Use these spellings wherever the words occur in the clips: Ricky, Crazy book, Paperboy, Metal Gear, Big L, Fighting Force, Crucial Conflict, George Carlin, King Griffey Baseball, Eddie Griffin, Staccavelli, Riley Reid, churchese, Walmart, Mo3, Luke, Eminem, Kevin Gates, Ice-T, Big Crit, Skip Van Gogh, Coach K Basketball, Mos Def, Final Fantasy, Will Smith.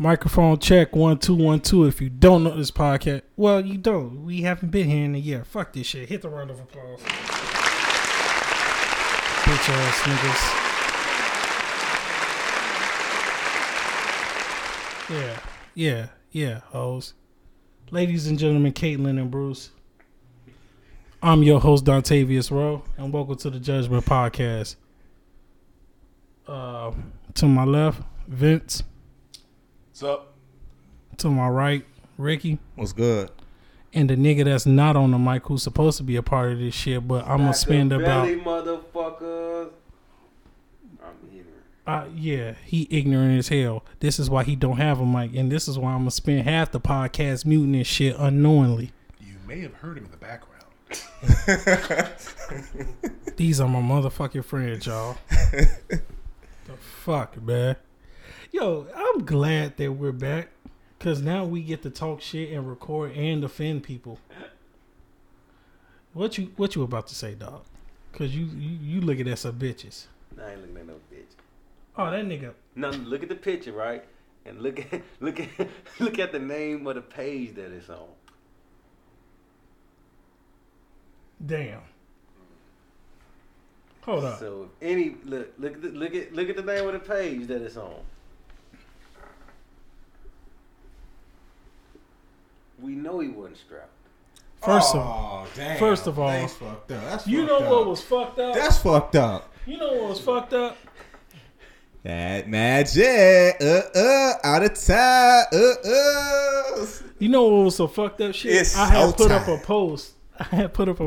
Microphone check 1 2 1 2. If you don't know this podcast, well, you don't. We haven't been here in a year. Fuck this shit. Hit the round of applause. Bitch ass niggas. Yeah, hoes. Ladies and gentlemen, Caitlin and Bruce. I'm your host, Dontavius Rowe, and welcome to the Judgment Podcast. To my left, Vince. What's up? To my right, Ricky. What's good? And the nigga that's not on the mic, who's supposed to be a part of this shit, but I'm gonna spend about motherfuckers. I'm ignorant. Yeah, he ignorant as hell. This is why he don't have a mic, and this is why I'm gonna spend half the podcast muting this shit unknowingly. You may have heard him in the background. These are my motherfucking friends, y'all. The fuck, man. Yo, I'm glad that we're back, because now we get to talk shit and record and offend people. What you about to say, dog? Because you looking at some bitches. Nah, I ain't looking at no bitch. Oh, that nigga. No, look at the picture, right? And look at the name of the page that it's on. Damn. Hold on. So look at the name of the page that it's on. We know he wasn't strapped. First of all, that's fucked up. What was fucked up? That's fucked up. You know what was fucked up? That magic, out of time, You know what was so fucked up shit? It's I had put up a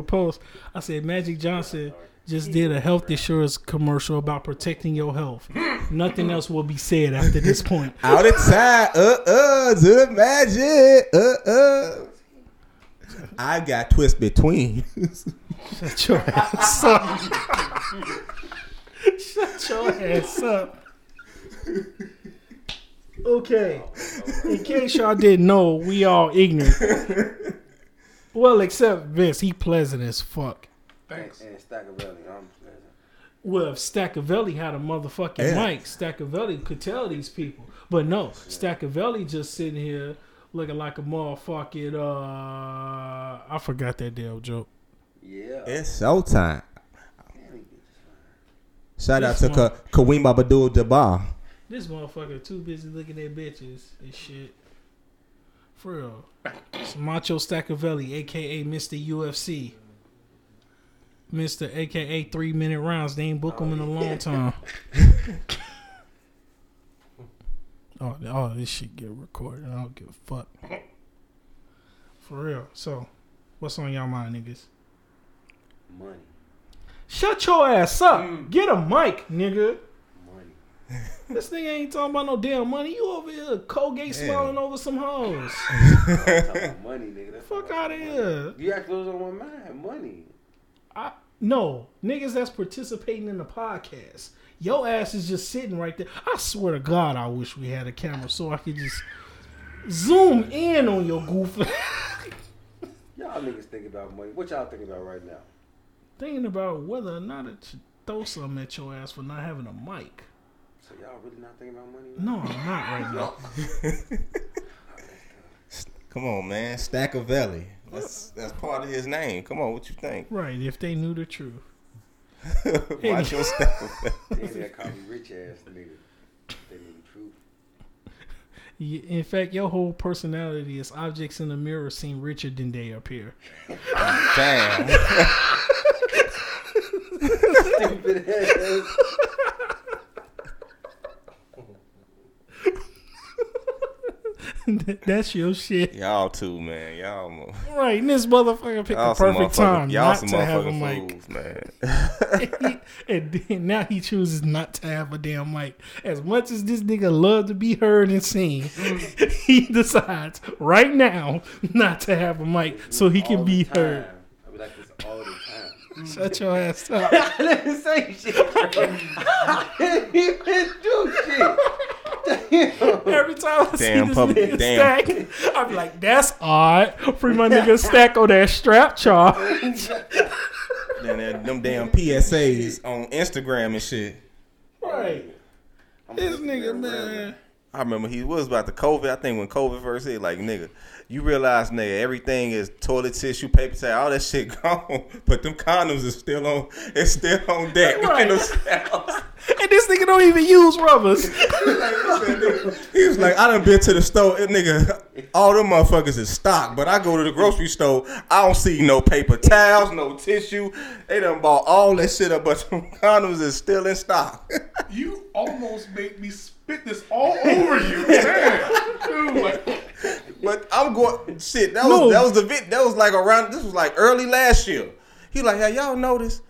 post. I said Magic Johnson just did a health insurance commercial about protecting your health. Nothing else will be said after this point. Out of time, the magic, I got twist between. Shut your ass up. Shut your ass up. Okay. In case y'all didn't know, we all ignorant. Well, except Vince, he pleasant as fuck. Thanks. And Staccavelli, I'm pleasant. Well, if Staccavelli had a motherfucking mic, Staccavelli could tell these people. But no, Staccavelli just sitting here looking like a motherfucking, I forgot that damn joke. Yeah. It's showtime. Shout out to Kaweem Abdul-Jabbar. This motherfucker too busy looking at bitches and shit. For real. It's Macho Staccavelli, a.k.a. Mr. UFC. Mr. a.k.a. 3-minute rounds. They ain't booked him in a long time. This shit get recorded. I don't give a fuck. For real. So, what's on y'all mind, niggas? Money. Shut your ass up. Get a mic, nigga. Money. This nigga ain't talking about no damn money. You over here Colgate smiling over some hoes. I'm talking about money, nigga. That's fuck out of here. You actually was on my mind. Money. No, niggas that's participating in the podcast. Your ass is just sitting right there. I swear to God, I wish we had a camera so I could just zoom in on your goof. Y'all niggas thinking about money. What y'all thinking about right now? Thinking about whether or not it should throw something at your ass for not having a mic. So y'all really not thinking about money? No, I'm not right now. Come on, man. Staccavelli. That's part of his name. Come on, what you think? Right, if they knew the truth. Watch your stuff. Damn, that call me rich ass nigga. They knew the truth. Yeah, in fact, your whole personality is objects in the mirror seem richer than they appear. Damn. Stupid ass. That's your shit. Y'all too, man. Y'all right, and this motherfucker picked the perfect time not to have a mic, man. and now he chooses not to have a damn mic. As much as this nigga love to be heard and seen, he decides right now not to have a mic so he can be heard. I be like this all the time. Shut your ass up. I didn't say shit. I didn't even do shit. Every time I see this nigga Stack, I'm like, that's odd. Free my nigga Stack on that strap charge. Them damn PSAs on Instagram and shit. Right. This nigga, man. I remember he was about the COVID. I think when COVID first hit, like, nigga, you realize, nigga, everything is toilet tissue, paper towel, all that shit gone. But them condoms is still on. It's still on deck. Right. And this nigga don't even use rubbers. He was like, I done been to the store, and nigga, all them motherfuckers is stocked. But I go to the grocery store, I don't see no paper towels, no tissue. They done bought all that shit up, but them condoms is still in stock. You almost made me spit this all over you, man. Dude, like, but I'm going shit. That was like around. This was like early last year. He like, hey, y'all notice?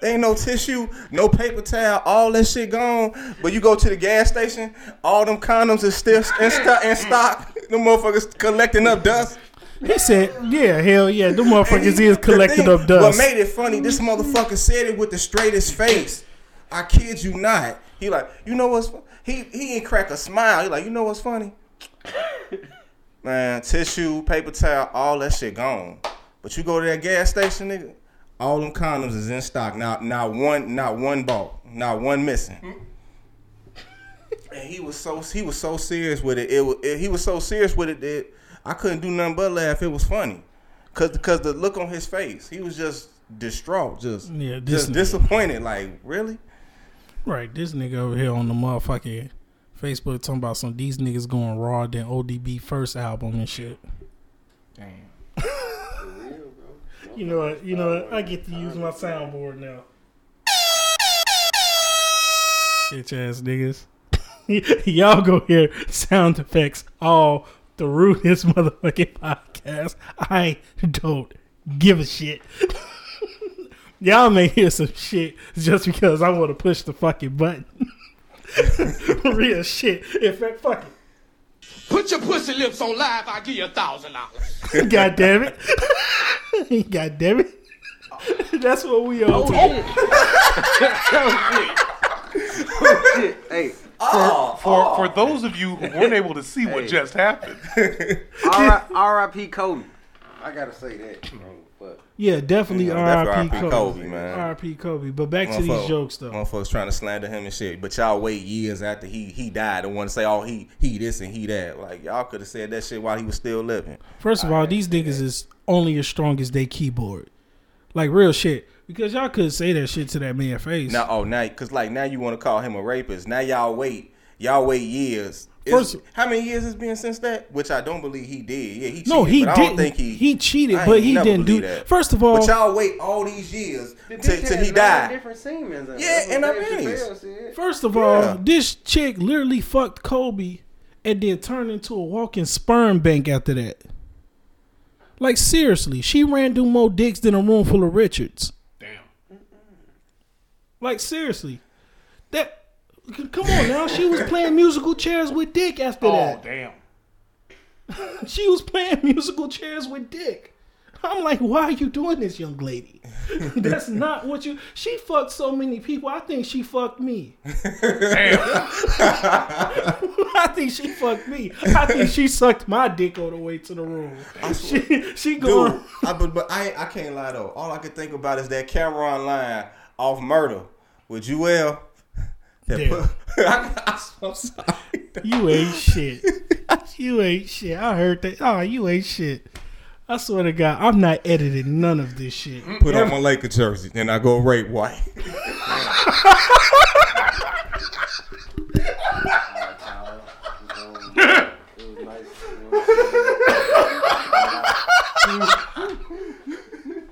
There ain't no tissue, no paper towel, all that shit gone. But you go to the gas station, all them condoms is still in stock. Them motherfuckers collecting up dust. He said, yeah, hell yeah, them motherfuckers is collecting up dust. What made it funny? This motherfucker said it with the straightest face. I kid you not. He like, you know what's funny? He ain't crack a smile. He like, you know what's funny? Man, tissue, paper towel, all that shit gone. But you go to that gas station, nigga, all them condoms is in stock. Not one bought, not one missing. And he was so serious with it. He was so serious with it that I couldn't do nothing but laugh. It was funny, cause the look on his face, he was just distraught, just disappointed. Like, really? Right, this nigga over here on the motherfucking Facebook talking about some these niggas going raw than ODB first album and shit. Damn. You know what? I get to use my soundboard now. Bitch ass niggas. Y'all go hear sound effects all through this motherfucking podcast. I don't give a shit. Y'all may hear some shit just because I want to push the fucking button. Real shit. In fact, fuck it. Put your pussy lips on live, I'll give you $1,000. God damn it. God damn it. That's what we all do. Oh, shit. Hey. For those of you who weren't able to see what just happened. R.I.P. Kobe. I got to say that. But, yeah, definitely, you know, R.I.P. Kobe, man. R.I.P. Kobe. But back to these jokes, though. Motherfuckers trying to slander him and shit. But y'all wait years after he died and want to say, oh, he this and he that. Like, y'all could have said that shit while he was still living. First of all, these niggas is only as strong as they keyboard. Like, real shit. Because y'all couldn't say that shit to that man's face. Now, because, like, now you want to call him a rapist. Now y'all wait. Y'all wait years. How many years it's been since that? Which I don't believe he did. Yeah, he cheated. No, he didn't. I don't think he cheated, but he didn't do that. First of all, but y'all wait all these years till he died. Different semen. Yeah, and I mean, first of all, this chick literally fucked Kobe and then turned into a walking sperm bank after that. Like, seriously, she ran through more dicks than a room full of Richards. Damn. Like, seriously, that. Come on now, she was playing musical chairs with dick after that. Oh, damn. She was playing musical chairs with dick. I'm like, why are you doing this, young lady? That's not what you... She fucked so many people, I think she fucked me. Damn. I think she fucked me. I think she sucked my dick all the way to the room. She going... Dude, I can't lie, though. All I can think about is that Cameron line off Murder with Jewel. I'm sorry. You ain't shit. You ain't shit. I heard that. Oh, you ain't shit. I swear to God, I'm not editing none of this shit. Put on my Laker jersey, then I go rape white.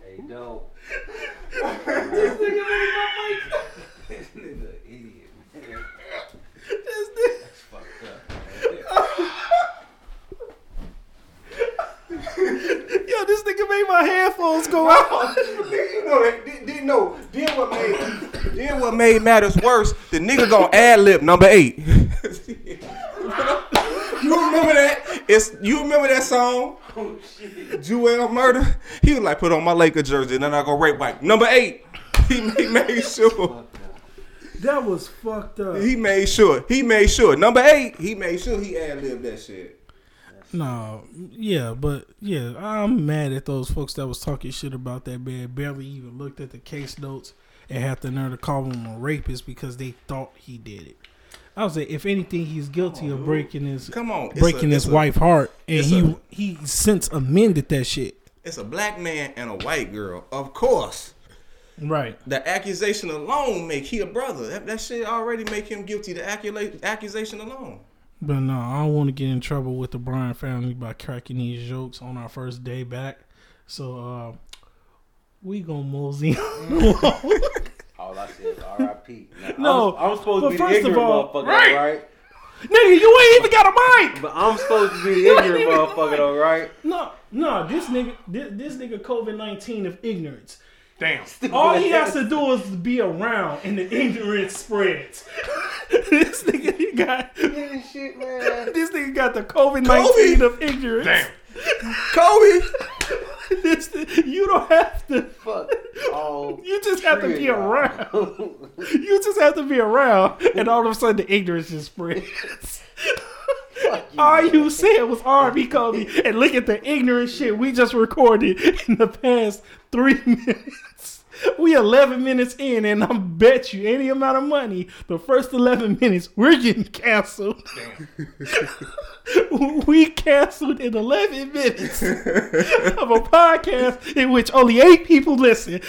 Hey, no. This nigga made my mic. This nigga an idiot. That's fucked up, man. Yo, this nigga made my headphones go out. Then what made matters worse, the nigga gonna ad-lib number 8. You remember that? You remember that song? Oh, shit. Jewel Murder? He was like, put on my Laker jersey and then I go rape bike. Number 8. He made sure. That was fucked up. He made sure. Number 8, he made sure he ad-libbed that shit. No, yeah, but yeah, I'm mad at those folks that was talking shit about that man. Barely even looked at the case notes and had the nerve to call him a rapist because they thought he did it. I would say, if anything, he's guilty of breaking his wife's heart, and he since amended that shit. It's a black man and a white girl, of course. Right. The accusation alone make he a brother. That shit already make him guilty. The accusation alone. But no, I don't want to get in trouble with the Bryant family by cracking these jokes on our first day back. So we gonna mosey. All I said is R.I.P. No, I'm supposed to be the ignorant motherfucker, right? Nigga, you ain't even got a mic. But I'm supposed to be the ignorant motherfucker, though, right? No, this nigga COVID-19 of ignorance. Damn. All he has to do is be around, and the ignorance spreads. This nigga, he got shit, man. This nigga got the COVID-19 of ignorance. Damn. Kobe, you don't have to. Fuck. Oh, you just have to be around. You just have to be around, and all of a sudden the ignorance just spreads. All you said was R.B. Kobe, and look at the ignorant shit we just recorded in the past 3 minutes. We 11 minutes in, and I bet you any amount of money, the first 11 minutes, we're getting canceled. Damn. We canceled in 11 minutes of a podcast in which only 8 people listen.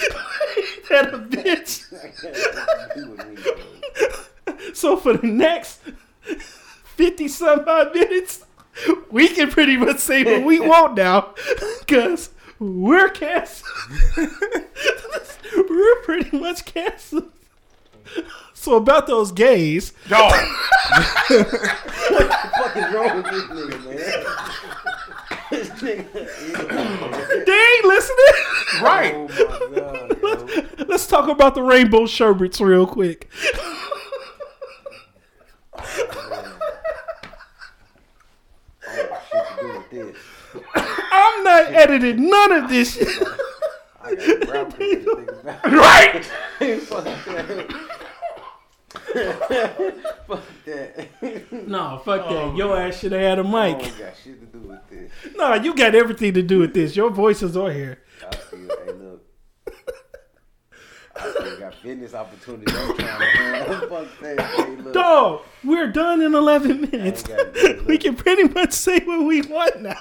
That a bitch. So for the next 50-some-odd minutes, we can pretty much say what we want now, because we're canceled. We're pretty much canceled. So about those gays, y'all. What the fuck is wrong with this nigga, man? This nigga, they ain't listening, right? Oh my God, let's talk about the rainbow sherbets real quick. I'm not editing none of this shit. I got to rap with this nigga back. Right? Fuck that. No, fuck that. Your ass should have had a mic. I got shit to do with this. No, you got everything to do with this. Your voices are here. I still got business opportunities. I'm trying to fuck that. Hey, look. Dog, we're done in 11 minutes. We can pretty much say what we want now.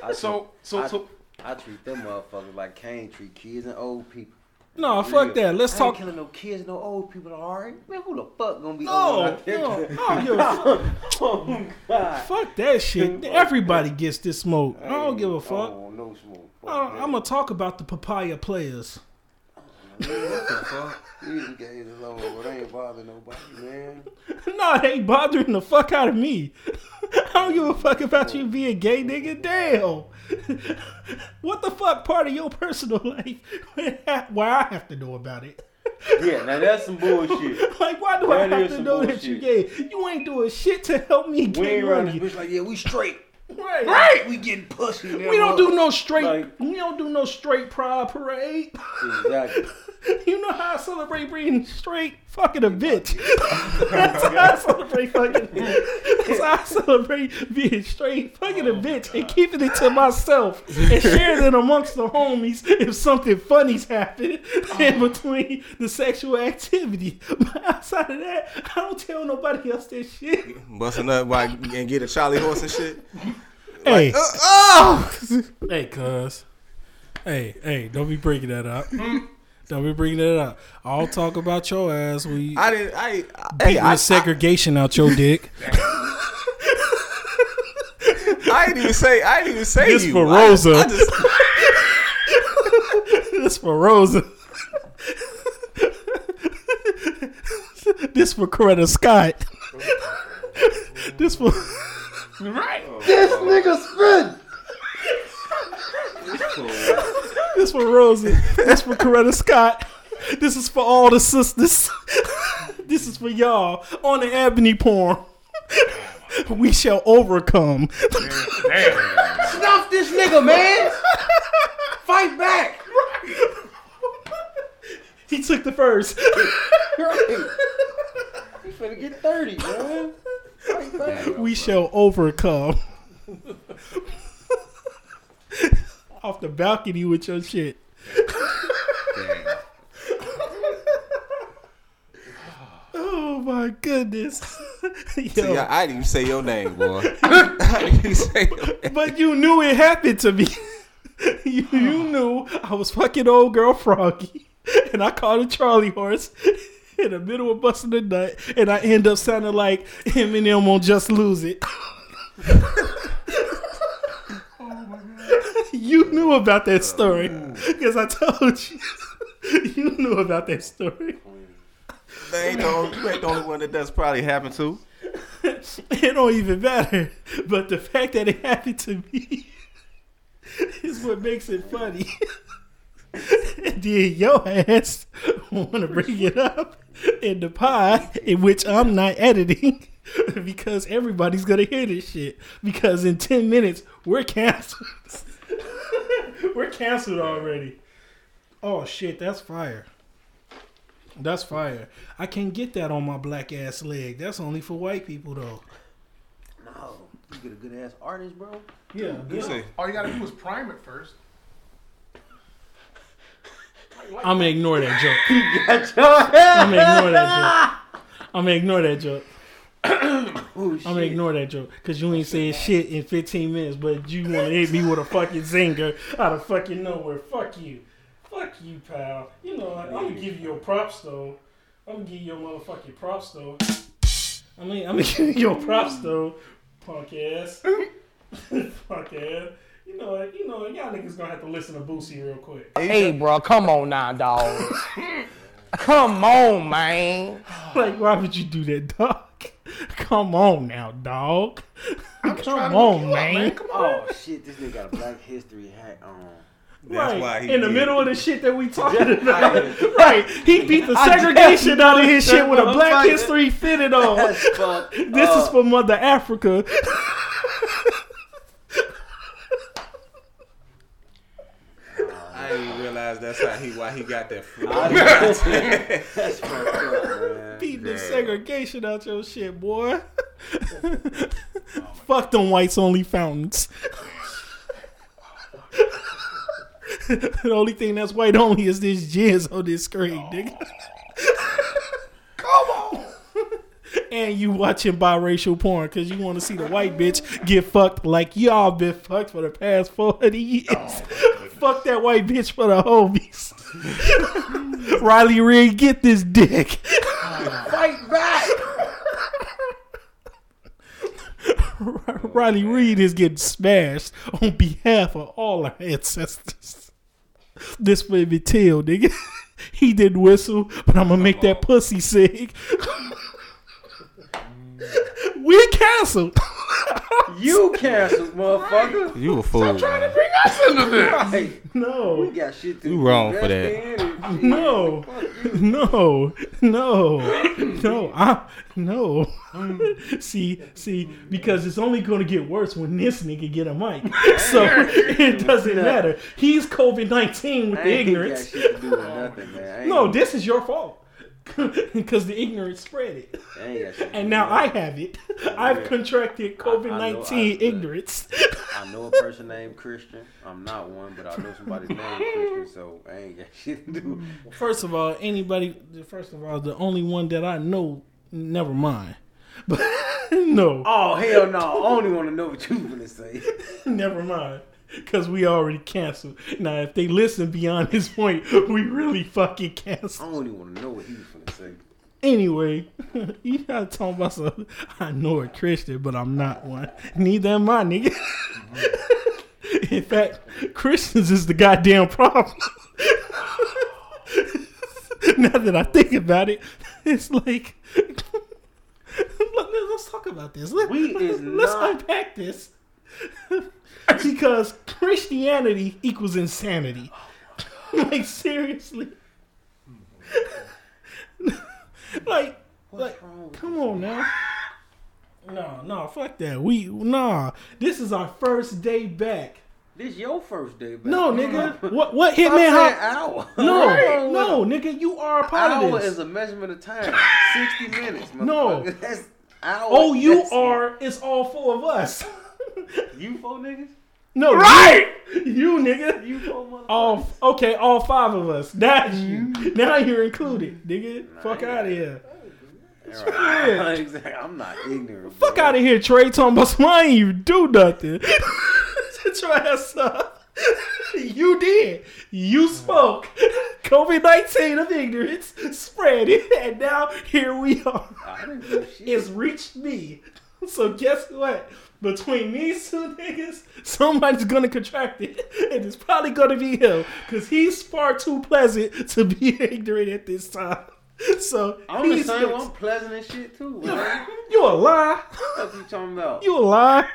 I treat them motherfuckers like Kane treat kids and old people. No, fuck that. Let's talk. I ain't killing no kids, no old people, alright? Man, who the fuck gonna be old out there? Oh, God. Fuck that shit. Everybody gets this smoke. I don't give a fuck. No smoke. I'm gonna talk about the papaya players. What the fuck? These gays alone, they ain't bothering nobody, man. No, they ain't bothering the fuck out of me. I don't give a fuck about you being gay, nigga. Damn. What the fuck part of your personal life why I have to know about it? Yeah, now that's some bullshit. Like, why do I have to know bullshit that you gay? You ain't doing shit to help me get money. We ain't running this bitch like, yeah, we straight. Right. We getting pussy. We don't do no straight pride parade. Exactly. You know how I celebrate being straight? Fucking a bitch. That's how I celebrate That's how I celebrate being straight. Fucking a bitch and keeping it to myself and sharing it amongst the homies if something funny's happened in between the sexual activity. But outside of that, I don't tell nobody else that shit. Busting up and get a Charlie horse and shit. Hey. Like, Hey, cuz. Hey, don't be bringing that up. Don't be bringing that up. I'll talk about your ass. I segregation out your dick. I didn't even say this you. For Rosa. This for Rosa. This for Coretta Scott. This for right. This nigga's friend. This for Rosie. This for Coretta Scott. This is for all the sisters. This is for y'all on the Ebony porn. We shall overcome. Damn. Snuff this nigga, man. Fight back. He took the first. You finna get 30, man. Fight back. We shall overcome. Off the balcony with your shit. Oh my goodness. Yo. See, I didn't even say your name, boy. I didn't even say your name. But you knew it happened to me. You knew I was fucking old girl Froggy, and I called a Charlie horse in the middle of busting a nut, and I end up sounding like Eminem on Just Lose It. You knew about that story because I told you. You knew about that story. They ain't the only one that that's probably happened to. It don't even matter. But the fact that it happened to me is what makes it funny. And then your ass want to bring it up in the pod, in which I'm not editing, because everybody's going to hear this shit. Because in 10 minutes, we're canceled. We're canceled already. Oh shit, that's fire. That's fire. I can't get that on my black ass leg. That's only for white people though. No. You get a good ass artist, bro. Yeah. All you gotta do is prime it first. I'm gonna ignore that joke. I'm gonna ignore that joke because you ain't saying shit in 15 minutes, but you wanna hit me with a fucking zinger out of fucking nowhere. Fuck you. Fuck you, pal. You know, I'm going to give you your props, though. I'm going to give you your motherfucking props, though. I mean, I'm going to give you your props, though. Punk ass. Punk ass. You know, y'all niggas going to have to listen to Boosie real quick. Hey, bro, come on now, dog. Come on, man. Like, why would you do that, dog? Come on now, dog. Come on, man. Come on. Oh, shit, this nigga got a Black History hat on. That's right. Why he in the middle of the shit that we talking about. Right. He beat the segregation out of his shit with a Black History fitted on. This is for Mother Africa. I didn't realize that's why he got that food. That's fucked up, man. Beating the segregation out your shit, boy. Oh, fuck them whites only fountains. The only thing that's white only is this jizz on this screen, nigga. Come on. And you watching biracial porn because you want to see the white bitch get fucked like y'all been fucked for the past 40 years. Fuck that white bitch for the homies. Riley Reid, get this dick. Fight back. Riley Reid is getting smashed on behalf of all our ancestors. This for me tell, nigga. He didn't whistle, but I'm gonna make that pussy sing. We canceled. You canceled, motherfucker. You a fool. Stop trying to bring us into this. Right. No. We got shit to do. You wrong for that. No. See, because it's only going to get worse when this nigga get a mic. So it doesn't matter. He's COVID-19 with the ignorance. No, this is your fault. Because the ignorance spread it. And now I have it. I've contracted COVID-19 ignorance. I know a person named Christian. I'm not one, but I know somebody named Christian, so I ain't got shit to do. First of all, the only one that I know, never mind. But no. Oh, hell no. I only want to know what you want to say. Never mind. Because we already canceled. Now, if they listen beyond this point, we really fucking canceled. I don't even want to know what he was going to say. Anyway, you got to talk about something. I know a Christian, but I'm not one. Neither am I, nigga. Mm-hmm. In fact, Christians is the goddamn problem. Now that I think about it, it's like, let's talk about this. Let's unpack this. Because Christianity equals insanity. Like, seriously. like come on now. No, fuck that. This is our first day back. This your first day back. No, nigga. What hitman hour? No, nigga, you are a part of this. Hour is a measurement of time. 60 minutes, motherfucker. No. That's hour. Oh, you are. It's all four of us. You four niggas? No. Right! You nigga. You four motherfuckers. All five of us. That's you. Now you're included, nigga. Fuck out of here. Right. I'm not ignorant. Fuck out of here, Trey. Talking about why ain't you do nothing? Try stuff. You did. You spoke. COVID-19 of ignorance spread it, and now here we are. It's reached me. So guess what? Between these two niggas, somebody's gonna contract it, and it's probably gonna be him, cause he's far too pleasant to be ignorant at this time. So I'm the same. I'm pleasant and shit too. You a lie. What the fuck you talking about? You a lie,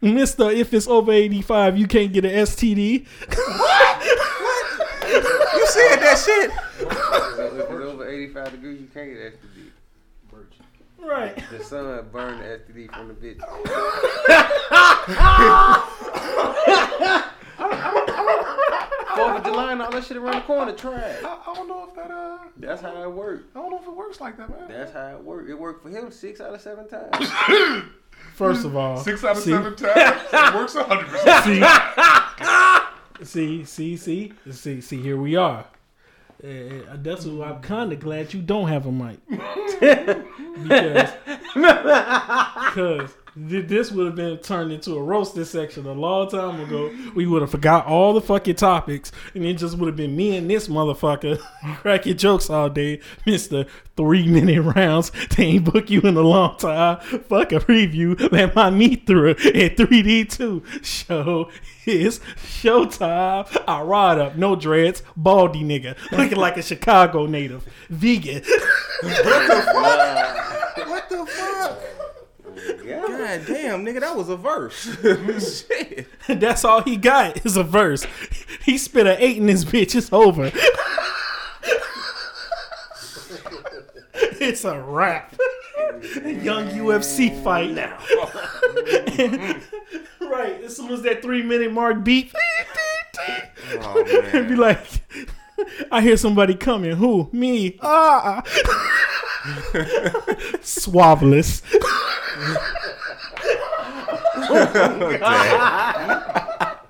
Mister. If it's over 85, you can't get an STD. What? You said that shit. If it's over 85 degrees, you can't get STD. Right. The sun burned the STD from the bitch. I 4th of July and all that shit around the corner, trash. I don't know if that that's how it works. I don't know if it works like that, man. That's how it works. It worked for him 6 out of 7 times. First of all, 6 out of 7 times. It works 100%. See, here we are. That's why I'm kind of glad you don't have a mic. Because this would have been turned into a roasted section a long time ago. We would have forgot all the fucking topics, and it just would have been me and this motherfucker cracking jokes all day. Mr. 3-minute rounds. They ain't book you in a long time. Fuck a review. Let my meat through at 3D2. Show is showtime. I ride up. No dreads. Baldy nigga. Looking like a Chicago native. Vegan. What the fuck? God damn, nigga, that was a verse. Shit. That's all he got is a verse. He spit an 8 in this bitch. It's over. It's a wrap. Young UFC fight now. Right. As soon as that 3-minute mark beat, it'd be like, I hear somebody coming. Who? Me. Swabless. Oh, God.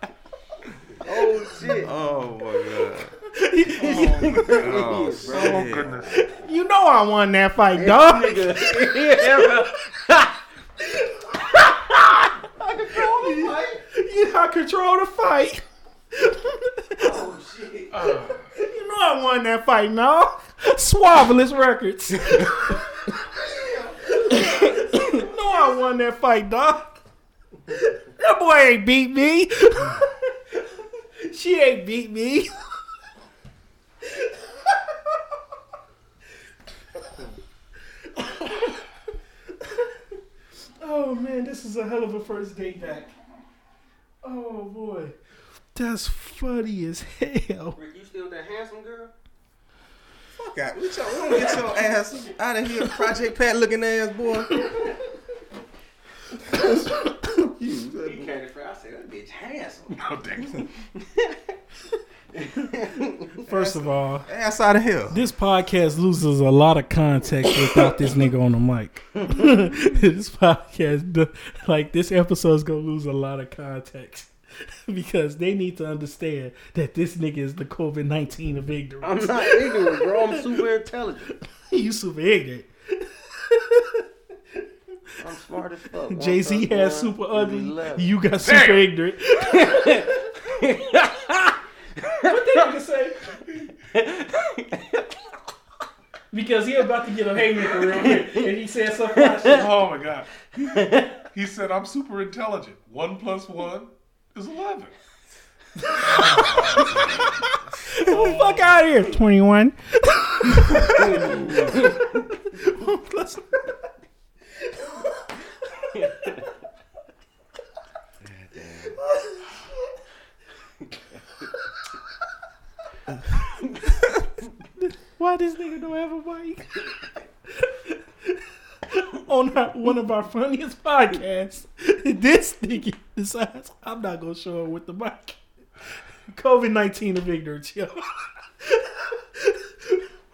Oh shit. Oh my God. Oh, so goodness. You know I won that fight, dog. I control the fight. Oh shit. You know I won that fight, no? Swavelous records. You know I won that fight, dog. That boy ain't beat me. She ain't beat me. Oh man, this is a hell of a first date back. Oh boy, that's funny as hell. Rick, you still that handsome girl? Fuck out! We don't get your ass out of here, Project Pat looking ass boy. You can't afraid. I said that bitch handsome. No damn. First of all, ass out of hell. This podcast loses a lot of context without this nigga on the mic. This podcast, like this episode, is gonna lose a lot of context. Because they need to understand that this nigga is the COVID-19 of ignorance. I'm not ignorant, bro. I'm super intelligent. You super ignorant. I'm smart as fuck. Jay-Z has super ugly. You got super ignorant. What they gonna say? Because he about to get a haymaker real quick, and he said something like that. Oh my God. He said, I'm super intelligent. 1 plus 1. It's 11. Oh, fuck out of here. 21. Why this nigga don't have a mic? On one of our funniest podcasts, this nigga decides I'm not gonna show up with the mic. COVID-19 of ignorance, yo. What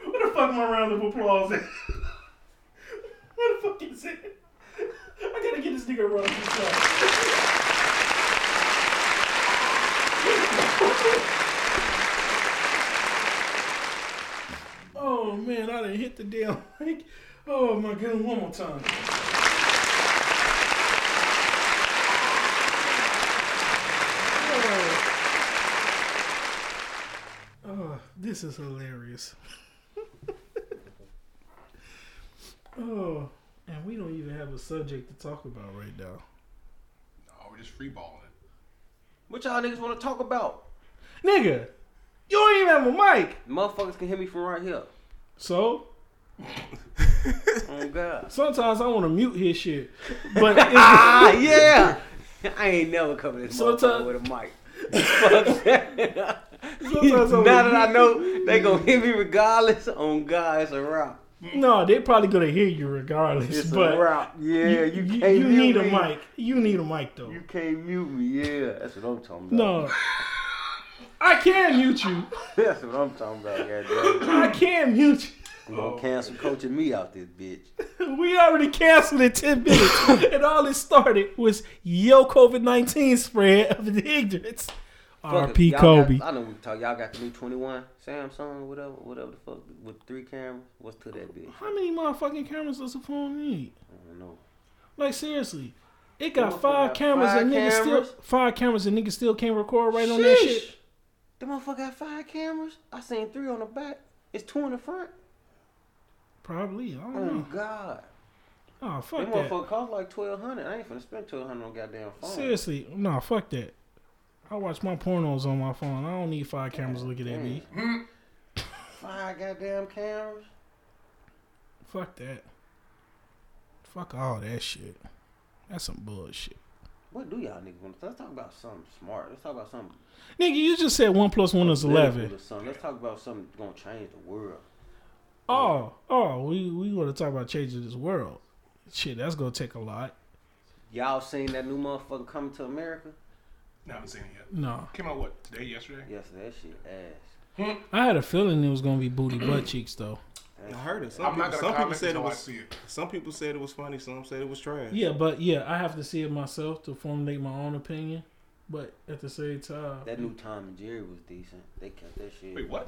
the fuck my round of applause at? What the fuck is it? I gotta get this nigga a round of applause. Oh man, I done hit the damn mic. Oh my goodness, one more time. Oh, this is hilarious. Oh, and we don't even have a subject to talk about right now. No, we're just freeballing it. What y'all niggas want to talk about? Nigga, you don't even have a mic. Motherfuckers can hear me from right here. So? Oh, God. Sometimes I want to mute his shit. But yeah. I ain't never coming this motherfucker with a mic. Fuck that. Now that I know they gonna hear me regardless, on God, it's a wrap. No, they're probably gonna hear you regardless. It's but a wrap. Yeah, you can't. You mute need me. A mic. You need a mic though. You can't mute me. Yeah, that's what I'm talking about. No, I can mute you. That's what I'm talking about. Goddamn. I can mute you. You gonna cancel coaching me out this bitch. We already canceled in 10 minutes. And all it started was COVID-19 spread of the ignorance. R.P. Kobe. I know we talk. Y'all got the new 21 Samsung, whatever the fuck, with 3 cameras. What's to that bitch? How many motherfucking cameras does a phone need? I don't know. Like seriously, it got 5 cameras and niggas still 5 cameras and niggas still can't record right on that shit. The motherfucker got 5 cameras. I seen 3 on the back. It's 2 in the front. Probably. I don't know. Oh, God. Oh, fuck that. That motherfucker cost like $1,200. I ain't finna spend $1,200 on goddamn phone. Seriously. Nah, fuck that. I watch my pornos on my phone. I don't need 5 cameras looking at me. 5 goddamn cameras? Fuck that. Fuck all that shit. That's some bullshit. What do y'all niggas want to talk about? Let's talk about something smart. Let's talk about something. Nigga, you just said 1 + 1 is 11. Let's talk about something that's going to change the world. Oh, we want to talk about changing this world. Shit, that's going to take a lot. Y'all seen that new motherfucker Coming to America? No, I haven't seen it yet. No. Came out what, today, yesterday? Yes, that shit ass. I had a feeling it was going to be booty butt cheeks, though. I heard it. Some people said it was funny, some said it was trash. Yeah, but yeah, I have to see it myself to formulate my own opinion. But at the same time, that new Tom and Jerry was decent. They kept that shit. Wait, what?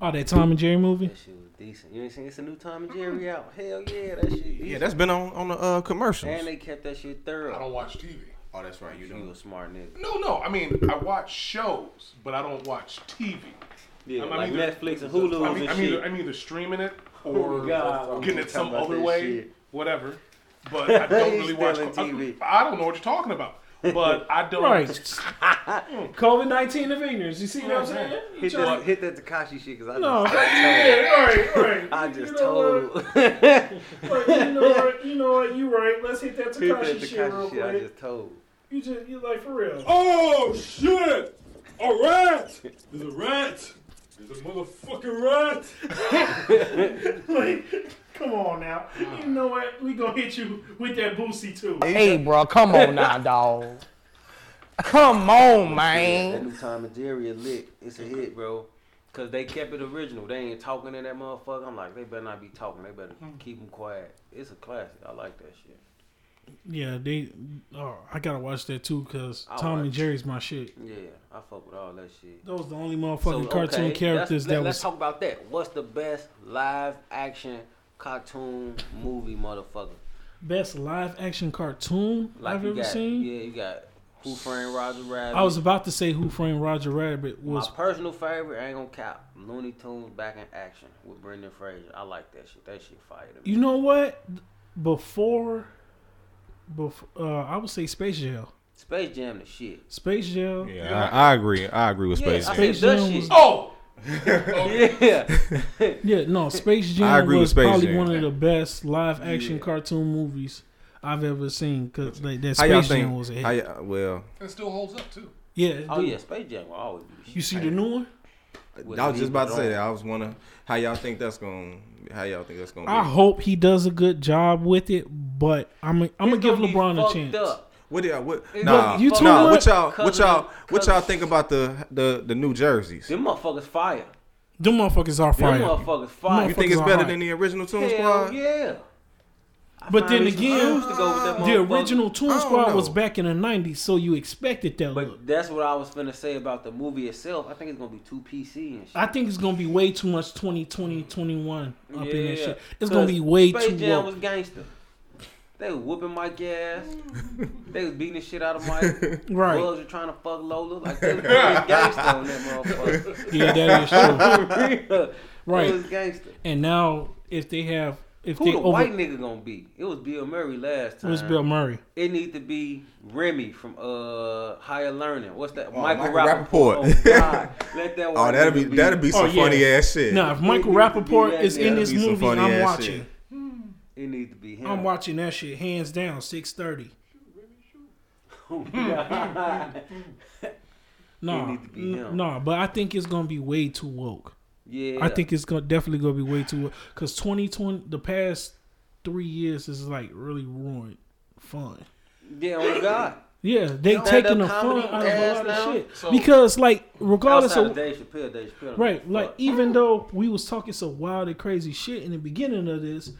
Oh, that Tom and Jerry movie? That shit was decent. You ain't seen it's a new Tom and Jerry out? Hell yeah, that shit decent. Yeah, that's been on the commercials. And they kept that shit thorough. I don't watch TV. Oh, that's right. You a smart nigga. No. I mean, I watch shows, but I don't watch TV. Yeah, like either, Netflix and Hulu and shit. I'm either streaming it or getting it some other way, whatever. But I don't really watch TV. I don't know what you're talking about. But I don't. Right. COVID-19 of ignorance. You see what I'm saying? Hit that Takashi shit because I just right. I just told him. You know what? You right. Let's hit that Takashi shit real quick. I just told. You like for real. Oh shit! A rat! There's a rat! There's a motherfucking rat! Like. Come on now. You know what? We gonna hit you with that Boosie too. Hey, bro, come on now, dog. Come on, man. That new Tom and Jerry is lit. It's a hit, bro. Cause they kept it original. They ain't talking in that motherfucker. I'm like, they better not be talking. They better keep them quiet. It's a classic. I like that shit. Yeah, I gotta watch that too, cause Tom and Jerry's my shit. Yeah, I fuck with all that shit. Those the only motherfucking cartoon characters that let's talk about that. What's the best live action? Cartoon movie, motherfucker. Best live action cartoon I've ever seen. Yeah, you got Who Framed Roger Rabbit. I was about to say Who Framed Roger Rabbit was my personal favorite. I ain't gonna cap. Looney Tunes Back in Action with Brendan Fraser. I like that shit. That shit fire to me. You know what? Before, I would say Space Jam. Space Jam the shit. Space Jam. Yeah, I agree. I agree with Space Jam. Space Jam was, Space Jam was probably one of the best live action cartoon movies I've ever seen because that Space Jam was a hit. It still holds up too. Yeah. Oh yeah, Space Jam will always be shit. You see the new one? I was just about to say that. I was wondering how y'all think that's gonna be. I hope he does a good job with it, but I'm gonna give LeBron a chance. What y'all think about the new jerseys? Them motherfuckers fire. Them motherfuckers are fire. You think it's better than the original Toon Squad? Yeah. But then again, the original Toon Squad was back in the 90s, so you expected that look. But that's what I was finna say about the movie itself. I think it's gonna be too PC and shit. I think it's gonna be way too much 2020, 21 up in that shit. It's gonna be way too much. Space Jam was gangster. They was whooping Mike's ass. They was beating the shit out of Mike. Right. Bugs were trying to fuck Lola. Like, they was gangster on that motherfucker. Yeah, that is true. Right. It was gangster. And now, if they have... white nigga gonna be? It was Bill Murray last time. It was Bill Murray. It need to be Remy from Higher Learning. What's that? Michael Rappaport. Oh, God. Let that one that'll be some funny ass shit. Nah, if Michael Rappaport is in this movie, I'm watching. It need to be him. I'm watching that shit hands down. 6:30. No, but I think it's gonna be way too woke. Yeah, I think it's definitely gonna be way too, because 2020, the past 3 years is like really ruined fun. Yeah, oh God. Yeah, they taking the fun out of a lot of shit, so, because like regardless of Dave Chappelle, right, like even though we was talking some wild and crazy shit in the beginning of this,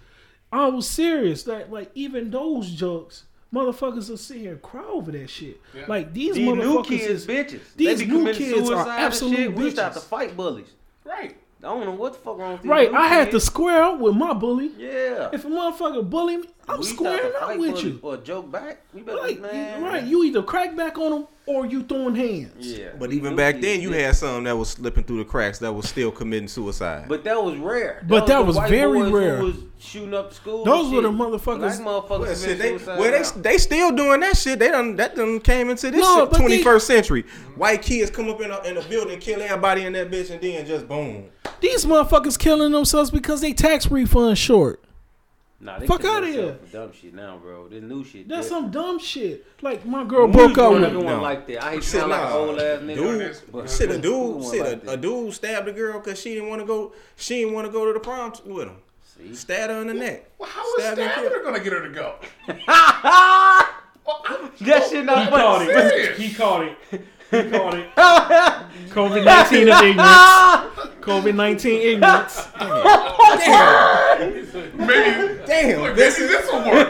I was serious that like even those jokes. Motherfuckers will sit here and cry over that shit. Yeah. Like these motherfuckers, new kids, bitches. These new kids are absolute bitches. We start to fight bullies. Right. I don't know what the fuck wrong with you. Right. I had to square up with my bully. Yeah. If a motherfucker bully me, I'm squaring up with you. Or joke back. We better like, man. Right. You either crack back on them or you throwing hands. Yeah. But even back then, you had some that was slipping through the cracks that was still committing suicide. But that was rare. That was very rare. Who was shooting up school. Those were the motherfuckers. They still doing that shit. That done came into this 21st century. White kids come up in a building, kill everybody in that bitch, and then just boom. These motherfuckers killing themselves because they tax refund short. Nah, they fuck out of here. Dumb shit now, bro. This new shit. That's some dumb shit. Like my girl broke up with me. Like that. I hate sound like an old ass nigga. A dude stabbed a girl because she didn't want to go. She didn't want to go to the prom with him. See? Stabbed her in the neck. Well, how was stabbing her gonna get her to go? That shit not funny. He caught it. COVID-19 of ignorance. COVID-19 ignorance. Damn. Damn. Look, this will work.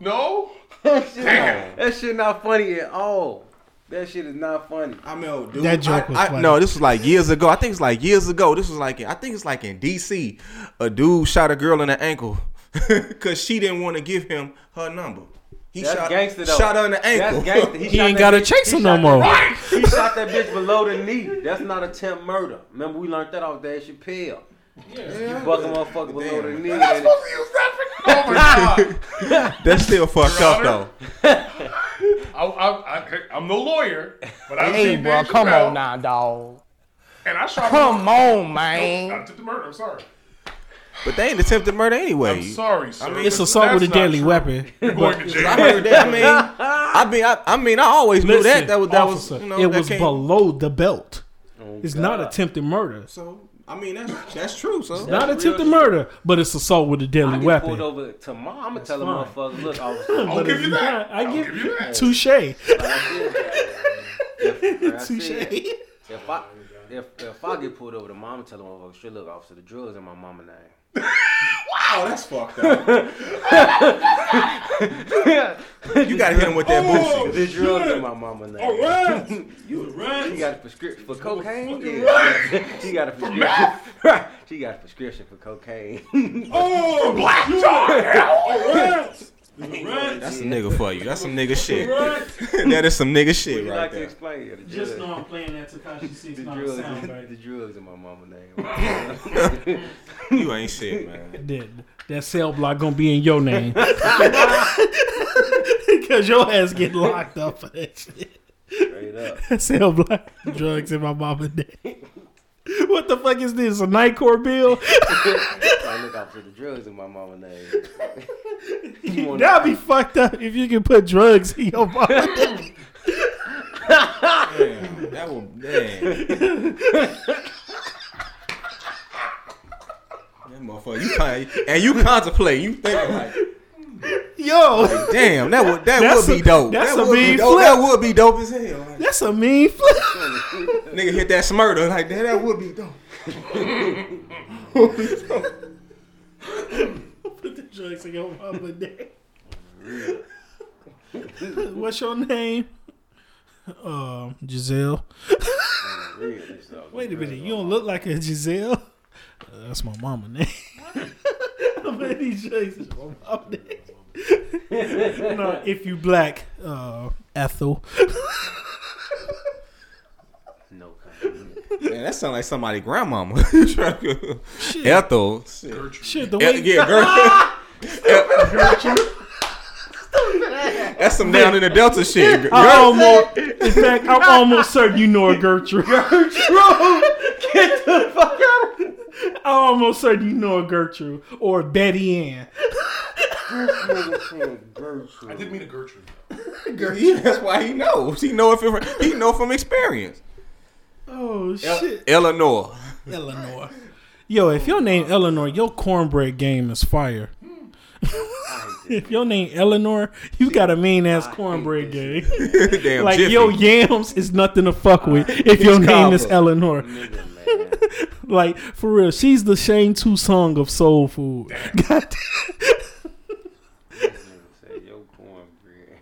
No? Damn. That shit not funny at all. That shit is not funny. I mean, dude, that joke was funny. No, this was like years ago. I think it's like years ago. This was like, I think it's like in D.C. A dude shot a girl in the ankle because she didn't want to give him her number. He shot her in the ankle. That's gangster. He ain't got to chase her no more. He shot that bitch below the knee. That's not attempt murder. Remember, we learned that off Dave Chappelle. Yeah. You buck a motherfucker below the knee. You're not supposed to use that for oh my God. That's still fucked up, though. I'm no lawyer, but I've seen that. Come on now, dog. And I shot man. Nope, I took the murder. I'm sorry. But they ain't attempted murder anyway. I'm sorry, sir. I mean, it's assault with a deadly weapon. You're going to jail. I heard that. I always knew that. It was below the belt. Oh, it's God. Not attempted murder. So, I mean, that's true. So, not attempted murder, but it's assault with a deadly weapon. I get pulled over tomorrow. I'm gonna tell the motherfucker. Look, I'll give you that. I give you that. Touche. If I get pulled over, the mama tell the motherfucker, straight look, officer, the drugs in my mama name. Wow, that's fucked up. You gotta hit him with that Boosie. The drugs in my mama name. All right. She got a prescription for cocaine. She got a prescription. She got a prescription for cocaine. Oh, black dog. That's a nigga for you. That's some nigga shit. That is some nigga shit right there. Just know I'm playing that Takashi 6 sound right. The drugs in my mama name. You ain't shit, man. That cell block gonna be in your name. Cause your ass get locked up for that shit. Straight up. That cell block. Drugs in my mama name. What the fuck is this? A NICOR bill? I look out for the drugs in my mama name. That'd be fucked up if you can put drugs in your mama name. Damn, that would. Damn. That motherfucker. You contemplate. You think like. Yo, like, damn, that would be dope. That would be dope as hell. Like, that's a mean flip. Nigga hit that smurder like that. That would be dope. drugs in your public day. What's your name? Giselle. Wait a minute, you don't look like a Giselle. That's my mama name. No, if you black, Ethel. No comment. Man, that sounds like somebody grandmama. Shit. Ethel. Gertrude. Shit, the way Gertrude. That's some down in the Delta shit. In fact, I'm almost certain you know a Gertrude. Gertrude, get the fuck out of here. I'm almost certain you know a Gertrude or a Betty Ann. Gertrude. I did meet a Gertrude. Yeah, that's why he knows. He know from experience. Oh shit, Eleanor. Eleanor. Yo, if your name Eleanor, your cornbread game is fire. If your name Eleanor, you got a mean ass cornbread game. Damn, like jiffy. Your yams is nothing to fuck with if your name is Eleanor. Nigga, like for real, she's the Shane Tsung of soul food. God damn. Yo, cornbread.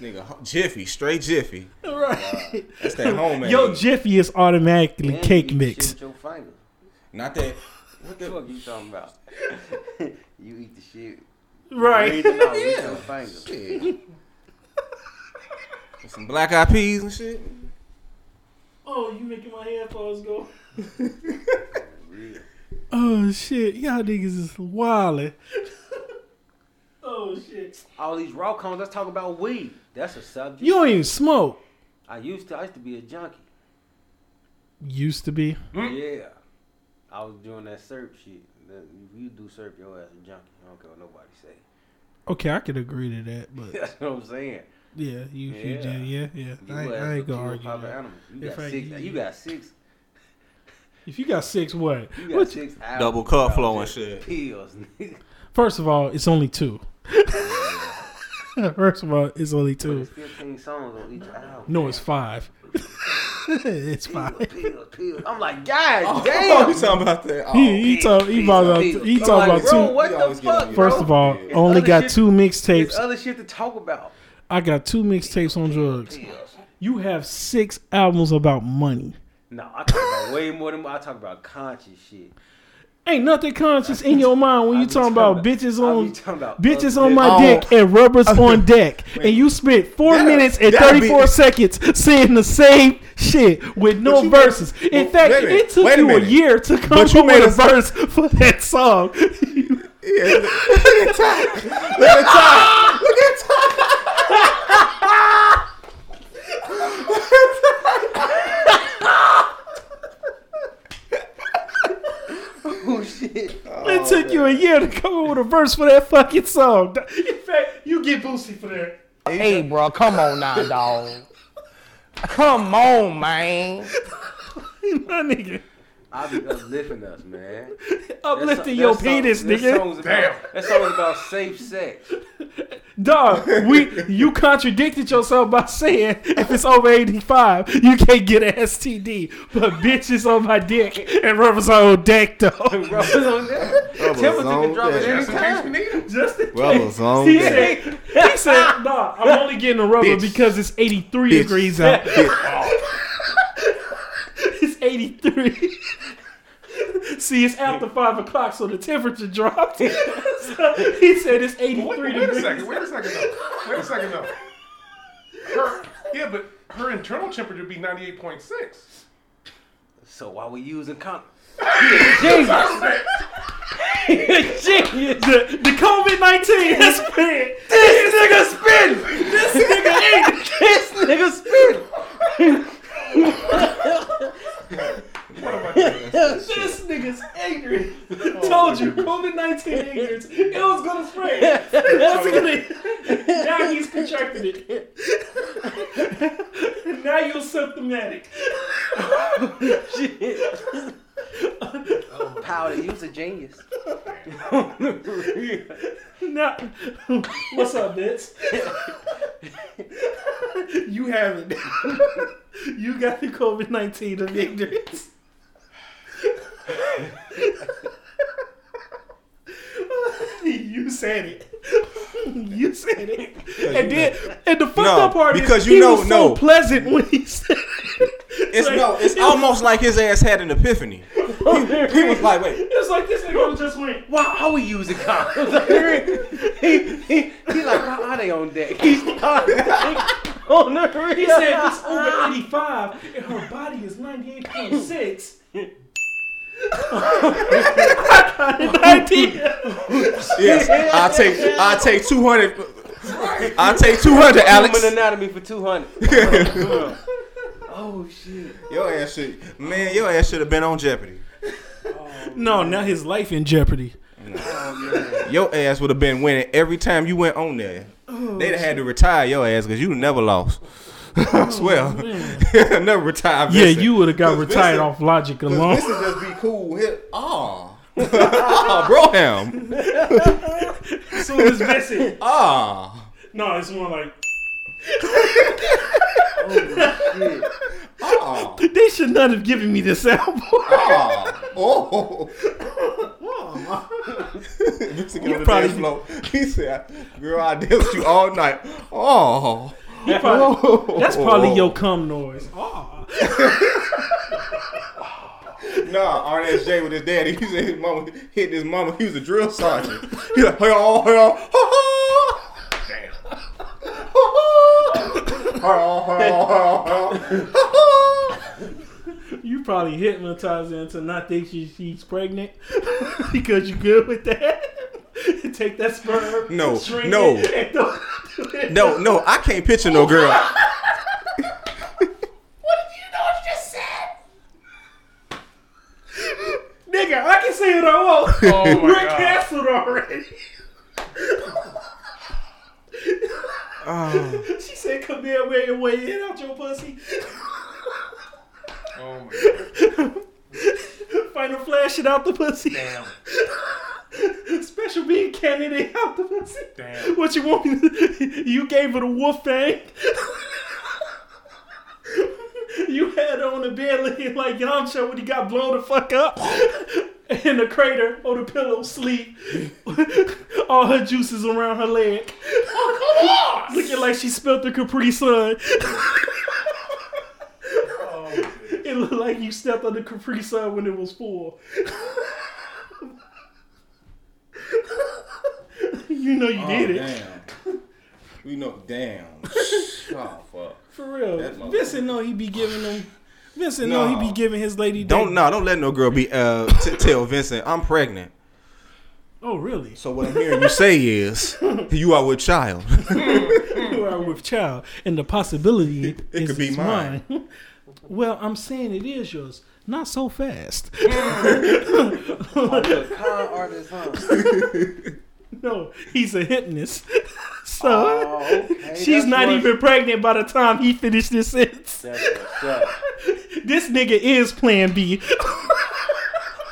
Nigga, Jiffy, straight Jiffy. Right. That's that home man. Yo, Jiffy is automatically cake mix. Not that. What the fuck you talking about? You eat the shit. Right. Yeah. Shit. Some black eyed peas and shit. Oh, you making my headphones go. Oh shit, y'all niggas is wildin'. Oh shit. All these raw cones, let's talk about weed. That's a subject. You don't even smoke. I used to be a junkie. Used to be? Yeah. I was doing that SERP shit. If you do serve your ass a junkie, I don't care what nobody say. Okay, I could agree to that, but that's what I'm saying. Yeah, you did. I ain't gonna argue that. You got six. If you got six, what? You got what? 6 hours. Double cup flow and shit. Pills. First of all, it's only two. It's 15 songs on each album. No, it's five. It's fine. I'm like, God damn. You talking about that? He talking about two. What the fuck? First of all, only got two mixtapes. Other shit to talk about. I got two mixtapes on drugs. You have 6 albums about money. No, I talk about way more than I talk about conscious shit. Ain't nothing conscious in your mind when you talking about bitches on my dick and rubbers on deck. Man. And you spent 4 minutes and 34 seconds saying the same shit with no verses. In fact, it took you a year to come up with a verse for that song. Yeah, Look at time. Oh, shit. It took you a year to come up with a verse for that fucking song. In fact, you get Boosie for that. Hey, bro, come on now, dog. Come on, man. My nigga. I be uplifting us, man. Uplifting your penis, nigga. Damn. That's all about safe sex. Dog, you contradicted yourself by saying if it's over 85, you can't get an STD. But bitches on my dick and rubbers on deck, though. Rubbers on deck. Templeton can drop it anytime. Just in case. Rubbers on deck. He said, nah, I'm only getting a rubber because it's 83 degrees out. It's 83. See, it's after 5 o'clock, so the temperature dropped. So he said it's 83 degrees. Wait a second, though. But her internal temperature would be 98.6. So why we using condoms? Genius. The COVID-19 has spit. This nigga spit. This nigga ain't. This nigga spit. What am I doing? This nigga's angry. Told you, COVID-19 ignorance. It was gonna spread. Now he's contracted it. Now you're symptomatic. Shit. Oh, powder, you was a genius. Now, what's up, Vince? You have it. You got the COVID-19 of ignorance. You said it. You said it. And then, and the fucked up part is he was so pleasant when he said it. It's almost like his ass had an epiphany. He was like, wait. It's like this nigga just went, why are we using condoms? Like, he like, why are they on deck? He's on the real. He said it's over 85 and her body is 98.6. Yes, I take 200. I take 200, Alex. Human anatomy for 200. Oh shit! Your ass should have been on Jeopardy. Oh, no, man. Not his life in Jeopardy. No. Oh, your ass would have been winning every time you went on there. Oh, they'd have had to retire your ass because you never lost. I swear, never retired. Yeah, you would have got retired off logic alone. This would just be cool. Broham. So it's Vincent. No, it's more like. They should not have given me this album. You probably float. He said, "Girl, I danced you all night." Oh. That's probably your cum noise. Nah, RSJ with his daddy. He said his mama hit his mama. He was a drill sergeant. He like, You probably hypnotized her to not think she's pregnant because you good with that. Take that sperm. No, I can't picture no girl. What did you know you just said? Nigga, I can say what I want. Oh my God. Canceled already. She said, come here, wear your way in out your pussy. Oh my God. Final flash it out the pussy. Damn. Special being candidate out the pussy. Damn. What you want me to, you gave her the wolf fang. You had her on the bed looking like Yamcha when he got blown the fuck up. In the crater on the pillow sleep. All her juices around her leg. Oh, come on. Looking like she spilled the Capri Sun. Oh, it looked like you stepped on the Capri Sun when it was full. You know you did it. Damn. We know. Damn. Oh fuck. For real. Vincent know he be giving them. Vincent know he be giving his lady. Don't let no girl be tell Vincent I'm pregnant. Oh really? So what I'm hearing you say is you are with child. You are with child, and the possibility it could be mine. Well, I'm saying it is yours. Not so fast. No, he's a hypnotist. So she's not even pregnant by the time he finished this sentence. This nigga is Plan B.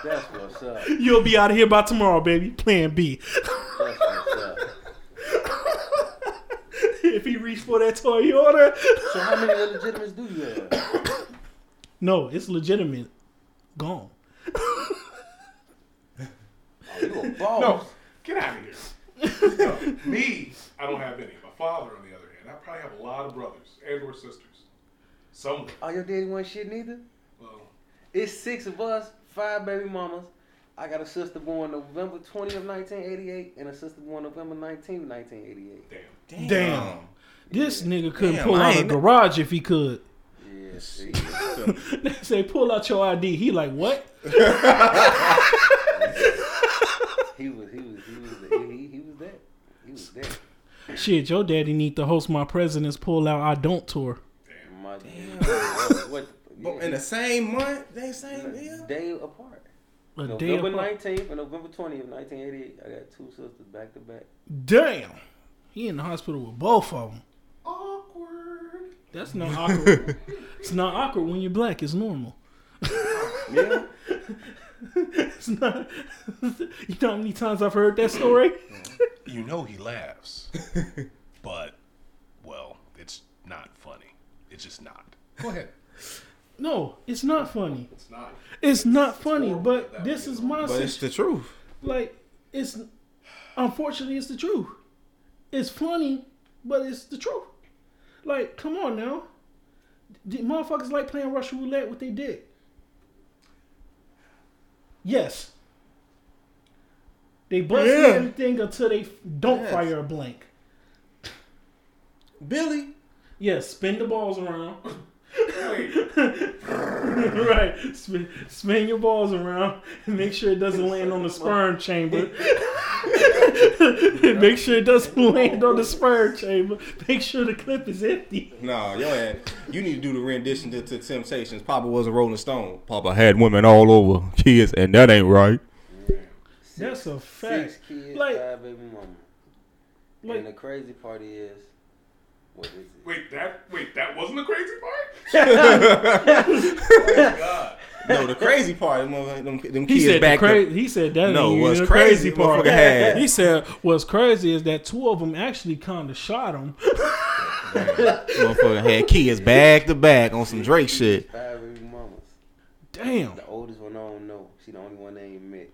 That's what's up. You'll be out of here by tomorrow, baby. Plan B. That's what's up. If he reached for that Toyota. So how many illegitimates do you have? No, it's legitimate. Gone. Oh, you a boss. No. Get out of here. No, me, I don't have any. My father, on the other hand, I probably have a lot of brothers and or sisters. Somewhere. Oh, your daddy wasn't shit neither? Well. It's 6 of us, 5 baby mamas. I got a sister born November 20th of 1988 and a sister born November 19th, 1988. Damn. This nigga couldn't pull out a garage if he could. Yeah, see. They say, pull out your ID. He like, what? He was there. Shit, your daddy need to host my president's pull out I don't tour. Damn, my damn. In the same month, they same deal. Day apart. November 19th and November 20th, 1988. I got two sisters back to back. Damn, he in the hospital with both of them. Awkward. That's not awkward. It's not awkward when you're black. It's normal. Yeah. It's not. You know how many times I've heard that story? You know he laughs, but well, it's not funny. It's just not. Go ahead. No, it's not funny. It's not. It's not funny. But this is my. But it's the truth. Like it's. Unfortunately, it's the truth. It's funny, but it's the truth. Like, come on now. The motherfuckers like playing Russian roulette with their dick. Yes. They bust everything until they don't fire a blank. Billy. Yes, spin the balls around. Right. Spin your balls around and make sure it doesn't land on the sperm chamber. Make sure it doesn't land on the sperm chamber. Make sure the clip is empty. Nah, yo ass. You need to do the rendition to Temptations. Papa was a Rolling Stone. Papa had women all over kids, and that ain't right. Yeah. That's a fact. 6 kids, like, 5 baby mama. Like, and the crazy part is, what is it? Wait, that wasn't the crazy part? Oh my God. No, the crazy part, them kids back there. He said that. No, what's crazy part? He said what's crazy is that 2 of them actually kind of shot him. Motherfucker had kids back to back on some Drake shit. 5 baby mamas. Damn. The oldest one I don't know. She the only one they ain't met.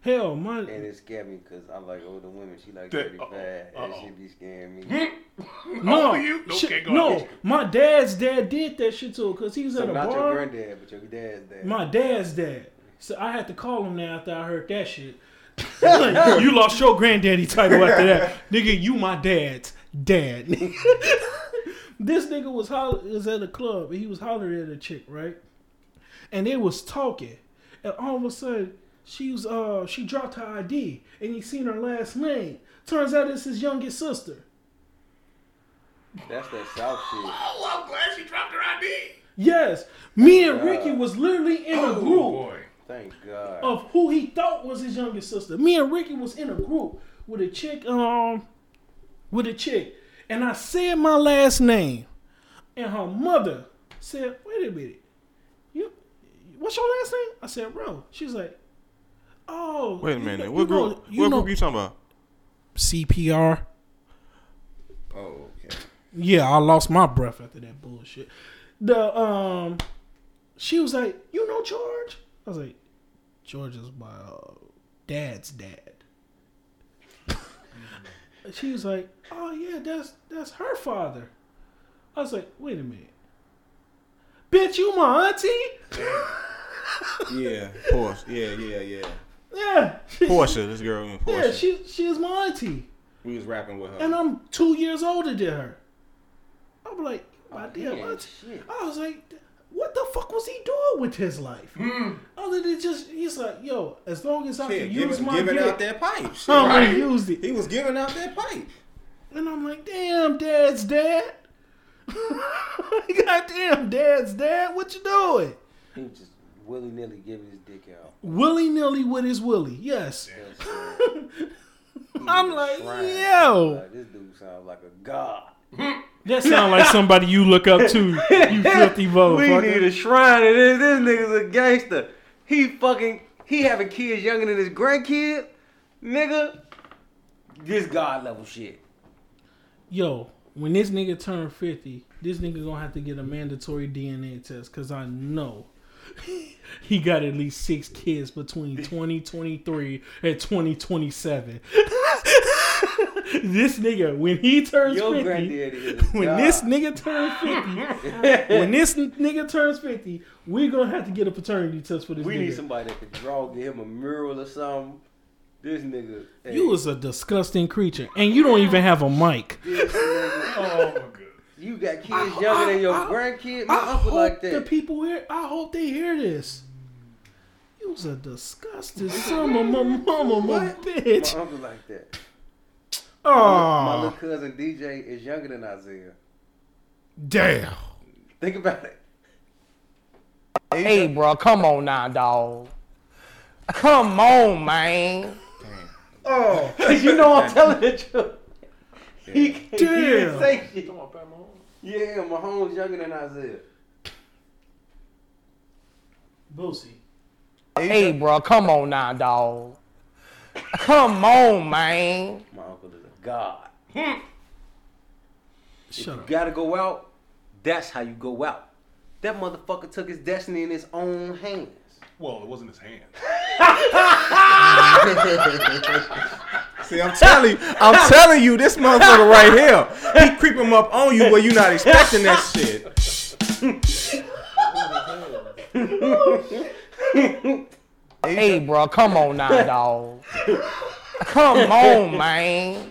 Hell, my. And it scared me because I like older women. She like 35, and she be scaring me. No, my dad's dad did that shit too because he was at a bar. Not your granddad, but your dad's dad. My dad's dad. So I had to call him now after I heard that shit. Like, you lost your granddaddy title after that, nigga. You my dad's dad. This nigga was at a club and he was hollering at a chick, right? And they was talking, and all of a sudden. She dropped her ID and he seen her last name. Turns out it's his youngest sister. That's that South shit. Oh, I'm glad she dropped her ID. Yes. Me and Ricky was literally in a group. Boy. Thank God. Of who he thought was his youngest sister. Me and Ricky was in a group with a chick, and I said my last name. And her mother said, "Wait a minute. What's your last name?" I said, "Ro." She's like, "Oh, wait a minute. What group you talking about?" CPR. Oh, okay. Yeah, I lost my breath after that bullshit. She was like, "You know George?" I was like, "George is my dad's dad." She was like, "Oh yeah, that's her father." I was like, "Wait a minute, bitch, you my auntie?" Yeah, of course. Yeah. Yeah. Portia, this girl named Portia. Yeah, she is my auntie. We was rapping with her. And I'm 2 years older than her. I'm like, my damn auntie. Shit. I was like, what the fuck was he doing with his life? Mm. Other than he's like, yo, as long as I can use my dick. He was giving out that pipe. Right. He was giving out that pipe. And I'm like, damn, dad's dad. Goddamn, dad's dad, what you doing? He just willy-nilly giving his dick out. Willy-nilly with his willy, yes. I'm like, yo. This dude sounds like a god. That sounds like somebody you look up to, you filthy motherfucker. We need a shrine of this. This nigga's a gangster. He having kids younger than his grandkid, nigga. This god level shit. Yo, when this nigga turn 50, this nigga gonna have to get a mandatory DNA test because I know he got at least 6 kids between 2023 and 2027. This nigga, when he turns 50, when this nigga turns 50, we're gonna have to get a paternity test for this nigga. We need somebody that could draw, give him a mural or something. This nigga, hey. You is a disgusting creature, and you don't even have a mic. Oh my God. You got kids younger than your grandkid? My uncle like that. The people here, I hope they hear this. You was a disgusting son of my mama, my bitch. My uncle like that. Oh, my little cousin DJ is younger than Isaiah. Damn. Think about it. Hey, bro, come on now, dog. Come on, man. Damn. Oh, you know I'm telling the truth. He can't even say shit. Yeah, Mahomes younger than Isaiah. Boosie. Hey, bro, come on now, dog. Come on, man. My uncle is a god. If you gotta go out, that's how you go out. That motherfucker took his destiny in his own hands. Well, it wasn't his hands. See, I'm telling you, this motherfucker right here, he creep him up on you where you not expecting that shit. Hey, bro, come on now, dog. Come on, man.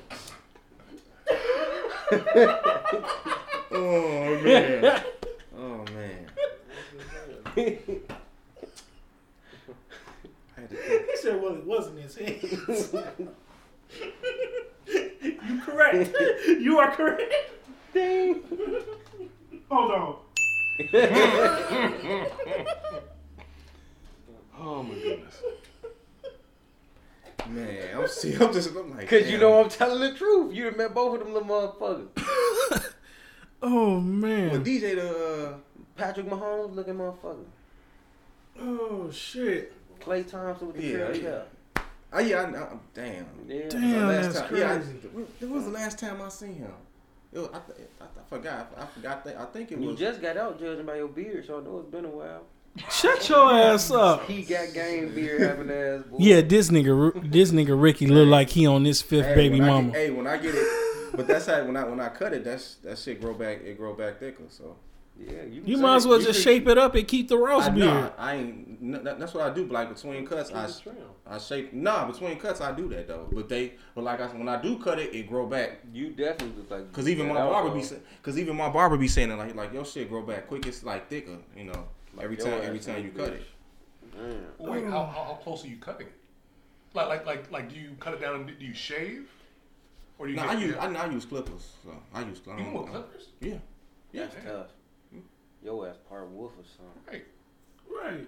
Oh man. Oh man. He said, well, it wasn't his hands. You correct. You are correct. Dang. Hold on. Oh my goodness. Man, I'm like, cause damn. You know I'm telling the truth. You done met both of them little motherfuckers. Oh man. Well, DJ the Patrick Mahomes looking motherfucker. Oh shit. Clay Thompson with the hair. Oh yeah, I damn. Yeah. Damn, that's time, crazy. Yeah, it was the last time I seen him. I forgot. I think it was. You just got out judging by your beard, so I know it's been a while. Shut your ass up. He got game beard having ass. Boy. Yeah, this nigga Ricky look like he on his fifth baby mama. When I get it, but that's how when I cut it, that shit grow back. It grow back thicker. So yeah, you might as well just shape it up and keep the Ross beard. Nah, I ain't. That's what I do. Like between cuts, I shape. Nah, between cuts, I do that though. But like I said, when I do cut it, it grow back. You definitely look like. Cause even my barber be saying it like your shit grow back quick. It's like thicker, you know. Like every time you cut it. Damn. Wait, how close are you cutting it? Like do you cut it down? And do you shave? Or do you? I use clippers. So you want clippers? Yeah. Yeah. That's tough. Yo ass part wolf or something. Right.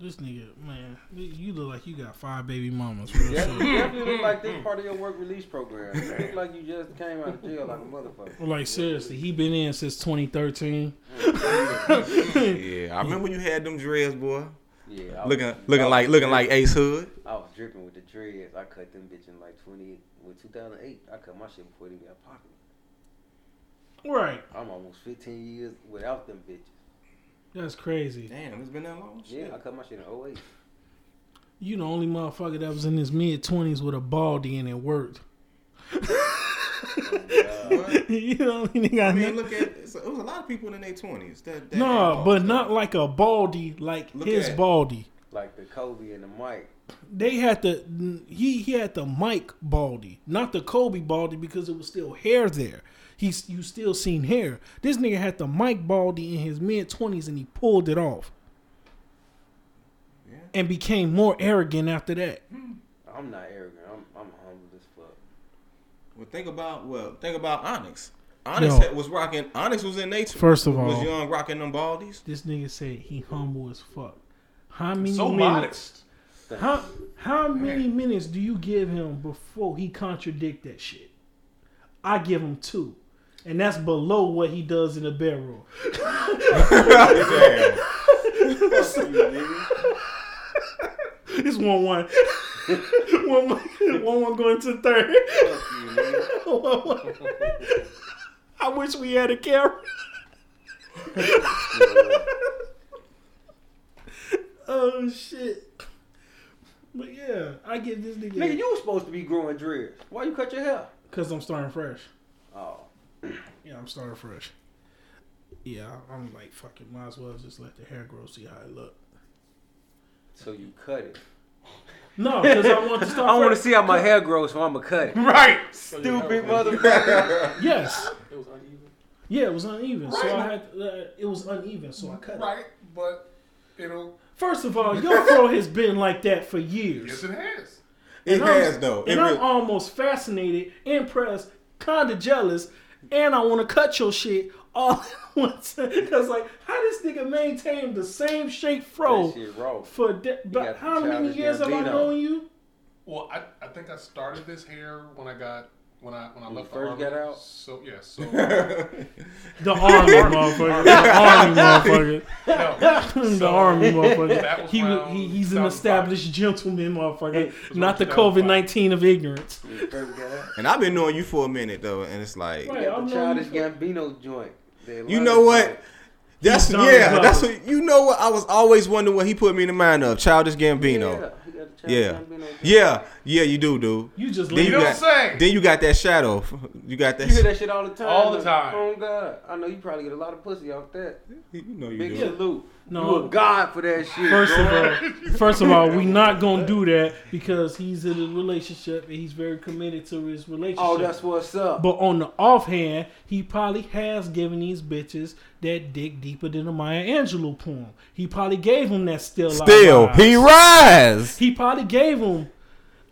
This nigga, man, you look like you got 5 baby mamas. You definitely look like this part of your work release program. You look like you just came out of jail like a motherfucker. Well, like, seriously, he been in since 2013. Yeah, I remember when you had them dreads, boy. Yeah. Looking like Ace Hood. I was dripping with the dreads. I cut them bitch in like 2008. I cut my shit before they got popping. Right. I'm almost 15 years without them bitches. That's crazy. Damn, it's been that long? Shit. Yeah, I cut my shit in 08. You the only motherfucker that was in his mid-20s with a baldy and it worked. You the only nigga I mean, look at it. It was a lot of people in their 20s. That but not like a baldy, like look his baldy. Like the Kobe and the Mike. They had the... He had the Mike baldy, not the Kobe baldy because it was still hair there. You still seen hair. This nigga had the Mike baldy in his mid-20s and he pulled it off. Yeah. And became more arrogant after that. I'm not arrogant. I'm humble as fuck. Well, think about Onyx. Onyx was in nature. First of all. Was young rocking them baldies. This nigga said he humble as fuck. How many minutes? Modest. How many minutes do you give him before he contradict that shit? I give him 2. And that's below what he does in the bedroom. Damn. Fuck you, nigga. It's 1-1. 1-1 going to the third. Fuck you, nigga. 1-1. I wish we had a camera. Oh, shit. But yeah, I get this nigga. Nigga, you were supposed to be growing dreads. Why you cut your hair? Because I'm starting fresh. Oh. Yeah, I'm starting fresh. Yeah, I'm like, fuck it, might as well just let the hair grow, see how it look. So you cut it. No, because I want to start I want to see how my hair grows, so I'm going to cut it. Right. So stupid motherfucker. Yes. It was uneven? Yeah, it was uneven. Right. So I had it was uneven, so I cut it. Right, but, you know. First of all, your fro has been like that for years. Yes, it has. I'm almost fascinated, impressed, kind of jealous, and I want to cut your shit all at once. Because, like, how this nigga maintain the same shape fro for how many years have I known you? Well, I think I started this hair when I left the army. First got out? So, yeah, so. The army, motherfucker. The army, motherfucker. He's an established gentleman, motherfucker. Not the COVID-19 of ignorance. And I've been knowing you for a minute, though, and it's like. Right, the Childish Gambino joint. You know what? That's what. You know what? I was always wondering what he put me in the mind of. Childish Gambino. Yeah. Yeah, you do, dude. You just leave. Then you got that shadow. You hear that shit all the time. Oh God, I know you probably get a lot of pussy off that. You know you do. Salute. No. You a god for that shit. First of all, we not gonna do that because he's in a relationship and he's very committed to his relationship. Oh, that's what's up. But on the offhand, he probably has given these bitches that dick deeper than a Maya Angelou poem. He probably gave him that still. He rise. He probably gave him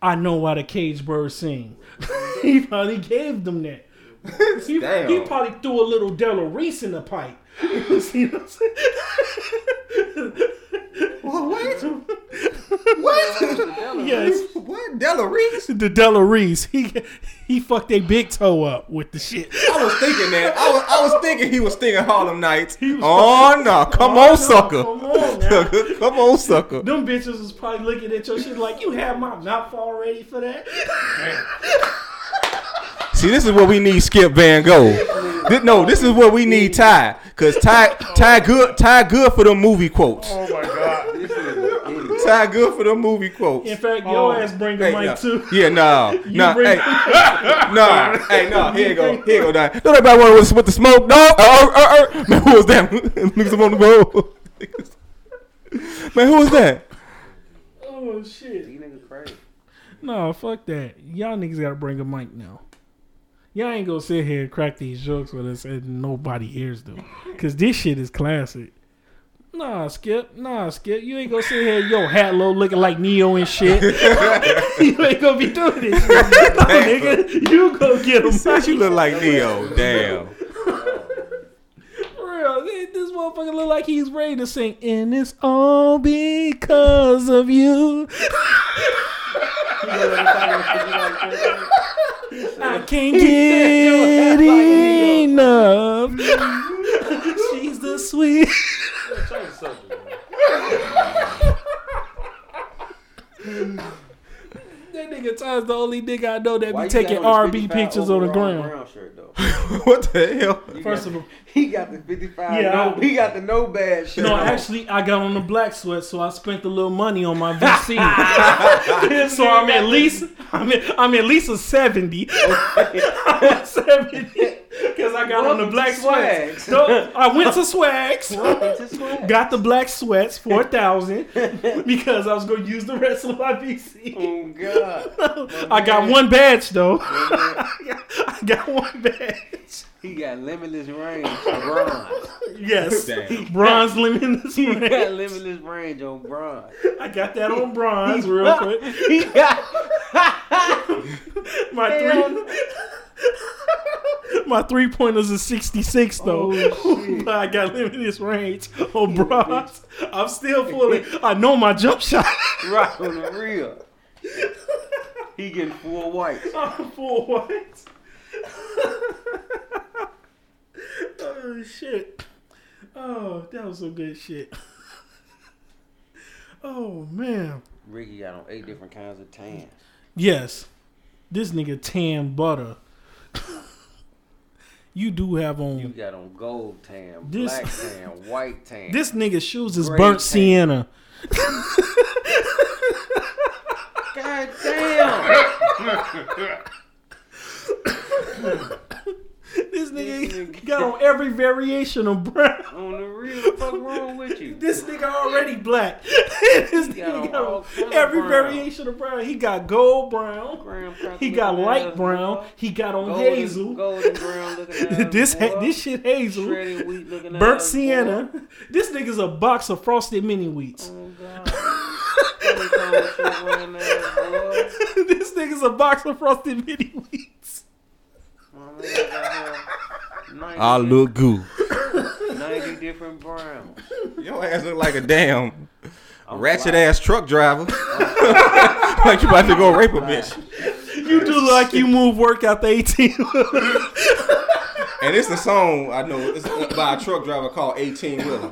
I Know Why the Cage Bird Sing. He probably gave them that. He probably threw a little Della Reese in the pipe. See what I'm saying? What? Yes. What? Della Reese? The Della Reese. He fucked a big toe up with the shit. I was thinking that. I was thinking he was stinging Harlem Nights. Come on, sucker. Come on, sucker. Them bitches was probably looking at your shit like, you have my mouth already for that? See, this is what we need Skip Van Gogh. This is what we need Ty. Because Ty good for them movie quotes. Oh, my God. Ty good for them movie quotes. In fact, your ass bring the mic, too. Yeah, No. Here you go, Don. Don't everybody want to with the smoke, dog? Man, who was that? Niggas on the road. Man, who was that? Oh, shit. These niggas crazy. No, fuck that. Y'all niggas got to bring a mic now. Y'all ain't gonna sit here and crack these jokes with us and nobody hears them. Cause this shit is classic. Nah, Skip. You ain't gonna sit here and yo hat low looking like Neo and shit. You ain't gonna be doing this shit. No, nigga. You gonna get him. Since you look like Neo, damn. For real. This motherfucker look like he's ready to sing, and it's all because of you. I can't get enough. She's the sweet. That nigga Ty's the only nigga I know that be taking RB pictures on the ground. Shirt, what the hell? First of all, he got the 55. Yeah, he got the no bad shirt. No, actually, I got on the black sweat, so I spent a little money on my VC. So I'm at least a 70. I'm a 70. Because I got on the black sweats. No, I went to Swags. Got the black sweats, 4,000, because I was going to use the rest of my VC. Oh, God. I got one badge, though. I got one badge. He got limitless range on bronze. Yes. Bronze limitless range. He got limitless range on bronze. I got that on bronze real quick. He got... My three-pointers are 66, though. Oh, but I got limited range. Oh, bro. I'm still fully... I know my jump shot. Right, on the real. He getting full whites. I'm full whites. Oh, shit. Oh, that was some good shit. Oh, man. Ricky got on 8 different kinds of tan. Yes. This nigga tan butter. You do have on. You got on gold tan, black tan, white tan. This nigga's shoes is burnt tan. Sienna. God damn. This nigga got on every variation of brown. On the real, what the fuck wrong with you? This nigga already black. This nigga got on every variation of brown. He got gold brown. He got light brown. He got on golden, hazel. Golden brown looking. This shit hazel. Burnt sienna. Boy. This nigga's a box of frosted mini wheats. Oh God. This nigga's a box of frosted mini wheats. I look good. 90 different browns. Your ass look like a damn ratchet ass truck driver. Like you about to go rape a bitch. You do look like you move work out the 18. And it's a song I know. It's by a truck driver called 18 Wheeler.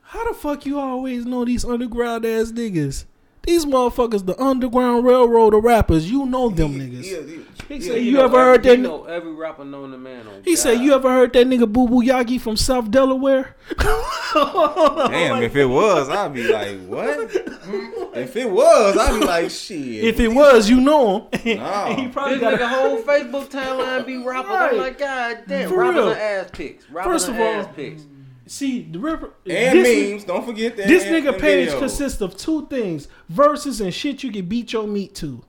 How the fuck you always know these underground ass niggas? These motherfuckers, the Underground Railroad of rappers. You know them niggas. He said, you ever heard that? Know every rapper known to man. Oh, he God. Said, you ever heard that nigga Boo Boo Yagi from South Delaware? Damn, if it was, I'd be like, what? If it was, I'd be like, shit. If it was, you know him. Nah. He probably got a whole Facebook timeline be rappers. Right. I'm like, God damn, for rappers real. Are ass pics. Rappers are ass pics. See, the rapper and memes. Don't forget that. This nigga page video. Consists of two things: verses and shit you can beat your meat to.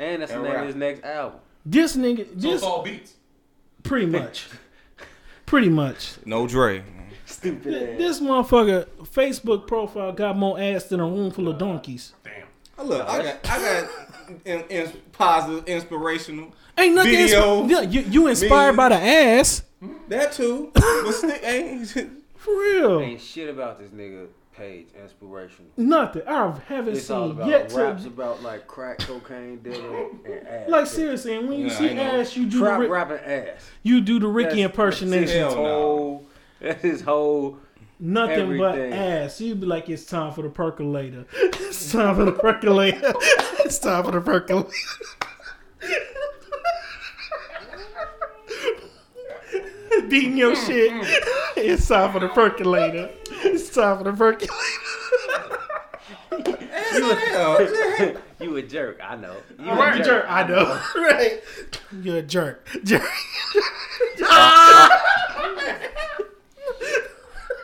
And that's the name of his next album. This nigga, so it's all beats. Pretty much. Pretty much. No Dre. Stupid ass. This motherfucker Facebook profile got more ass than a room full of donkeys. Damn. Oh, look, I got positive, inspirational. Ain't nothing. You inspired by the ass. That too. But for real. Ain't shit about this nigga page inspirational. Nothing. I haven't it's seen all about yet. Raps about like crack cocaine, dildo, and ass. Like seriously, and when you see ass, you do trap rapping ass. You do the Ricky impersonation. That's his whole. Nothing everything. But ass. You'd be like, it's time for the percolator. It's time for the percolator. It's time for the percolator. Beating your shit. It's time for the percolator. It's time for the percolator. You a jerk, I know. You a jerk, I know. Right. You're a jerk.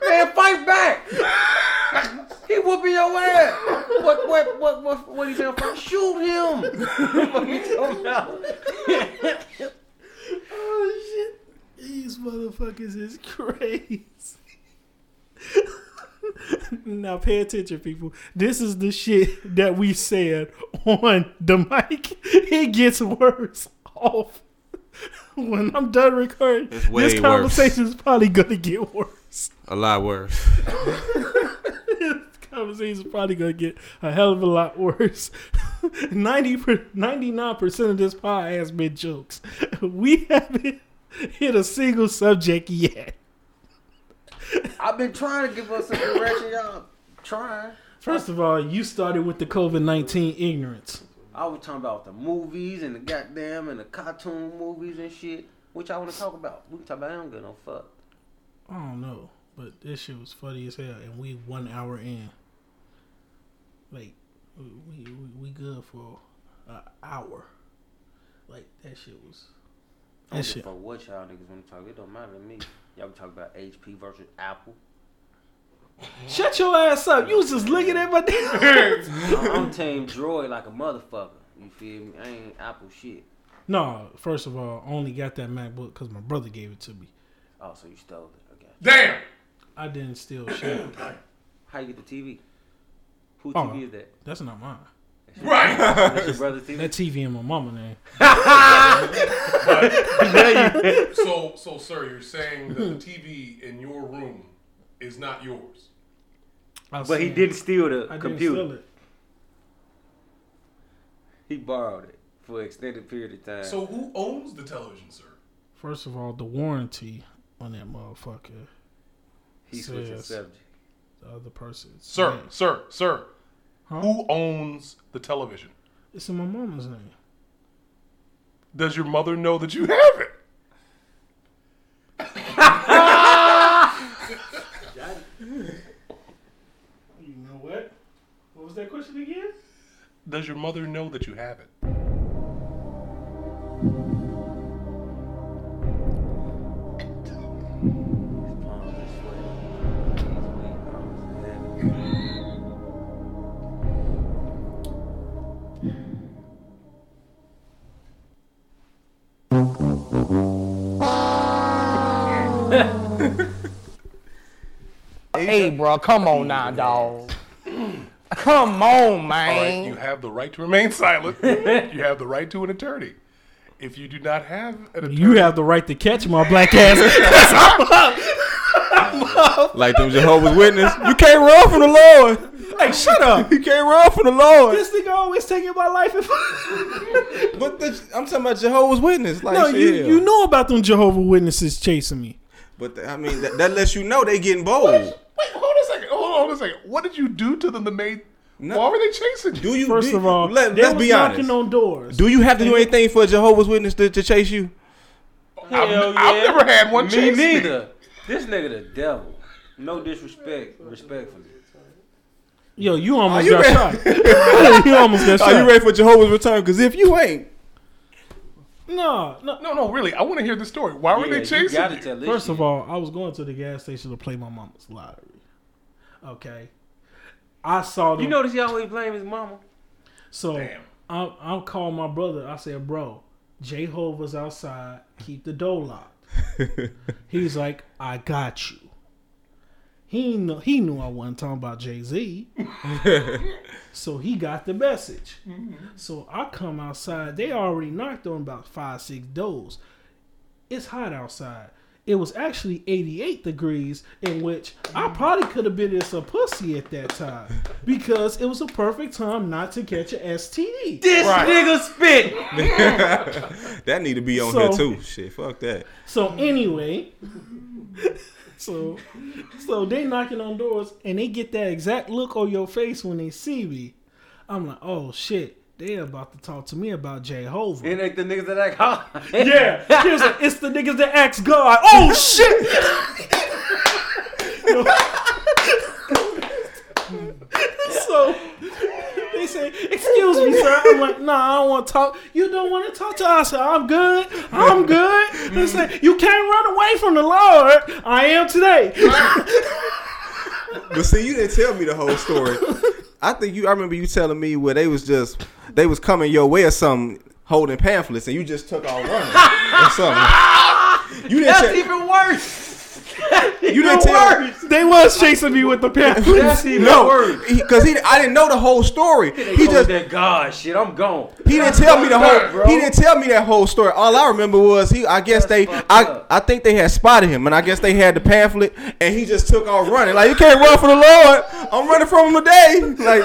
Man, fight back. He whooping your ass. What are you doing for? Shoot him. What are you talking about? Oh, shit. These motherfuckers is crazy. Now pay attention, people. This is the shit that we said on the mic. It gets worse off. When I'm done recording, this conversation is probably going to get worse. A lot worse. This conversation is probably going to get a hell of a lot worse. 99% of this pod has been jokes. We haven't hit a single subject yet. I've been trying to give us some direction, y'all. Trying. First of all, you started with the COVID-19 ignorance. I was talking about the movies and the goddamn and the cartoon movies and shit, which I want to talk about. We can talk about I don't give no fuck. I don't know, but this shit was funny as hell, and we 1 hour in. Like, we good for an hour. Like, that shit was... I don't give a fuck what y'all niggas want to talk. It don't matter to me. Y'all be talking about HP versus Apple. Shut your ass up. You was just looking at my damn. I'm team droid like a motherfucker. You feel me? I ain't Apple shit. No, first of all, I only got that MacBook because my brother gave it to me. Oh, so you stole it. Okay. Damn! I didn't steal shit. How you get the TV? Who TV is that? That's not mine. Right. That's your brother's TV? That TV in my mama's name. So, sir, you're saying that the TV in your room is not yours. But he didn't steal the computer. Didn't steal it. He borrowed it for an extended period of time. So who owns the television, sir? First of all, the warranty on that motherfucker. He switched the subject. The other person. Sir. Huh? Who owns the television? It's in my mama's name. Does your mother know that you have it? You know what? What was that question again? Does your mother know that you have it? Hey, bro, come on now, dog. Come on, man. All right, you have the right to remain silent. You have the right to an attorney. If you do not have an attorney... You have the right to catch my black ass. I'm up. Like them Jehovah's Witness. You can't run from the Lord. Hey, shut up. You can't run from the Lord. This nigga always taking my life. But I'm talking about Jehovah's Witness. Like, no, you know about them Jehovah's Witnesses chasing me. But that lets you know they getting bold. Wait, hold on a second. What did you do to them that made No. Why were they chasing you? First of all, let's be honest. Knocking on doors. Do you have to do anything for a Jehovah's Witness to chase you? I've never had one chase me. Me neither. This nigga the devil. No disrespect, respectfully. Yo, you almost got shot. You almost got shot. Are you ready for Jehovah's return? Because if you ain't. No, really. I want to hear the story. Why were they chasing you? First of all, I was going to the gas station to play my mama's lottery. Okay. I saw them. You notice he always blame his mama. So I'm calling my brother. I said, bro, Jehovah's outside. Keep the door locked. He's like, I got you. He knew I wasn't talking about Jay-Z. So he got the message. Mm-hmm. So I come outside. They already knocked on about 5-6 doors. It's hot outside. It was actually 88 degrees, in which I probably could have been in some pussy at that time because it was a perfect time not to catch an STD. This nigga spit. That need to be on here too. Shit, fuck that. So anyway... So they knocking on doors and they get that exact look on your face when they see me. I'm like, oh shit, they about to talk to me about Jehovah. It ain't the niggas that act hard. Yeah, it's the niggas that acts God. Oh shit. So they say, excuse me, sir. I'm like, nah, I don't want to talk. You don't want to talk to us. I'm good. They say, you can't run away from the Lord. I am today. But see, you didn't tell me the whole story. I remember you telling me where they was coming your way or something, holding pamphlets, and you just took all running or something. That's even worse. You didn't tell me. They was chasing me with the pamphlets. That's even worse. Because I didn't know the whole story. He just that God shit. I'm gone. He didn't tell me the whole. Bro. He didn't tell me that whole story. All I remember was he. I guess they. I think they had spotted him, and I guess they had the pamphlet, and he just took off running. Like, you can't run for the Lord. I'm running from him today. Like,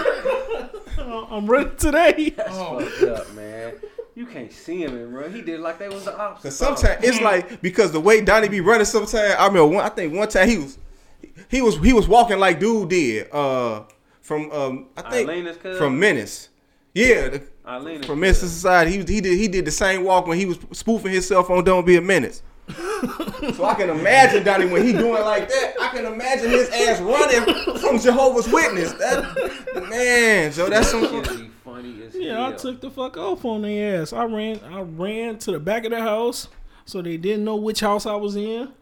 I'm running today. That's fucked up, man. You can't see him and run. He did like they was the opposite. Cause sometimes it's like because the way Donnie be running. Sometimes I remember one time he was walking like dude did from I think from Menace. Yeah, from Menace Society. He did the same walk when he was spoofing himself on "Don't Be a Menace." So I can imagine Donnie when he doing like that. I can imagine his ass running from Jehovah's Witness. That's some. Yeah, I took the fuck off on their ass. I ran to the back of the house, so they didn't know which house I was in.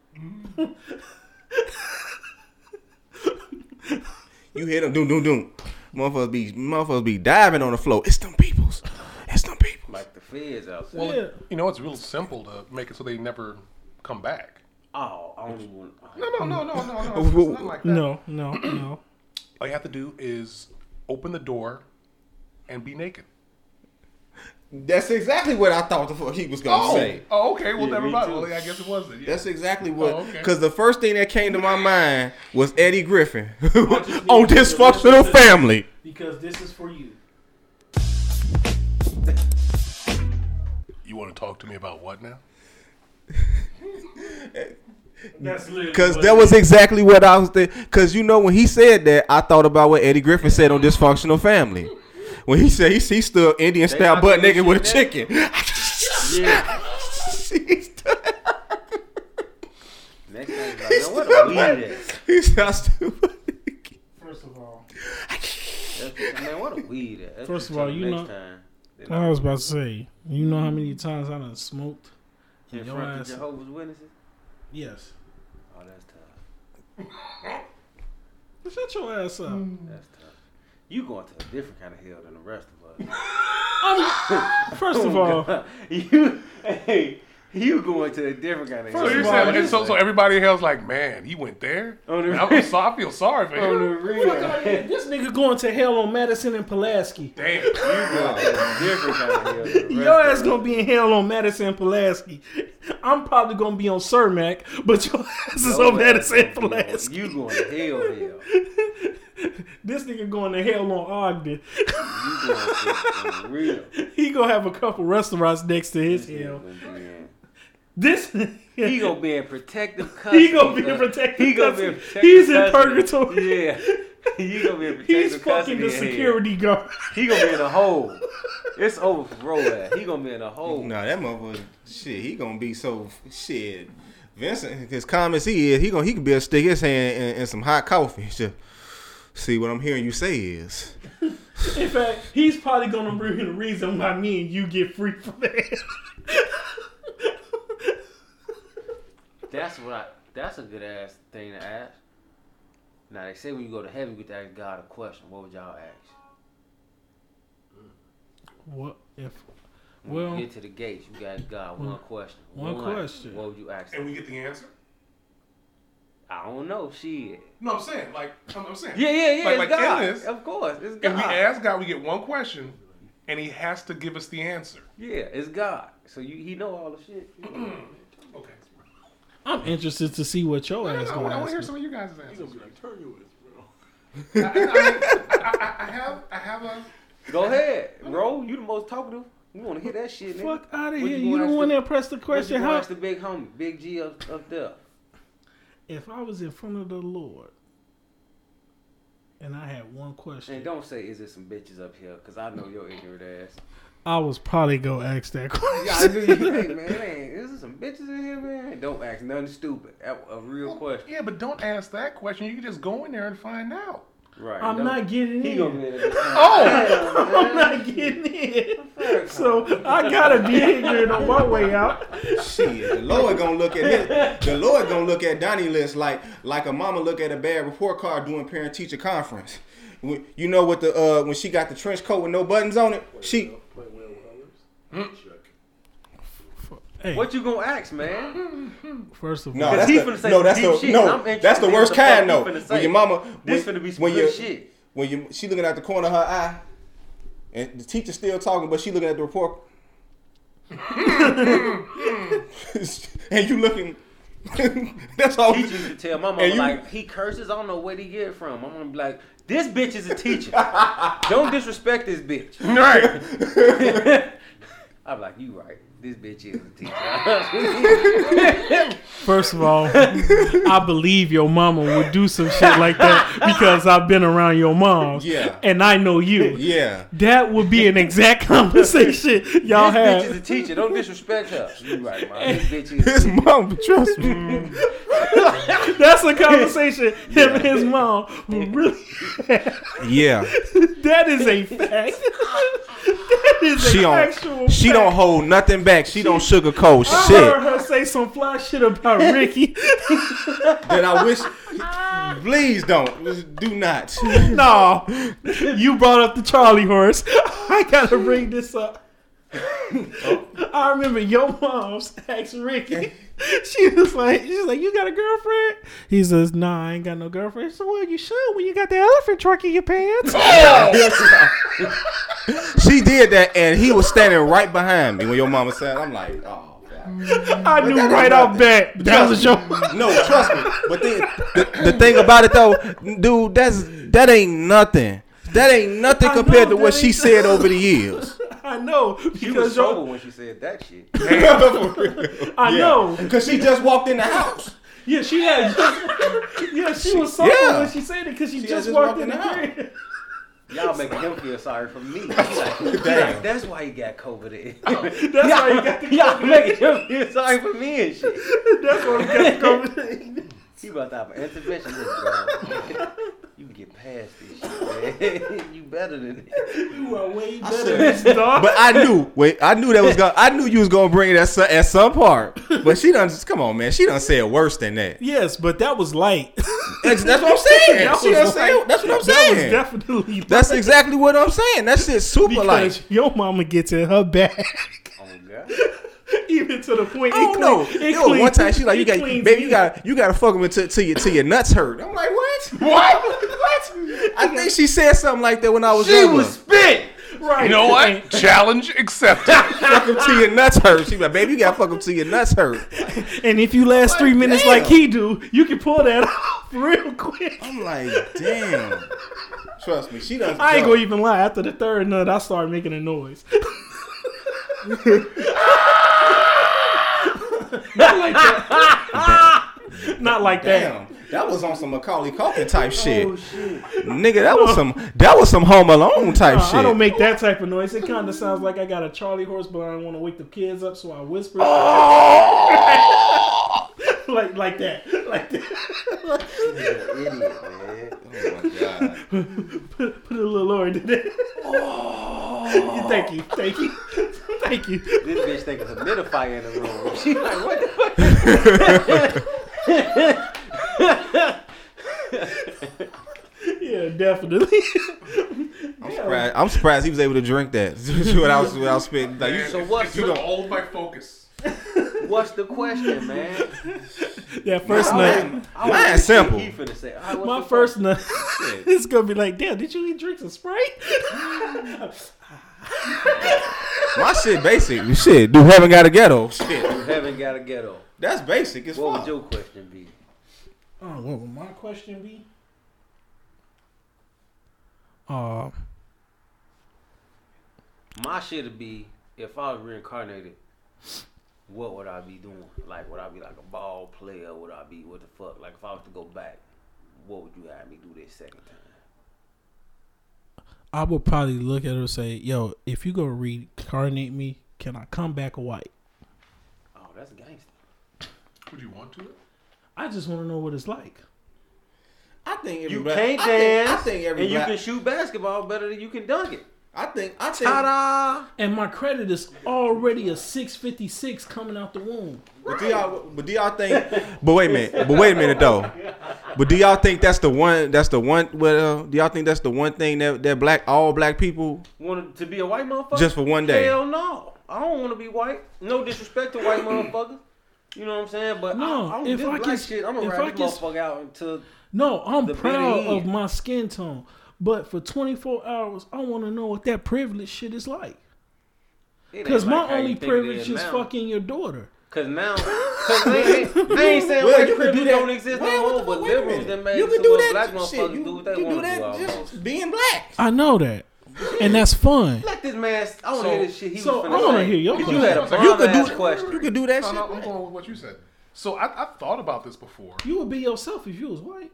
You hear them doom doom doom. Motherfuckers be diving on the floor. It's them peoples. It's them people. Like the feds outside. Well, you know it's real simple to make it so they never come back. Oh, I don't even. No. It's not like that. No. All you have to do is open the door. And be naked. That's exactly what I thought the fuck he was going to say. Oh, okay. Well, never mind. Well, I guess it wasn't. Yeah. That's exactly what. Because the first thing that came to my mind was Eddie Griffin. Oh, this fucked little family. Because this is for you. You want to talk to me about what now? Because that was exactly what I was thinking. Because, you know, when he said that, I thought about what Eddie Griffin said on Dysfunctional Family. When he said he still Indian style butt naked with a chicken. Yeah. Next thing like, yo, what a weed is. He's not stupid. First of all. Man, what a weed is. That's first of all, you know. I was about to say, you know how many times I done smoked? In front of Jehovah's Witnesses? Yes. Oh, that's tough. Shut your ass up. That's tough. You going to a different kind of hell than the rest of us. First of all, you going to a different kind of hell. So everybody in hell's like, man, he went there. I feel sorry for him. This nigga going to hell on Madison and Pulaski. Damn, you going to a different kind of hell. Than the rest your ass gonna be in hell on Madison and Pulaski. I'm probably gonna be on Cermak, but your ass is on Madison and Pulaski. You going to hell. This nigga going to hell on Ogden. Real. He gonna have a couple restaurants next to his hell. This he gonna be in protective custody. He's in purgatory. Yeah. He gonna be a he's fucking the security guard. He gonna be in a hole. It's over for Road. He gonna be in a hole. Nah, that motherfucker. Shit, he gonna be so shit. Vincent, as calm as he is, he can be a stick his hand in some hot coffee. Just see what I'm hearing you say is. In fact, he's probably gonna bring the reason why me and you get free from that. That's a good ass thing to ask. Now they say when you go to heaven, you get to ask God a question. What would y'all ask? What if? Well, when you get to the gates, you got God one question. One question. What would you ask? And we get the answer. I don't know. Shit. No, I'm saying like I'm saying. Yeah. Like God. Endless, of course, it's God. If we ask God, we get one question, and He has to give us the answer. Yeah, it's God. So He know all the shit. Okay. I'm interested to see what your ass going to ask. I want to hear some of you guys' answers. You're going to be like, turn your ass, bro. I have a... Go ahead. Ro, you the most talkative. We want to hear that shit, nigga. Fuck out of here. You don't want to impress the question. How? Ask the big homie, Big G up there. If I was in front of the Lord and I had one question... And don't say, is there some bitches up here? Because I know your ignorant ass. I was probably going to ask that question. Yeah, I knew you think, man. Is there some bitches in here, man? Don't ask nothing stupid. A real question. Yeah, but don't ask that question. You can just go in there and find out. Right. I'm not getting in. I'm not getting in. So I gotta be ignorant on my way out. Shit, the Lord gonna look at this. The Lord gonna look at Donnie list like a mama look at a bad report card doing parent teacher conference. You know what when she got the trench coat with no buttons on it, she. Hey. What you gonna ask, man? First of all, no, that's the worst kind though. When your mama, she looking at the corner of her eye, and the teacher's still talking, but she looking at the report, and you looking. That's all. Teachers used to tell my mama like he curses. I don't know where he get it from. I'm gonna be like, this bitch is a teacher. Don't disrespect this bitch. Right. I'm like, you right. This bitch is a teacher. First of all, I believe your mama would do some shit like that because I've been around your mom. Yeah. And I know you. Yeah. That would be an exact conversation y'all have. This bitch is a teacher. Don't disrespect her. You right, mom. This bitch is his mom. Trust me. That's a conversation him and his mom would really have. Yeah. That is a fact. That is an actual fact. She don't hold nothing back. She don't sugarcoat shit. I heard her say some fly shit about Ricky. That I wish. Please don't. Do not. No. You brought up the Charlie horse. I gotta bring this up. I remember your mom's asked Ricky. She's like, you got a girlfriend? He says, nah, I ain't got no girlfriend. So well, you should when you got the elephant trunk in your pants. She did that, and he was standing right behind me when your mama said, I'm like, oh. I knew right off bat that was your mom. No, trust me. But the thing about it, though, dude, that ain't nothing. That ain't nothing compared to what she said over the years. I know. She was sober when she said that shit. I know. Because she just walked in the house. Yeah, she had. She was sober when she said it because she just walked in the house. Y'all making him feel sorry for me. Like, that's why he got COVID. Why he got the COVID. Y'all making him feel sorry for me and shit. That's why he got the COVID. He about to have an intervention. You can get past this shit, man. You better than this. You are way better than this. But I knew you was gonna bring it at some part. But she done. Come on, man. She done said worse than that. Yes, but that was light. That's what I'm saying. That's what I'm saying. That was definitely. That's light. Exactly what I'm saying. That shit's super light. Your mama gets in her bag. Oh God. Even to the point, I don't know. One time she like, you gotta fuck him till your nuts hurt. I'm like, what? What? I think she said something like that when I was younger. She was spit. Right. You know what? Challenge accepted. Fuck him till your nuts hurt. She like, baby, you gotta fuck him till your nuts hurt. And if you last 3 minutes like he do, you can pull that off real quick. I'm like, damn. Trust me, she doesn't. I ain't gonna even lie. After the third nut, I started making a noise. Not like that. Damn. That was on some Macaulay Culkin type shit. Oh, shit. Nigga, that was some Home Alone type shit. I don't make that type of noise. It kind of sounds like I got a Charlie horse, but I don't want to wake the kids up, so I whisper. Oh! like that. You're an idiot, man. Oh my god. Put a little lower into that. Oh. Thank you. This bitch think it's a humidifier in the room. She's like, what the fuck? Yeah, definitely. I'm surprised he was able to drink that without spitting. Like, man, so what? You took all my focus. What's the question, man? Yeah, first night. Mine's simple. My first night. It's gonna be like, damn. Did you eat drinks of Sprite? My shit basic. Shit, dude, haven't got a ghetto. Shit, you haven't got a ghetto. That's basic as fuck. What would your question be? Oh, what would my question be? My shit would be, if I was reincarnated, what would I be doing? Like, would I be like a ball player? Would I be, what the fuck? Like, if I was to go back, what would you have me do this second time? I would probably look at her and say, yo, if you gonna reincarnate me, can I come back white? Oh, that's gangster. Would you want to? I just want to know what it's like. I think everybody, you can't dance. I think everybody, and you can shoot basketball better than you can dunk it. I think. Ta-da! And my credit is already a 656 coming out the womb. Right. But do y'all think? But wait a minute though. But do y'all think that's the one? Do y'all think that's the one thing that all black people want to be a white motherfucker? Just for one day? Hell no! I don't want to be white. No disrespect to white motherfuckers. You know what I'm saying? But no, I'm gonna ride this motherfucker out until. No, I'm proud of my skin tone. But for 24 hours, I want to know what that privilege shit is like. Because my only privilege is fucking your daughter. Because now, they ain't saying white privilege don't exist no more, but liberals that made it so what black motherfuckers do what they want to do. Just being black. I know that. And that's fun. Let this man. I want to hear this shit. He so was I want to hear your question. You had a bomb-ass question. You could do that shit. I'm going with what you said. So I've thought about this before. You would be yourself if you was white.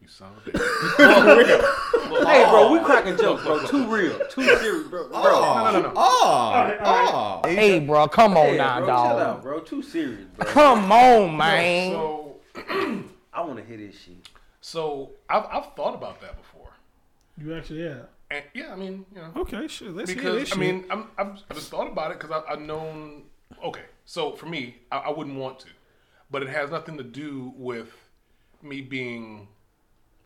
You son of a bitch. Hey, bro, we cracking jokes, bro. Too real. Too serious, bro. No. All right. Hey, bro, come on now, bro, dog. Chill out, bro. Too serious, bro. Come on, man. So I want to hear this shit. So I've thought about that before. You actually, yeah. And, yeah, I mean, you know. Okay, sure. Let's hear this shit. I mean, I've just thought about it because I've known. Okay, so for me, I wouldn't want to. But it has nothing to do with me being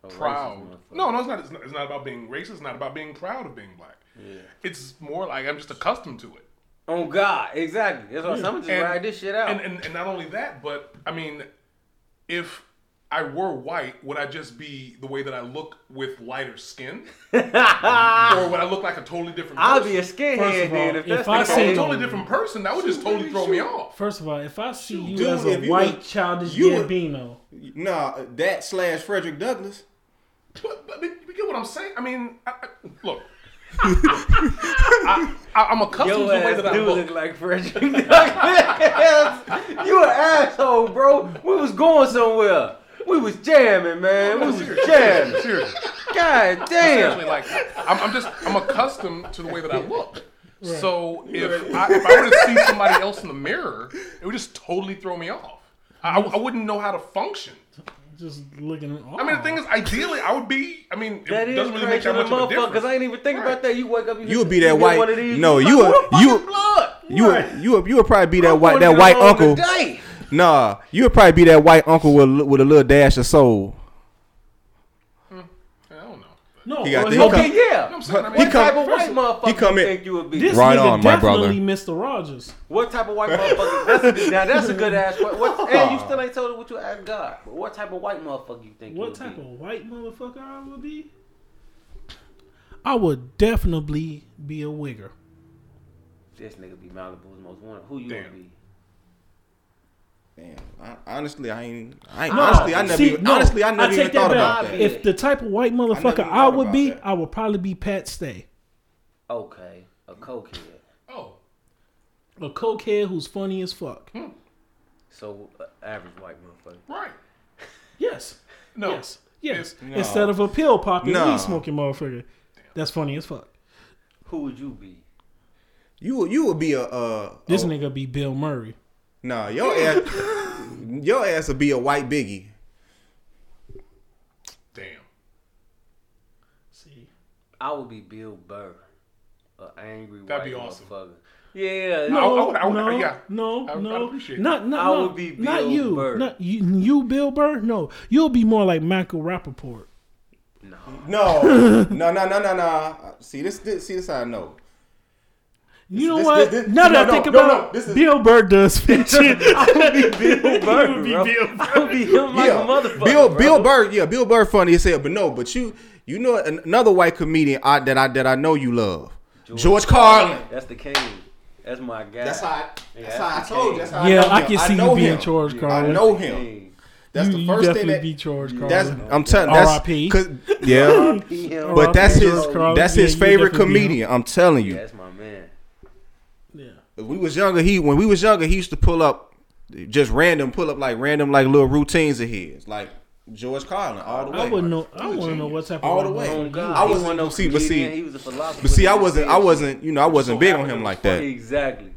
proud. No, it's not. It's not about being racist. It's not about being proud of being black. Yeah. It's more like I'm just accustomed to it. Oh, God. Exactly. That's why I'm just ride this shit out. And not only that, but, I mean, if I were white, would I just be the way that I look with lighter skin? Or would I look like a totally different person? I'll be a skinhead, dude. If I see a totally different person, that would just totally throw me off. First of all, if I see you as a white childish Gambino. Nah, that / Frederick Douglass. But you get what I'm saying? I mean, look. I'm accustomed to the way that I look like Frederick. You an asshole, bro. We was going somewhere. We was jamming, man. Seriously. God damn. Like, I'm accustomed to the way that I look. Right. So if I were to see somebody else in the mirror, it would just totally throw me off. I wouldn't know how to function. Just looking. Oh. I mean, the thing is, ideally, I would be. I mean, it doesn't really make that much of a difference. Because I ain't even think about that. You wake up, you would be that white. One of these, no, you would probably be that white. That white uncle. Nah, you would probably be that white uncle with a little dash of soul. I don't know. No, he got what type of white motherfucker you think you would be? This nigga definitely Mr. Rogers. What type of white motherfucker? Now that's a good ass question. And you still ain't told it what you asked God. What type of white motherfucker you think you would be? What type of white motherfucker I would be? I would definitely be a wigger. This nigga be Malibu's most wanted. Who you want to be? Damn. I never even thought about that. If the type of white motherfucker I would be, I would probably be Pat Stay. Okay, a cokehead. Oh, a cokehead who's funny as fuck. So average white motherfucker. Right. Yes. No. Yes. No. Instead of a pill popping weed smoking motherfucker. Damn. That's funny as fuck. Who would you be? You would be a this nigga be Bill Murray. Nah, your ass would be a white Biggie. Damn. See, I would be Bill Burr, an angry That'd white be awesome. Motherfucker. Yeah, I would be Bill Burr. Not you, Bill Burr. No, you'll be more like Michael Rappaport. No. See this. How I know. You know what? Now that I think about it, Bill Burr does fit shit. I would be Bill Burr. I would be him like a motherfucker. Bill Burr. Yeah, Bill Burr. Funny as hell. But no. But you know another white comedian that I know you love. George Carlin. That's the king. That's my guy. That's how. That's how I told you. That's how I can see you being George Carlin. I know him. That's the first thing that be George Carlin. I'm telling. R.I.P. Yeah. But that's his favorite comedian. I'm telling you. That's my man. When we was younger, he used to pull up like random little routines of his, like George Carlin, all the way. I want to know what's happening all the way. I wasn't big on him like that. Exactly.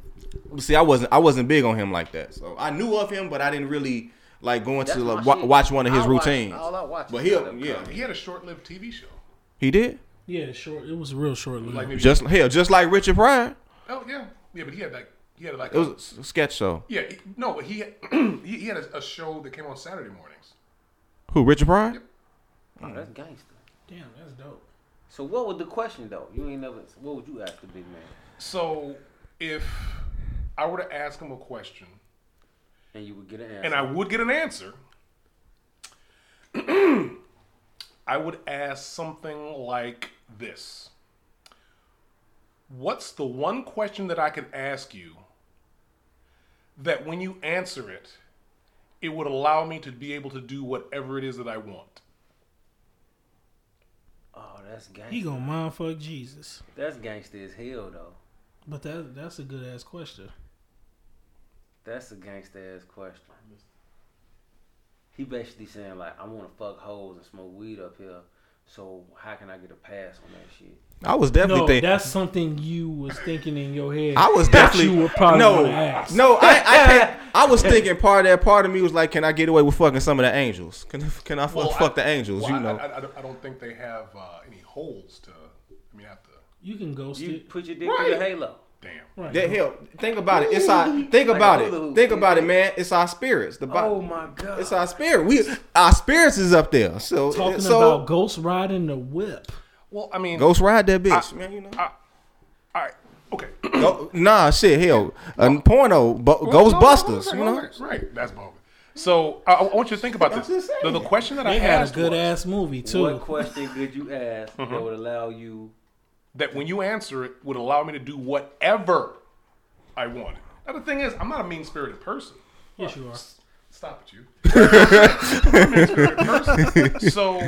See, I wasn't big on him like that. So I knew of him, but I didn't really like going to watch one of his routines. He had a short-lived TV show. He did. Yeah, short. It was real short-lived. Like just like Richard Pryor. Oh yeah. Yeah, but he had like it was a sketch show. Yeah, he had a show that came on Saturday mornings. Who, Richard Pryor? Yep. Oh, that's gangster. Damn, that's dope. So what was the question though? What would you ask the big man? So if I were to ask him a question, and you would get an answer, and I would get an answer, I would ask something like this. What's the one question that I could ask you that when you answer it, it would allow me to be able to do whatever it is that I want? Oh, that's gangster. He gonna mindfuck Jesus. That's gangster as hell, though. But that's a good ass question. That's a gangster ass question. He basically saying like, I want to fuck hoes and smoke weed up here. So how can I get a pass on that shit? I was definitely thinking that's something you was thinking in your head. I was definitely I was thinking part of me was like, can I get away with fucking some of the angels? Can I fuck the angels? Well, you know, I don't think they have any holes to. I mean, after you can ghost you it. Put your dick in your halo. Damn. Right. That hell. Think about it. It's our. Think about it. Think about it, man. It's our spirits. The body. Oh my God. It's our spirit. Our spirits is up there. So talking about ghost riding the whip. Well, I mean, ghost ride that bitch, man. You know. All right. Okay. Hell. Porno. Ghostbusters. You know. Right. That's bogus. So I want you to think about this. The question that I had is a good ass movie too. What question could you ask that would allow you? That when you answer it would allow me to do whatever I wanted. Now the thing is, I'm not a mean-spirited person. Yes, you are. Stop it, you. I'm a mean-spirited person. So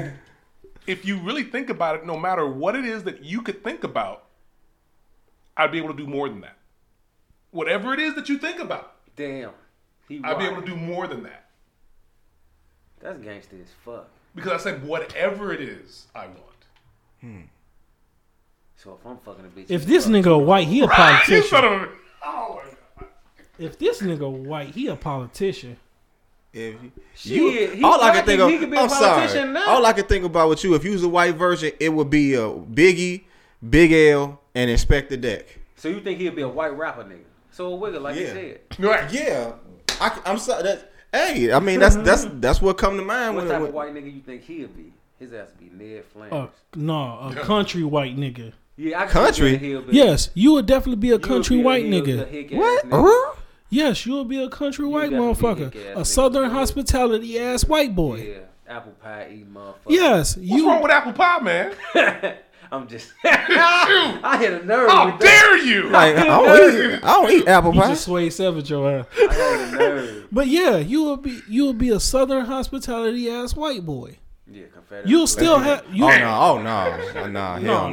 if you really think about it, no matter what it is that you could think about, I'd be able to do more than that. Whatever it is that you think about. Damn. I'd be able to do more than that. That's gangster as fuck. Because I said whatever it is I want. So if I'm fucking a bitch, if this nigga white, he a politician. All I can think about with you, if you was a white version, it would be Biggie, Big L, and Inspector Deck. So you think he'd be a white rapper nigga? So a wigger, like you said. Right. Yeah. I'm sorry. That's what come to mind. What type of white nigga you think he'd be? His ass be Ned Flanders. A country white nigga. Yeah, country. Yes, you would definitely be a country white nigga. What? Nigga. Yes, you would be a country white motherfucker, a southern hospitality ass white boy. Yeah, apple pie eating motherfucker. Yes, what's wrong with apple pie, man? I'm just. I hit a nerve. How dare you? Like, I don't eat apple pie. You just sway savage your ass. I hit a nerve. But yeah, you would be a southern hospitality ass white boy. Yeah, Confederate. You'll still have. Hell no! Ain't never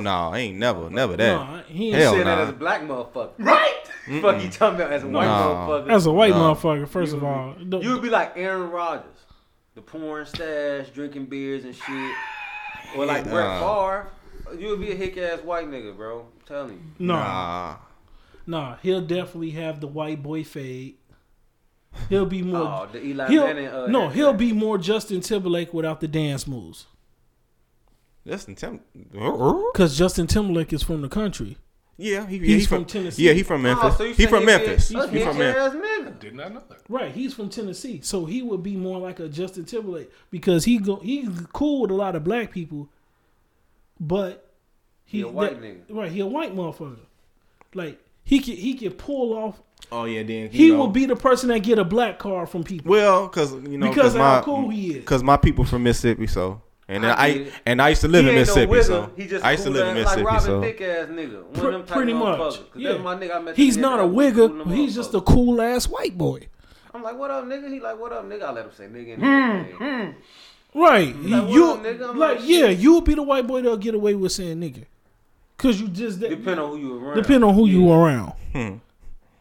that. No, he ain't saying that as a black motherfucker, right? Mm-mm. Fuck you talking about as a white motherfucker. As a white motherfucker, first of all, you would be like Aaron Rodgers. the porn stash, drinking beers and shit. Or like Brett Favre, you would be a hick ass white nigga, bro. I'm telling you. Nah, he'll definitely have the white boy fade. He'll be more. Oh, the Eli Manning, he'll be more Justin Timberlake without the dance moves. Because Justin Timberlake is from the country. Yeah, he's from Tennessee. Yeah, he's from Memphis. Oh, so he's from Memphis. He's from Memphis. Did not know that. Right, he's from Tennessee, so he would be more like a Justin Timberlake because he's cool with a lot of black people, but he a white nigga. Right, he a white motherfucker. Like he can pull off. Oh yeah, then he will be the person that get a black card from people. Well, because of how cool he is. Because my people from Mississippi, so. And I used to live in Mississippi, so I used to live in Mississippi, so pretty much. Yeah. He's not a wigger. He's just a cool ass white boy. I'm like, what up, nigga? He like, what up, nigga? I let him say, nigga. Right? You like, yeah, you'll be the white boy that'll get away with saying nigga, cause you just depend on who you around.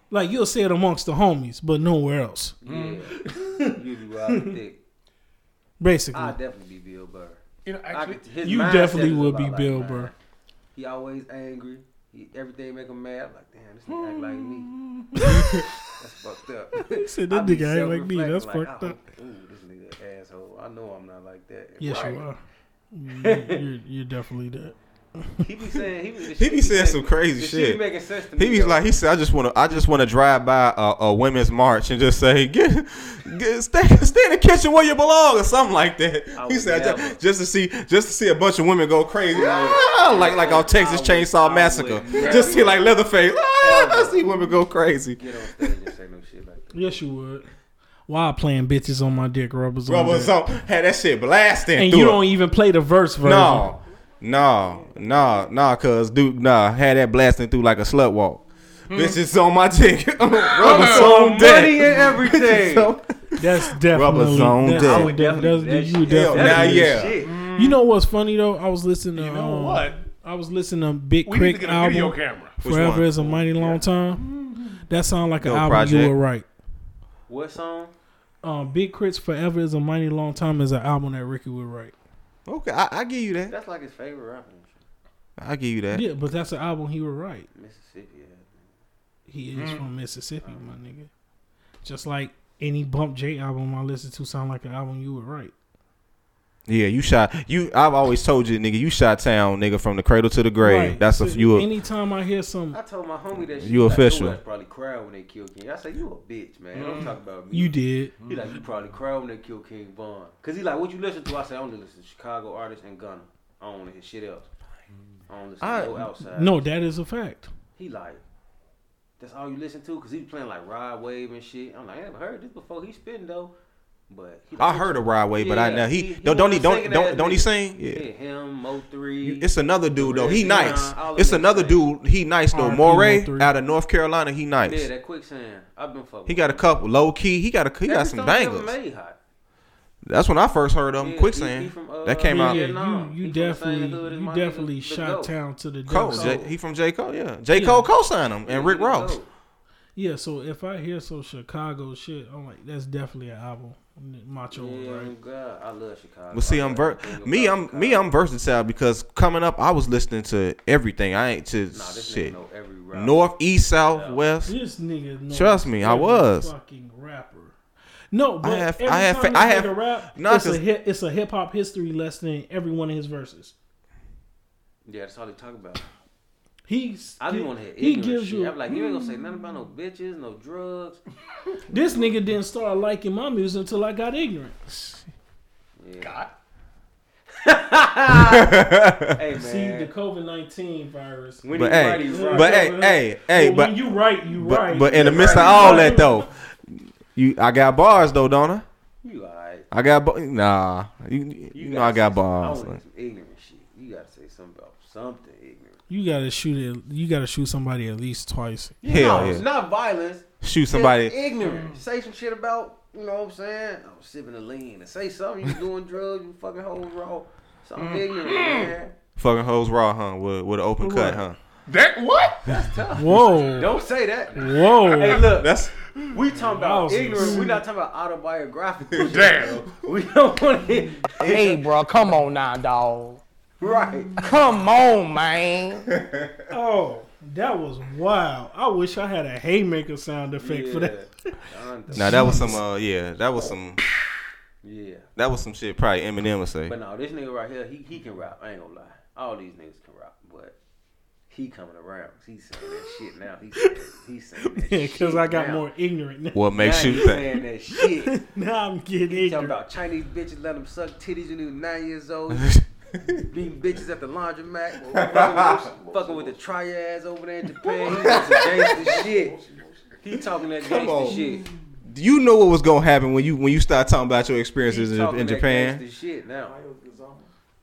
Like you'll say it amongst the homies, but nowhere else. Yeah. You do out thick. Basically, I'd definitely be Bill Burr. You definitely would be Bill Burr. He always angry. Everything make him mad. I'm like, damn, this nigga act like me. That's fucked up. He said, that nigga act like me. That's fucked up. Ooh, this nigga asshole. I know I'm not like that. Yes, right. You are. You're definitely that. He be saying some crazy shit. Be making sense to me, he said, I just want to drive by a women's march and just say, stay in the kitchen where you belong or something like that. He said, just to see a bunch of women go crazy, like on Texas Chainsaw Massacre. Just see like Leatherface, see women go crazy. Get on stage and say no shit like that. Yes, you would. Why playing bitches on my dick, rubbers on? Had that shit blasting. And you don't even play the verse version. No, cause dude, had that blasting through like a slut walk. Bitches on my dick, rubbers on deck, money and everything. That's definitely rubbers on deck. I would definitely. Yeah. You know what's funny though? I was listening to Big Crit album. Forever is a Mighty Long Time. That sound like an album you would write. What song? Big Crit's Forever is a Mighty Long Time is an album that Ricky would write. Okay, I give you that. That's like his favorite rapper. I give you that. Yeah, but that's an album he would write. Mississippi. Yeah. He is from Mississippi, my nigga. Just like any Bump J album I listen to sound like an album you would write. Yeah, I've always told you, nigga, you Chi-Town, nigga, from the cradle to the grave. Right. That's anytime I hear something. I told my homie that shit. You official. I probably cried when they killed King. I said, you a bitch, man. Don't talk about me. You did. He like, you probably cried when they killed King Von. Because he like, what you listen to? I said, I only listen to Chicago artists and Gunna. I don't want to hear shit else. I don't listen to no outside. No, that is a fact. He like, that's all you listen to? Because he was playing like Rod Wave and shit. I'm like, I never heard this before. He spitting, though. But I heard a Rod Wave, but I know he don't he sing? Yeah, him, Mo3. It's another dude though. He nice. It's another dude. He nice though. Moray out of North Carolina. He nice. Yeah, that Quicksand. I've been fucking. He got a couple low key. He got some bangers. That's when I first heard of him. Quicksand. That came out. Yeah, you definitely shot town to the Cole. He from J Cole. Yeah, J Cole co-signed him and Rick Ross. Yeah, so if I hear some Chicago shit, I'm like, that's definitely an album. Macho, right? God, I love Chicago. But see, I'm versatile because coming up, I was listening to everything. I ain't to shit. Know every North, East, South, West. This nigga. Trust me, I was fucking rapper. No, but every time I have a rap. It's a hip hop history lesson in every one of his verses. Yeah, that's all he talk about. He gives you. I'm like, you ain't gonna say nothing about no bitches, no drugs. This nigga didn't start liking my music until I got ignorant. Yeah. God. Hey man. See the COVID-19 virus. But when you write. But in the midst of all that though, I got bars though, don't I? You alright? I got nah. You know I got bars. I want some ignorant shit. You gotta say something about something. You gotta shoot somebody at least twice. Hell, it's not violence. Shoot somebody. It's ignorant. Say some shit about, you know what I'm saying? I'm sipping a lean. And say something. You doing drugs. You fucking hoes raw. Something ignorant, man. Fucking hoes raw, huh? With an open cut, huh? That what? That's tough. Whoa. Don't say that. Whoa. Hey, look. That's... We talking about ignorant. We not talking about autobiographical. Damn. We don't want to. Hey, bro, come on now, dog. Right. Come on, man. Oh, that was wild. I wish I had a haymaker sound effect for that. Now that was some. That was some. Yeah. That was some shit. Probably Eminem would say. But no, this nigga right here, he can rap. I ain't gonna lie. All these niggas can rap, but. He coming around. He's saying that shit now. He's saying that shit. Because I got more ignorant now. What makes you think? Now he's saying that shit. Now I'm getting ignorant. Talking about Chinese bitches, let them suck titties when he was 9 years old. Beating bitches at the laundromat. Fucking with the triads over there in Japan. He talking gangster shit. He talking that gangster shit. Do you know what was going to happen when you start talking about your experiences in Japan? He's talking that gangster shit now.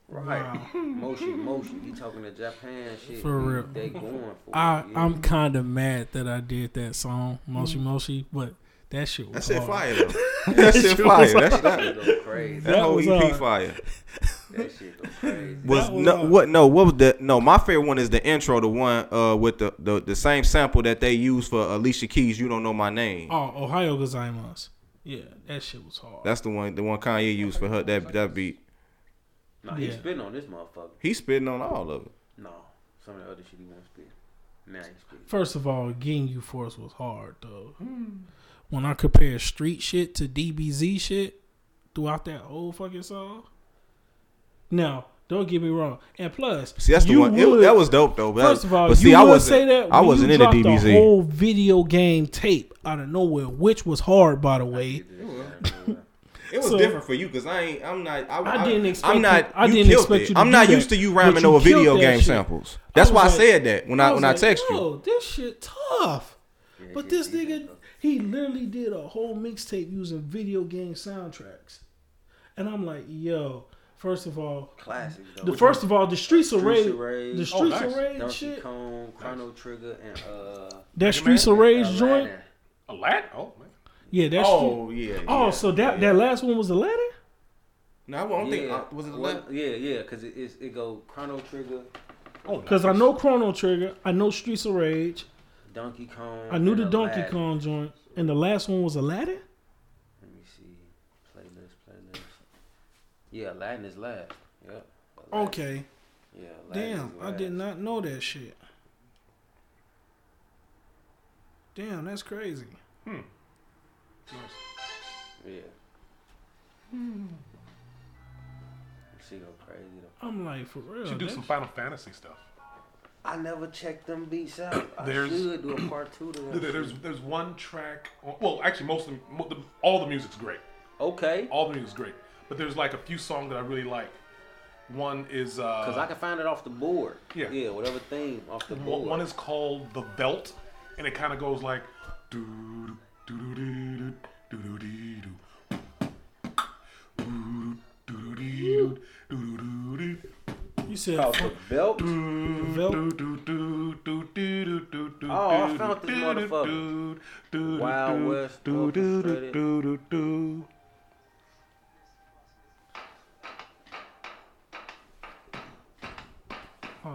Right. Wow. Motion. You talking to Japan shit. For real. They going for it. Yeah. I'm kind of mad that I did that song, Moshi, but that shit was fire, though. That shit fire. That shit go crazy. That whole EP fire. That shit go crazy. My favorite one is the intro, the one with the same sample that they used for Alicia Keys, You Don't Know My Name. Oh, Ohio Gozaimasu. Yeah, that shit was hard. That's the one Kanye used for her, that beat. Nah, he's spitting on this motherfucker. He's spitting on all of it. No, some of the other shit he won't spit. Now he's spitting. First of all, getting you force was hard, though. When I compare street shit to DBZ shit throughout that whole fucking song. Now, don't get me wrong. And plus, see, that's the one. That was dope, though. First of all, I wasn't into DBZ. The whole video game tape out of nowhere, which was hard, by the way. It was different for you because I didn't expect you to I'm not used to you rhyming over video game samples. That's why I said that when I text you. Oh, this shit tough. Yeah, but this nigga, he literally did a whole mixtape using video game soundtracks. And I'm like, yo, first of all, classic. The Streets of Rage, shit. Cone, Chrono Trigger, and that Streets of Rage joint. Aladdin. Oh man. Yeah, that's so that last one was Aladdin? No, I don't think was it Aladdin? Yeah, because it go Chrono Trigger. Oh, because I know Chrono Trigger, I know Streets of Rage, Donkey Kong. I knew the Donkey Kong joint, and the last one was Aladdin. Let me see, playlist. Yeah, Aladdin is last. Yep. Aladdin. Okay. Yeah. Aladdin. Damn, I did not know that shit. Damn, that's crazy. Nice. Yeah. She go crazy though. I'm like, for real. She do some Final Fantasy stuff. I never checked them beats out. I should do a part two to them. There's one track. Well, actually, most of them, all the music's great. Okay. All the music's great, but there's like a few songs that I really like. One is because I can find it off the board. Yeah. Yeah. Whatever theme off the board. One is called The Belt, and it kind of goes like, dude. You said The Belt? I found this motherfucker. Wild West. Oh,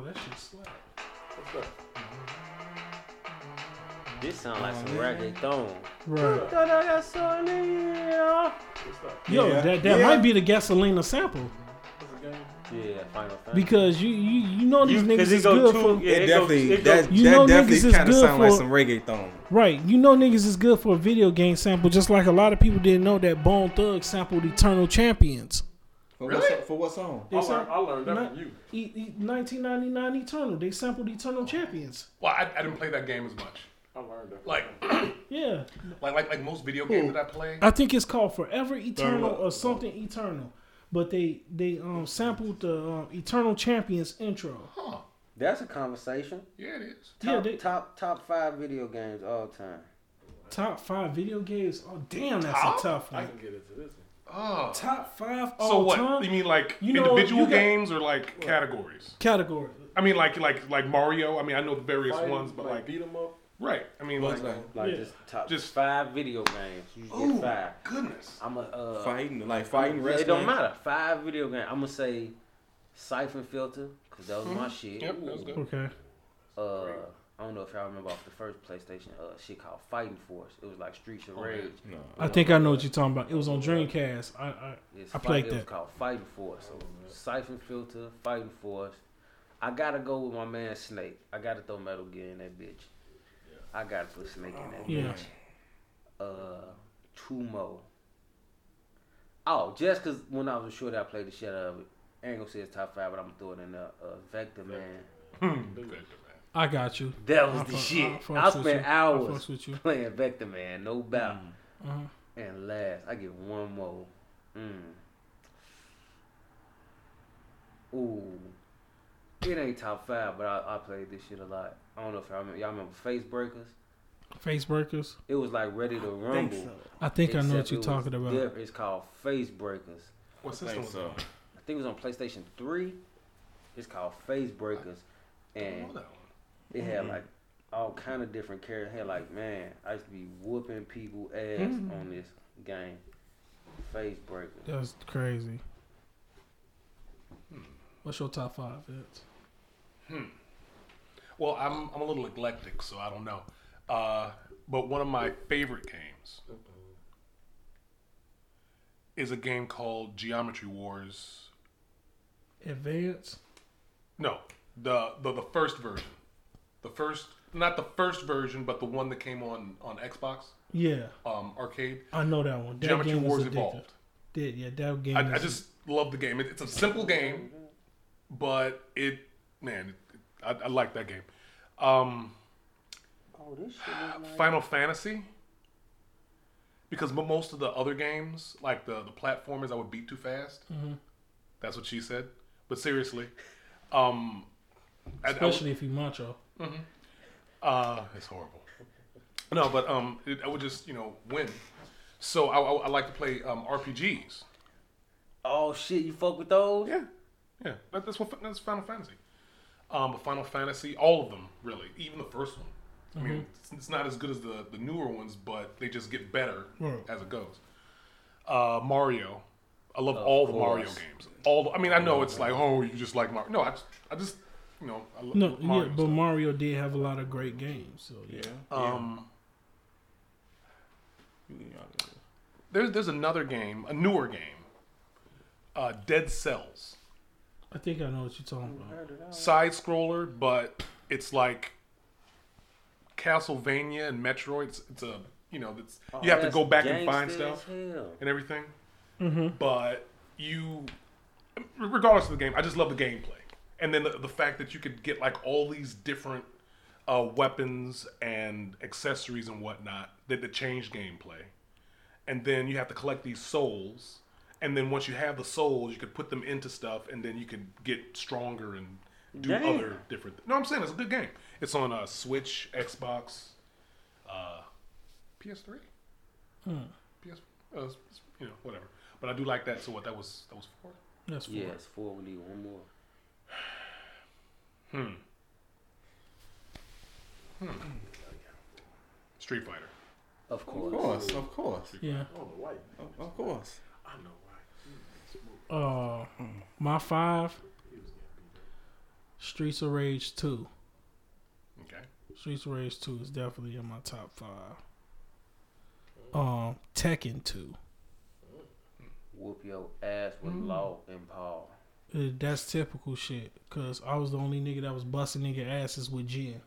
that shit slapped. What's up? This sound like some reggaeton. Right. Yo, that might be the Gasolina sample. Yeah, Final Fantasy. Because you know these niggas is good for... Yeah, it definitely kind of sound like some reggaeton. Right. You know niggas is good for a video game sample, just like a lot of people didn't know that Bone Thugs sampled Eternal Champions. Really? For what song? I learned that from you. 1999 Eternal. They sampled Eternal Champions. Well, I didn't play that game as much. I learned that. Like, yeah. Like most video games that I play. I think it's called Forever Eternal or something Eternal. But they sampled the Eternal Champions intro. Huh. That's a conversation. Yeah, it is. Top 5 video games all time. Top 5 video games? Oh, damn, that's a tough one. I can get into this one. Oh. Top 5 all time? So what? Time? You mean like individual games or like categories? Categories. I mean like Mario. I mean, I know the various ones, but like beat 'em up. Right. I mean, just 5 video games. You get 5. Oh, goodness. I'm a fighting wrestling. It don't matter. 5 video games. I'm going to say Siphon Filter, because that was my shit. Yep, that was good. Okay. I don't know if y'all remember off the first PlayStation, shit called Fighting Force. It was like Streets of Rage. No. I know what you're talking about. It was on Dreamcast. I played that. It was called Fighting Force. Siphon Filter, Fighting Force. I gotta go with my man Snake. I gotta throw Metal Gear in that bitch. Yeah. I gotta put Snake in that bitch. Tumo. Oh, just because when I was short, I played the shit out of it. I ain't gonna say it's top five, but I'm gonna throw it in there. Vector Man. I got you. That was shit. I spent hours playing Vector Man, no doubt. And last, I get one more. Ooh, it ain't top five, but I played this shit a lot. I don't know if y'all remember. Y'all remember Face Breakers? It was like Ready to Rumble. I know what you're talking about. It's called Face Breakers. What system was that? I think it was on PlayStation 3. It's called Face Breakers, and it had like all kind of different characters. It had like, man, I used to be whooping people ass on this game. Face Breakers. That's crazy. What's your top five? Well, I'm a little eclectic, so I don't know. But one of my favorite games is a game called Geometry Wars. Advance? No, the first version. Not the first version, but the one that came on Xbox. Yeah. Arcade. I know that one. That Geometry Wars Evolved. That game. I just love the game. It's a simple game, but I like that game. This shit is like Final Fantasy, because most of the other games, like the platformers, I would beat too fast. That's what she said. But seriously, especially if you macho, it's horrible. No, but I would just win. So I like to play RPGs. Oh shit, you fuck with those? Yeah. That's Final Fantasy. But Final Fantasy, all of them really, even the first one. I mean, it's not as good as the newer ones, but they just get better as it goes. Mario. I love all the Mario games. I know it's like, you just like Mario. No, I just I love Mario. Yeah, but stuff. Mario did have a lot of great games, so yeah. There's another game, a newer game. Dead Cells. I think I know what you're talking about. Side scroller, but it's like Castlevania and Metroid. You have to go back and find stuff and everything. But regardless of the game, I just love the gameplay, and then the fact that you could get like all these different weapons and accessories and whatnot that change gameplay, and then you have to collect these souls, and then once you have the souls, you could put them into stuff, and then you could get stronger and do other different things. No, I'm saying it's a good game. It's on Switch, Xbox, PS3, PS, whatever. But I do like that. So what? That was 4. That's 4. Yeah, it's 4. We need one more. Street Fighter. Of course. Yeah. Of course. I know why. My 5. Streets of Rage 2. Okay. Streets of Rage 2 is definitely in my top 5. Tekken 2. Whoop your ass with Law and Paul. That's typical shit. Cause I was the only nigga that was busting nigga asses with Jen.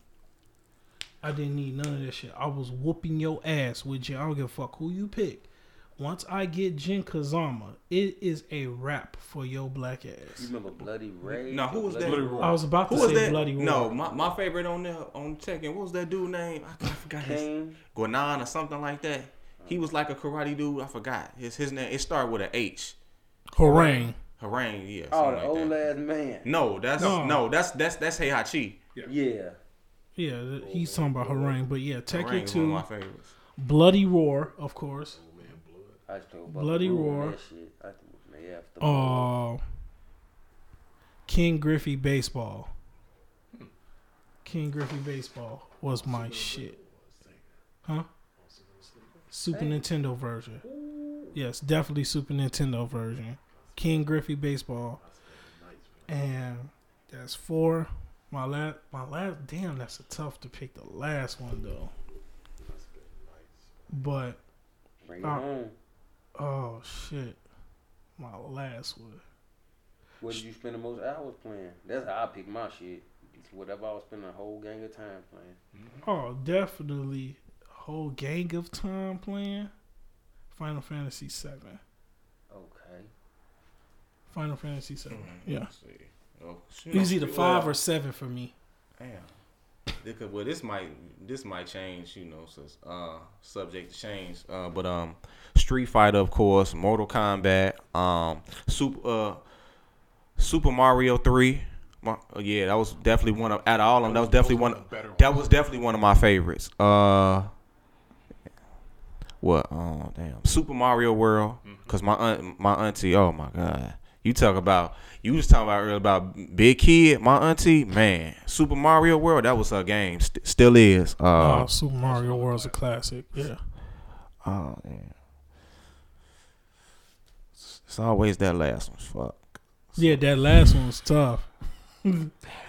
I didn't need none of that shit. I was whooping your ass with Jen. I don't give a fuck who you pick. Once I get Jin Kazama, it is a wrap for your black ass. You remember Bloody Roar? No, who was that? I was about to say that? Bloody Roar. No, my favorite on Tekken, what was that dude name? I forgot his Guanan or something like that. He was like a karate dude. I forgot his name. It started with an H. Harang. Yeah. The old ass man. No, that's Heihachi. Yeah. He's talking about Harang, but yeah, Tekken 2. One of my favorites. Bloody Roar, of course. Bloody Roar. King Griffey Baseball. King Griffey Baseball was my shit. Huh? Super Nintendo version. Yes, definitely Super Nintendo version. King Griffey Baseball. And that's 4. My last. Damn, that's a tough to pick. The last one though. But. Bring it on. Oh shit. My last one. What did you spend the most hours playing? That's how I pick my shit. It's whatever I was spending a whole gang of time playing. Oh, definitely a whole gang of time playing. Final Fantasy 7. Okay. Final Fantasy 7. Mm-hmm. Yeah. Oh, shit. It's either 5 or 7 for me. Damn. Well, this might change, you know, so subject to change. But Street Fighter, of course, Mortal Kombat, Super Mario 3. Yeah, that was definitely one of, out of all of them, that was definitely one of my favorites. What? Oh, damn. Super Mario World, because my auntie, oh my God. You was talking about earlier about Big Kid, my auntie, man. Super Mario World, that was her game. Still is. Super Mario World's a classic. Yeah. Oh, man. It's always that last one. Fuck. Yeah, that last one was tough.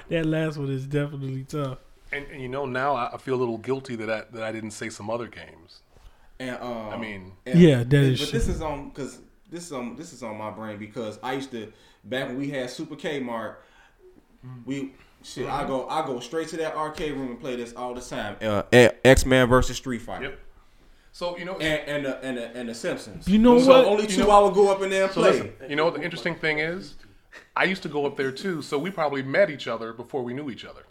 That last one is definitely tough. And you know, now I feel a little guilty that I didn't say some other games. And I mean, this is on my brain because I used to, back when we had Super Kmart, I go straight to that arcade room and play this all the time. X-Men versus Street Fighter. Yep. So you know, and the Simpsons. You know what? Only two I would go up in there and play. Listen, you know what the interesting thing is? I used to go up there too, so we probably met each other before we knew each other.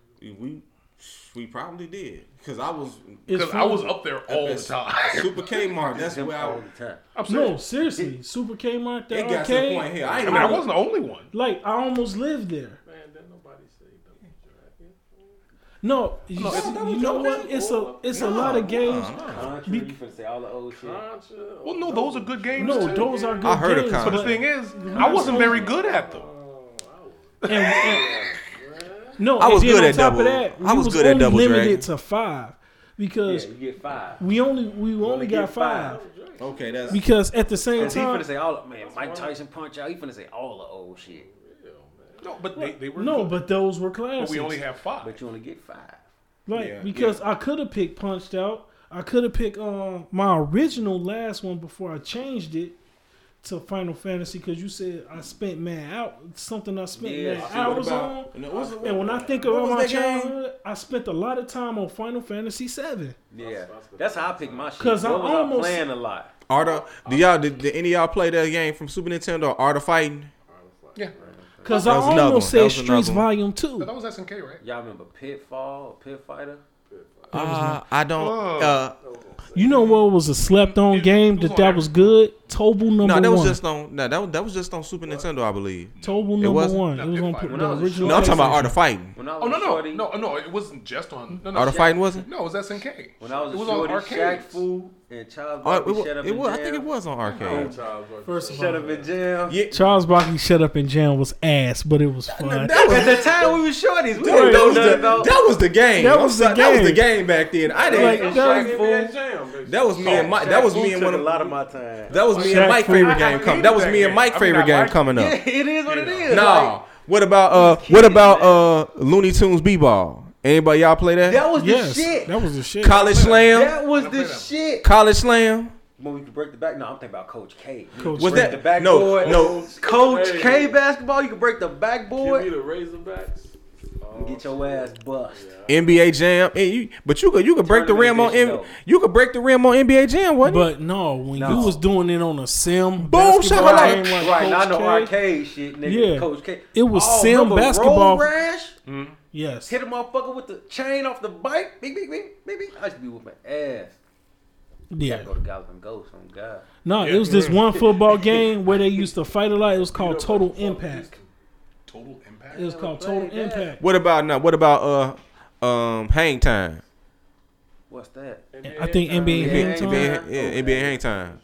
We probably did because I was up there all the time. Super Kmart, that's where I was. No, seriously, Super Kmart. That it got to the point here. I wasn't the only one. Like I almost lived there. Man, didn't nobody say no. You know what? It's a lot of games. Contra, you can say all the old shit. Well, no, those are good games. No, those are good games. I heard of Contra. But the thing is, I wasn't very good at them. No, I was good at double. I was good at double dragon. Limited to 5 because you get 5. We only got 5. Okay, that's because at the same time he finna say all man Mike Tyson punch out. He finna say all the old shit. No, but they were no, good. But those were classics. But we only have 5. But you only get 5. Like I could have picked Punched Out. I could have picked my original last one before I changed it to Final Fantasy because you said I spent hours on. And when I think about my childhood, I spent a lot of time on Final Fantasy 7. Yeah, that's how I picked my shit. Because I was playing a lot. Did any of y'all play that game from Super Nintendo, Art of Fighting? Yeah. Because I almost said Streets Volume 2. But that was SNK, right? Y'all remember Pitfall, Pit Fighter? I don't. You know what was a slept-on game that was good? Tobal number 1. That was just on Super Nintendo, I believe. Tobal number 1. It was on the original. No, I'm talking about Art of Fighting. No, it wasn't just on. Art of Fighting wasn't. No, it was SNK. When I was on arcade. And Charles Barkley shut up and jam. I think it was on arcade. First of all, shut up and jam. Yeah. Charles Barkley shut up and jam was ass, but it was fun. At the time we were shorties. That was the game. That was the game back then. I didn't. That was me and one. A lot of my time. That was me and Mike's favorite game coming. That was me and Mike's favorite game coming up. It is what it is. No. What about Looney Tunes B-Ball? Anybody y'all play that? That was the shit. College Slam. That was the shit. College Slam. When we could break the back. No, I'm thinking about Coach K. The backboard. No. Coach K Basketball. You can break the backboard. Give me the Razorbacks. And get your ass bust. Yeah. NBA Jam. You could break the rim on NBA. You could break the rim on NBA Jam, wasn't you? But no, you was doing it on a sim. Boom, shot like right. Not no arcade shit, nigga. Yeah. Coach K. It was sim basketball. Road Rash? Mm-hmm. Yes. Hit a motherfucker with the chain off the bike. Big, big, big, big, big. I used to be with my ass. Yeah. I go to Goblin and Ghost on God. No, it was this one football game where they used to fight a lot. It was called Total Impact. Total Impact? It was called Total Impact. What about Hang Time? What's that? I think NBA Hang Time. NBA Hang Time.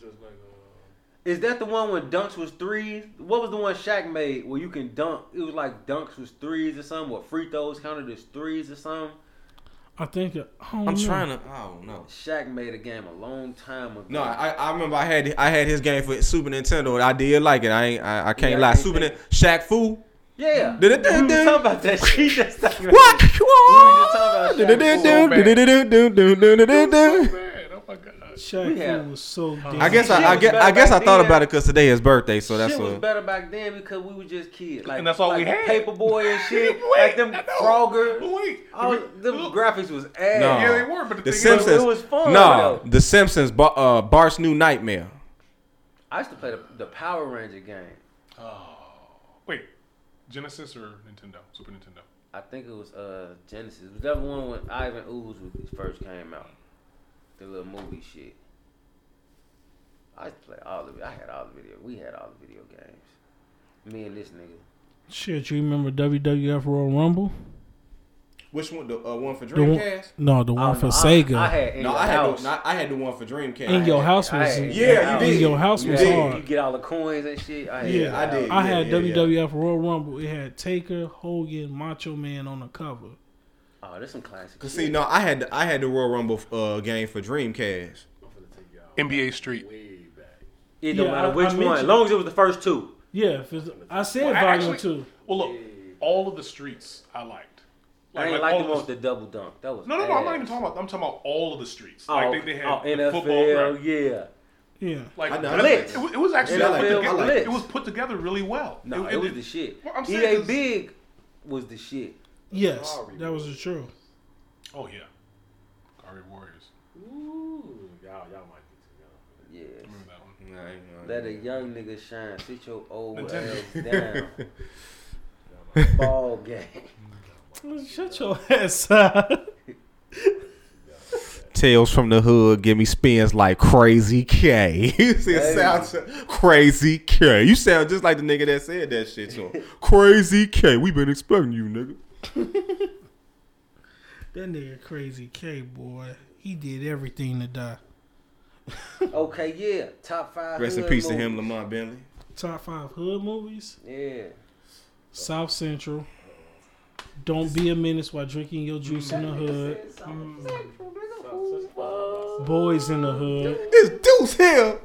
Is that the one when dunks was threes? What was the one Shaq made where you can dunk? It was like dunks was threes or something. What free throws counted as threes or something? I think. I don't know. Shaq made a game a long time ago. No, I remember I had his game for Super Nintendo and I did like it. I can't lie. Shaq Fu. Yeah. We were talking about that shit. Just talking about what? What? We were just talking about Shaq was so bad. I guess I thought about it because today is birthday, so that's shit was better back then because we were just kids, like, and that's all like we had. Paperboy and shit, like them Frogger. The graphics was ass. No. Yeah, they were, but the Simpsons. It was fun. No, though. The Simpsons. Bart's New Nightmare. I used to play the Power Ranger game. Oh, wait, Genesis or Nintendo? Super Nintendo. I think it was Genesis. It was that one when Ivan Ooze first came out. The little movie shit. I used to play all of it. I had all the video. We had all the video games. Me and this nigga. Shit, you remember WWF Royal Rumble? Which one? The one for Dreamcast? The one for Sega. I had the one for Dreamcast. In Your House was hard. You get all the coins and shit. I had WWF Royal Rumble. It had Taker, Hogan, Macho Man on the cover. Oh, there's some classic. Cause see, no, I had the Royal Rumble game for Dreamcast. NBA Street. Way back. It don't matter which one, as long as it was the first two. Yeah, I said volume 2. Well, look, all of the streets I liked. I didn't like the one with the double dunk. That was no. I'm not even talking about. I'm talking about all of the streets. Oh, like they had NFL, football. Right? Yeah. Like it was actually it was put together really well. No, it was the shit. EA Big was the shit. Yes, that was the truth. Oh yeah, Curry Warriors. Ooh, y'all might be together. Yes. I remember that one. No, let a young nigga shine. Sit your old ass down. Ball game. Shut your ass up. Tales from the Hood. Give me spins like Crazy K. Crazy K. You sound just like the nigga that said that shit to him. Crazy K. We been expecting you, nigga. That nigga Crazy K, boy, he did everything to die. Okay, yeah, top 5. Rest in peace movies. To him, Lamont Bentley. Top 5 hood movies. Yeah. South Central. Don't be a menace while drinking your juice in the hood. Boys in the hood. It's Deuce here.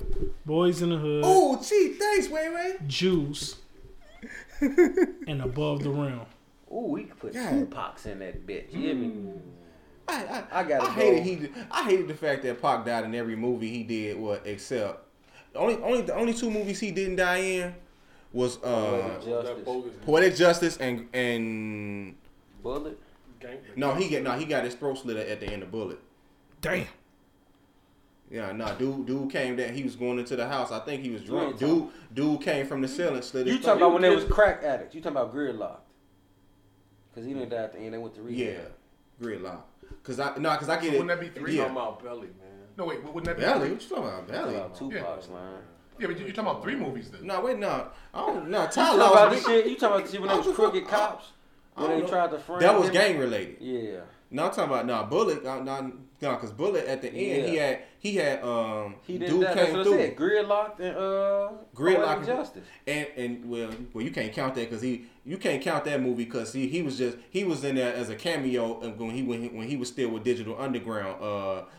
Boys in the hood. Oh, gee, thanks, Ray. Juice. And Above the Rim. Ooh, we could put Tupac in that bitch. You hear me? I hated the fact that Pac died in every movie he did. Except the only two movies he didn't die in was Poetic Justice and Bullet. No, he got his throat slit at the end of Bullet. Damn. Yeah, no, dude came that he was going into the house. I think he was drunk. Dude came from the ceiling, slit his throat. You talking about when there was crack addicts? You talking about Gridlock? Cause he didn't die at the end. They went to rehab. Yeah, Gridlock. Cause I get it. Wouldn't that be 3? Yeah. Talking about Belly, man. No, wait. Wouldn't that be Belly? What you talking about, Belly? Tupac's line. Yeah, but you're talking about 3 movies then. No, wait, no. I don't. No, Ty Law. You talking about the shit when those crooked cops when they tried to frame? That was gang related. Yeah. No, I'm talking about Bullet. No, cause Bullet at the end he had he didn't dude die. Came that's through. Said. Gridlock and Gridlock Justice. And well, you can't count that cause you can't count that movie cause he was in there as a cameo when he was still with Digital Underground.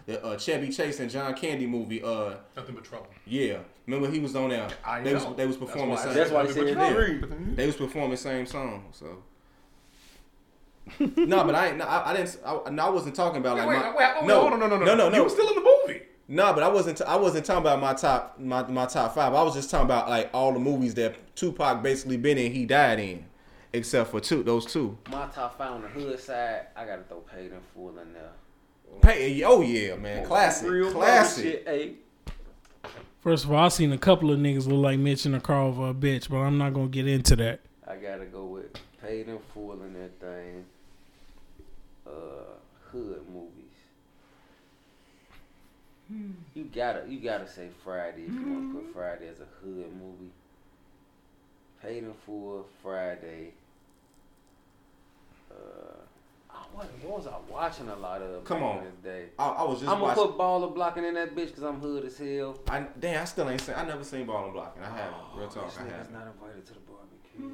The Chevy Chase and John Candy movie. Nothing But Trouble. Yeah, remember he was on there. They was performing. That's why he said 3. They was performing the same song. So. No, but I wasn't talking about no. You were still in the movie. No, but I wasn't talking about my top 5. I was just talking about like all the movies that Tupac basically been in, he died in, except for those two. My top 5 on the hood side, I gotta throw Paid in Full in there. Oh yeah, man, classic, real classic. Shit, first of all, I seen a couple of niggas look like Mitch in a car over a bitch, but I'm not gonna get into that. I gotta go with Paid in Full and that thing. Hood movies. You gotta say Friday if you want to put Friday as a hood movie. Paid in Full, Friday. What was I watching a lot of? Come on, this day. I was just. I'm gonna put Baller Blocking in that bitch because I'm hood as hell. I still ain't seen. I never seen Baller Blocking. I haven't. Real talk. This nigga's not invited to the barbecue.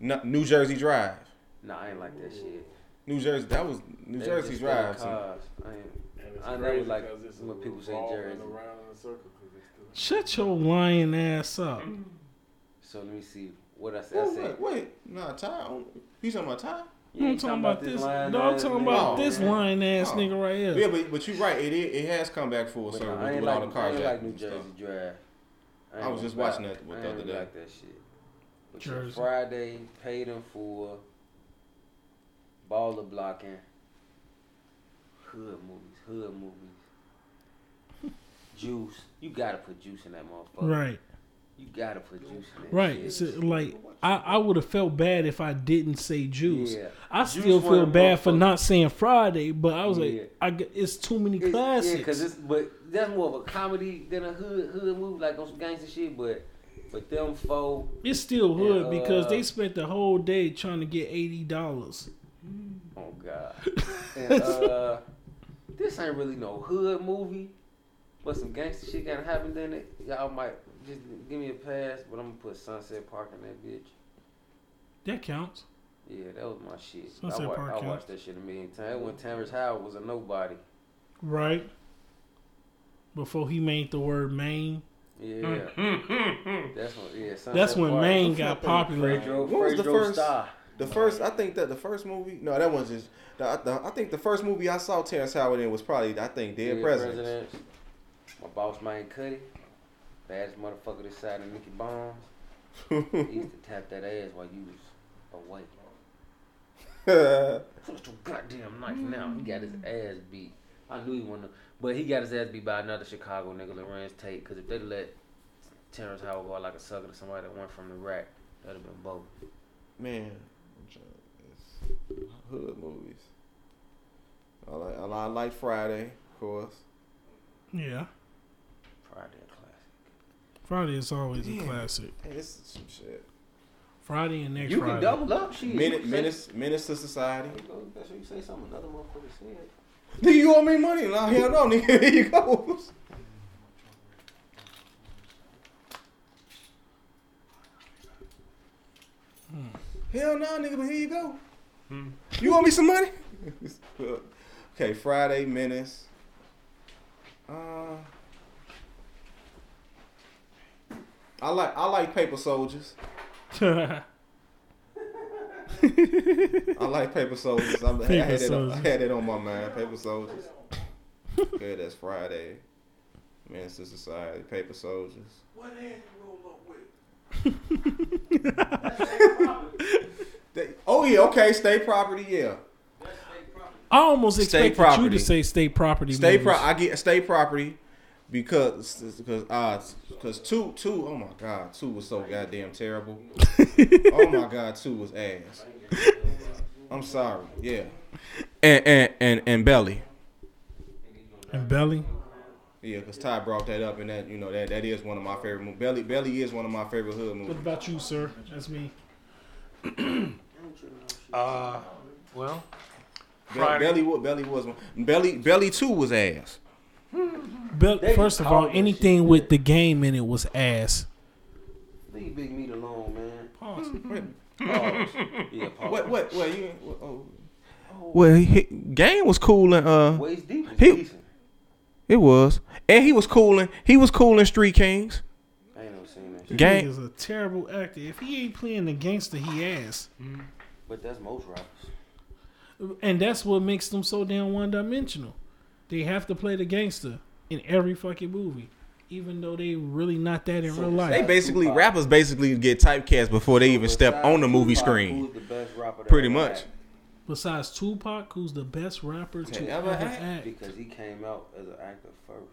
No, New Jersey Drive. Nah, I ain't like that shit. New Jersey, that was New Jersey Drive. I never like when people say Jersey. Shut your lying ass up. So let me see. What I said? Whoa, I said wait. No, Ty. You talking about Ty? Yeah, I'm talking about this. I'm talking about this lying ass nigga right here. Yeah, but you're right. It has come back full circle with all the carjacking. I like New Jersey Drive. I was just watching that the other day. I like that shit. But Friday paid him for baller blocking. Hood movies. Juice. You gotta put Juice in that motherfucker. Right. You gotta put Juice in that right. So, like I would have felt bad if I didn't say Juice. Yeah. I still feel bad for not saying Friday, but I was like, it's too many classics. Yeah, but that's more of a comedy than a hood movie, like on some gangster shit. But them four, it's still hood because they spent the whole day trying to get $80. Oh God. And this ain't really no hood movie, but some gangster shit gotta happen in it. Y'all might just give me a pass, but I'm gonna put Sunset Park in that bitch. That counts. Yeah, that was my shit. Sunset Park. I watched that shit a million times. When Terrence Howard was a nobody. Right. Before he made the word Maine. Yeah. That's when. Yeah. That's when Park. Maine got popular. What was the first? Star. The first, I think that the first movie, no, that one's just, I think the first movie I saw Terrence Howard in was probably, I think, Dead Presidents. My boss, man, Cuddy, baddest motherfucker this side of Nicky Bombs. He used to tap that ass while you was awake. It's too goddamn nice now. He got his ass beat. I knew he wanted to, but he got his ass beat by another Chicago nigga, Lorenz Tate, because if they let Terrence Howard go out like a sucker to somebody that went from the rack, that would have been both. Man. Hood movies. I like Friday, of course. Yeah. Friday a classic. Friday is always a classic. Hey, this is some shit. Friday and next Friday. You can double up shit. Menace to Society. That's what you say something another motherfucker said. Nigga, you owe me money. No, hell no, nigga. Here you go. Hell no, nigga, but here you go. You owe me some money? Okay, Friday, Menace. I like Paper Soldiers. I like Paper Soldiers. I had it on my mind. Paper Soldiers. Okay, that's Friday. Menace to Society. Paper Soldiers. What hand you roll up with? That's their problem. State Property, yeah. I almost expected you to say State Property. I get State Property because two. Oh my God, two was so goddamn terrible. Oh my God, two was ass. I'm sorry, yeah. And Belly. And Belly. Yeah, because Ty brought that up, and that that is one of my favorite movies. Belly is one of my favorite hood movies. What about you, sir? That's me. Well, Belly 2 was ass. First of all, anything with the game in it was ass. Leave Big Meat alone, man. Pause. Yeah, pause. What? Game was cool and Ways Deep was decent. It was, and he was cool in Street Kings. Gang is a terrible actor. If he ain't playing the gangster, he ass. But that's most rappers, and that's what makes them so damn one-dimensional. They have to play the gangster in every fucking movie, even though they really not that in real life. They basically Tupac. Rappers basically get typecast before they even step on the movie screen. Who's the best rapper pretty much? Act? Besides Tupac, who's the best rapper to ever act? Because he came out as an actor first.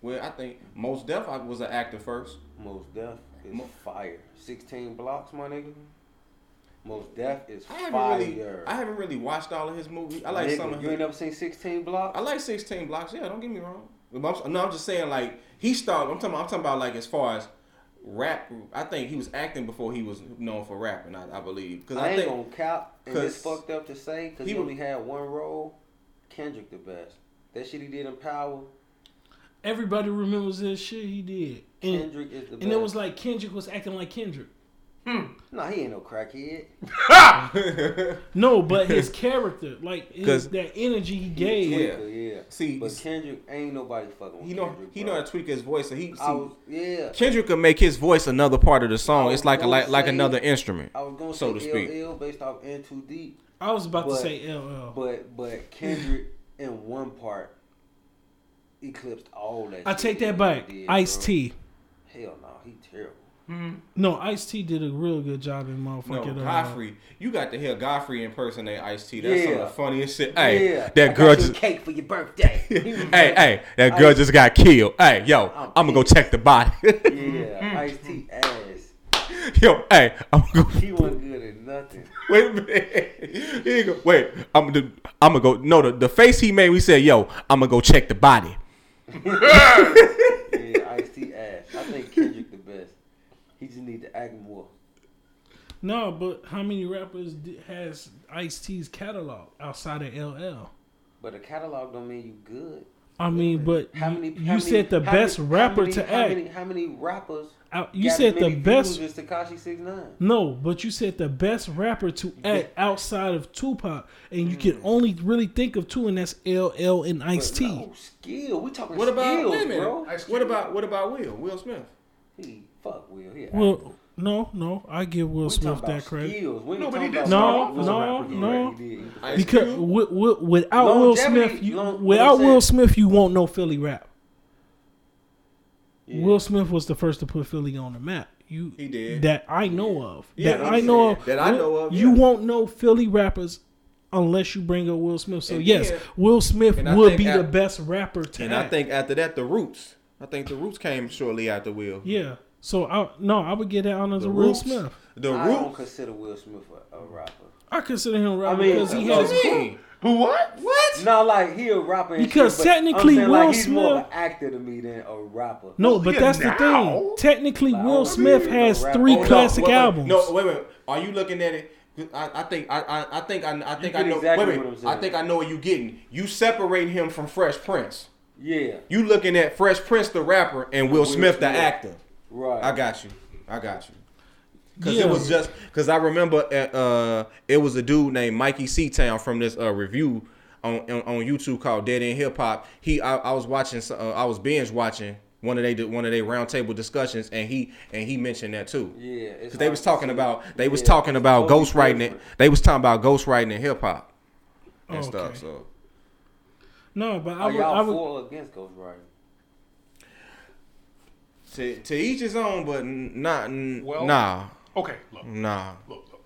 Well, I think Mos Def was an actor first. Mos Def is fire. 16 Blocks, my nigga. Mos Def is fire. I haven't really watched all of his movies. I like some of his. You ain't never seen 16 Blocks? I like 16 Blocks. Yeah, don't get me wrong. No, I'm just saying like he started. I'm talking about like as far as rap. I think he was acting before he was known for rapping. I believe. Cause I ain't gonna cap. And it's fucked up to say because he only had one role. Kendrick the best. That shit he did in Power. Everybody remembers this shit he did. And Kendrick is the best. And it was like Kendrick was acting like Kendrick. No, he ain't no crackhead. No, but his character, like his, that energy he gave. Yeah. See, but Kendrick ain't nobody fucking with Kendrick. He know how to tweak his voice. So Kendrick can make his voice another part of the song. It's like another instrument. I was gonna say LL based off N2D. I was about to say LL, but Kendrick in one part eclipsed all that. I take that back. Ice-T. Hell no, he terrible. Mm-hmm. No, Ice-T did a real good job in motherfucking. No, Godfrey, you got to hear Godfrey impersonate Ice-T. That's some of the funniest shit. Hey, that girl just cake for your birthday. hey, that girl just got killed. Hey, yo, I'm gonna go check the body. Ice-T ass. Yo, hey, I'm gonna go. He wasn't good at nothing. Wait a minute. Here you go. Wait, I'm gonna go. No, the face he made. We said, yo, I'm gonna go check the body. Ice-T ass. I think Kendrick the best. He just need to act more. No, but how many rappers has Ice-T's catalog outside of LL? But a catalog don't mean you good. I mean, but how many rappers? You said the best. Just Takashi 6ix9ine. No, but you said the best rapper to act outside of Tupac, and you can only really think of two, and that's LL and Ice-T. No, skill. We talking skills, bro. What about Will Smith? Fuck Will. Yeah. Well, no. I give Will Smith that credit. No, but he did. No. Because without Will Smith, you won't know Philly rap. Yeah. Will Smith was the first to put Philly on the map. He did. That I know of. You won't know Philly rappers unless you bring up Will Smith. So Will Smith would be the best rapper to act. I think after that, the Roots came shortly after Will. Yeah. So, I would get that honor to Will Smith. I don't consider Will Smith a rapper. I consider him a rapper because he has... What? No, like, he a rapper. Because technically, Will Smith... He's more of an actor to me than a rapper. No, but that's the thing. Technically, Will Smith has three classic albums. No, wait. Are you looking at it? I think I know... Wait a minute. I think I know what you're getting. You separating him from Fresh Prince. Yeah. You looking at Fresh Prince, the rapper, and Will Smith, the actor. Right. I got you. Because it was just... Because I remember it was a dude named Mikey C-Town from this review on YouTube called Dead End Hip Hop. I was binge watching one of their roundtable discussions, and he mentioned that too. Yeah. Because they was talking about ghostwriting. They was talking about ghostwriting in hip hop and stuff, so... No, but I would for or against ghostwriting? To each his own, but nah. Okay, look.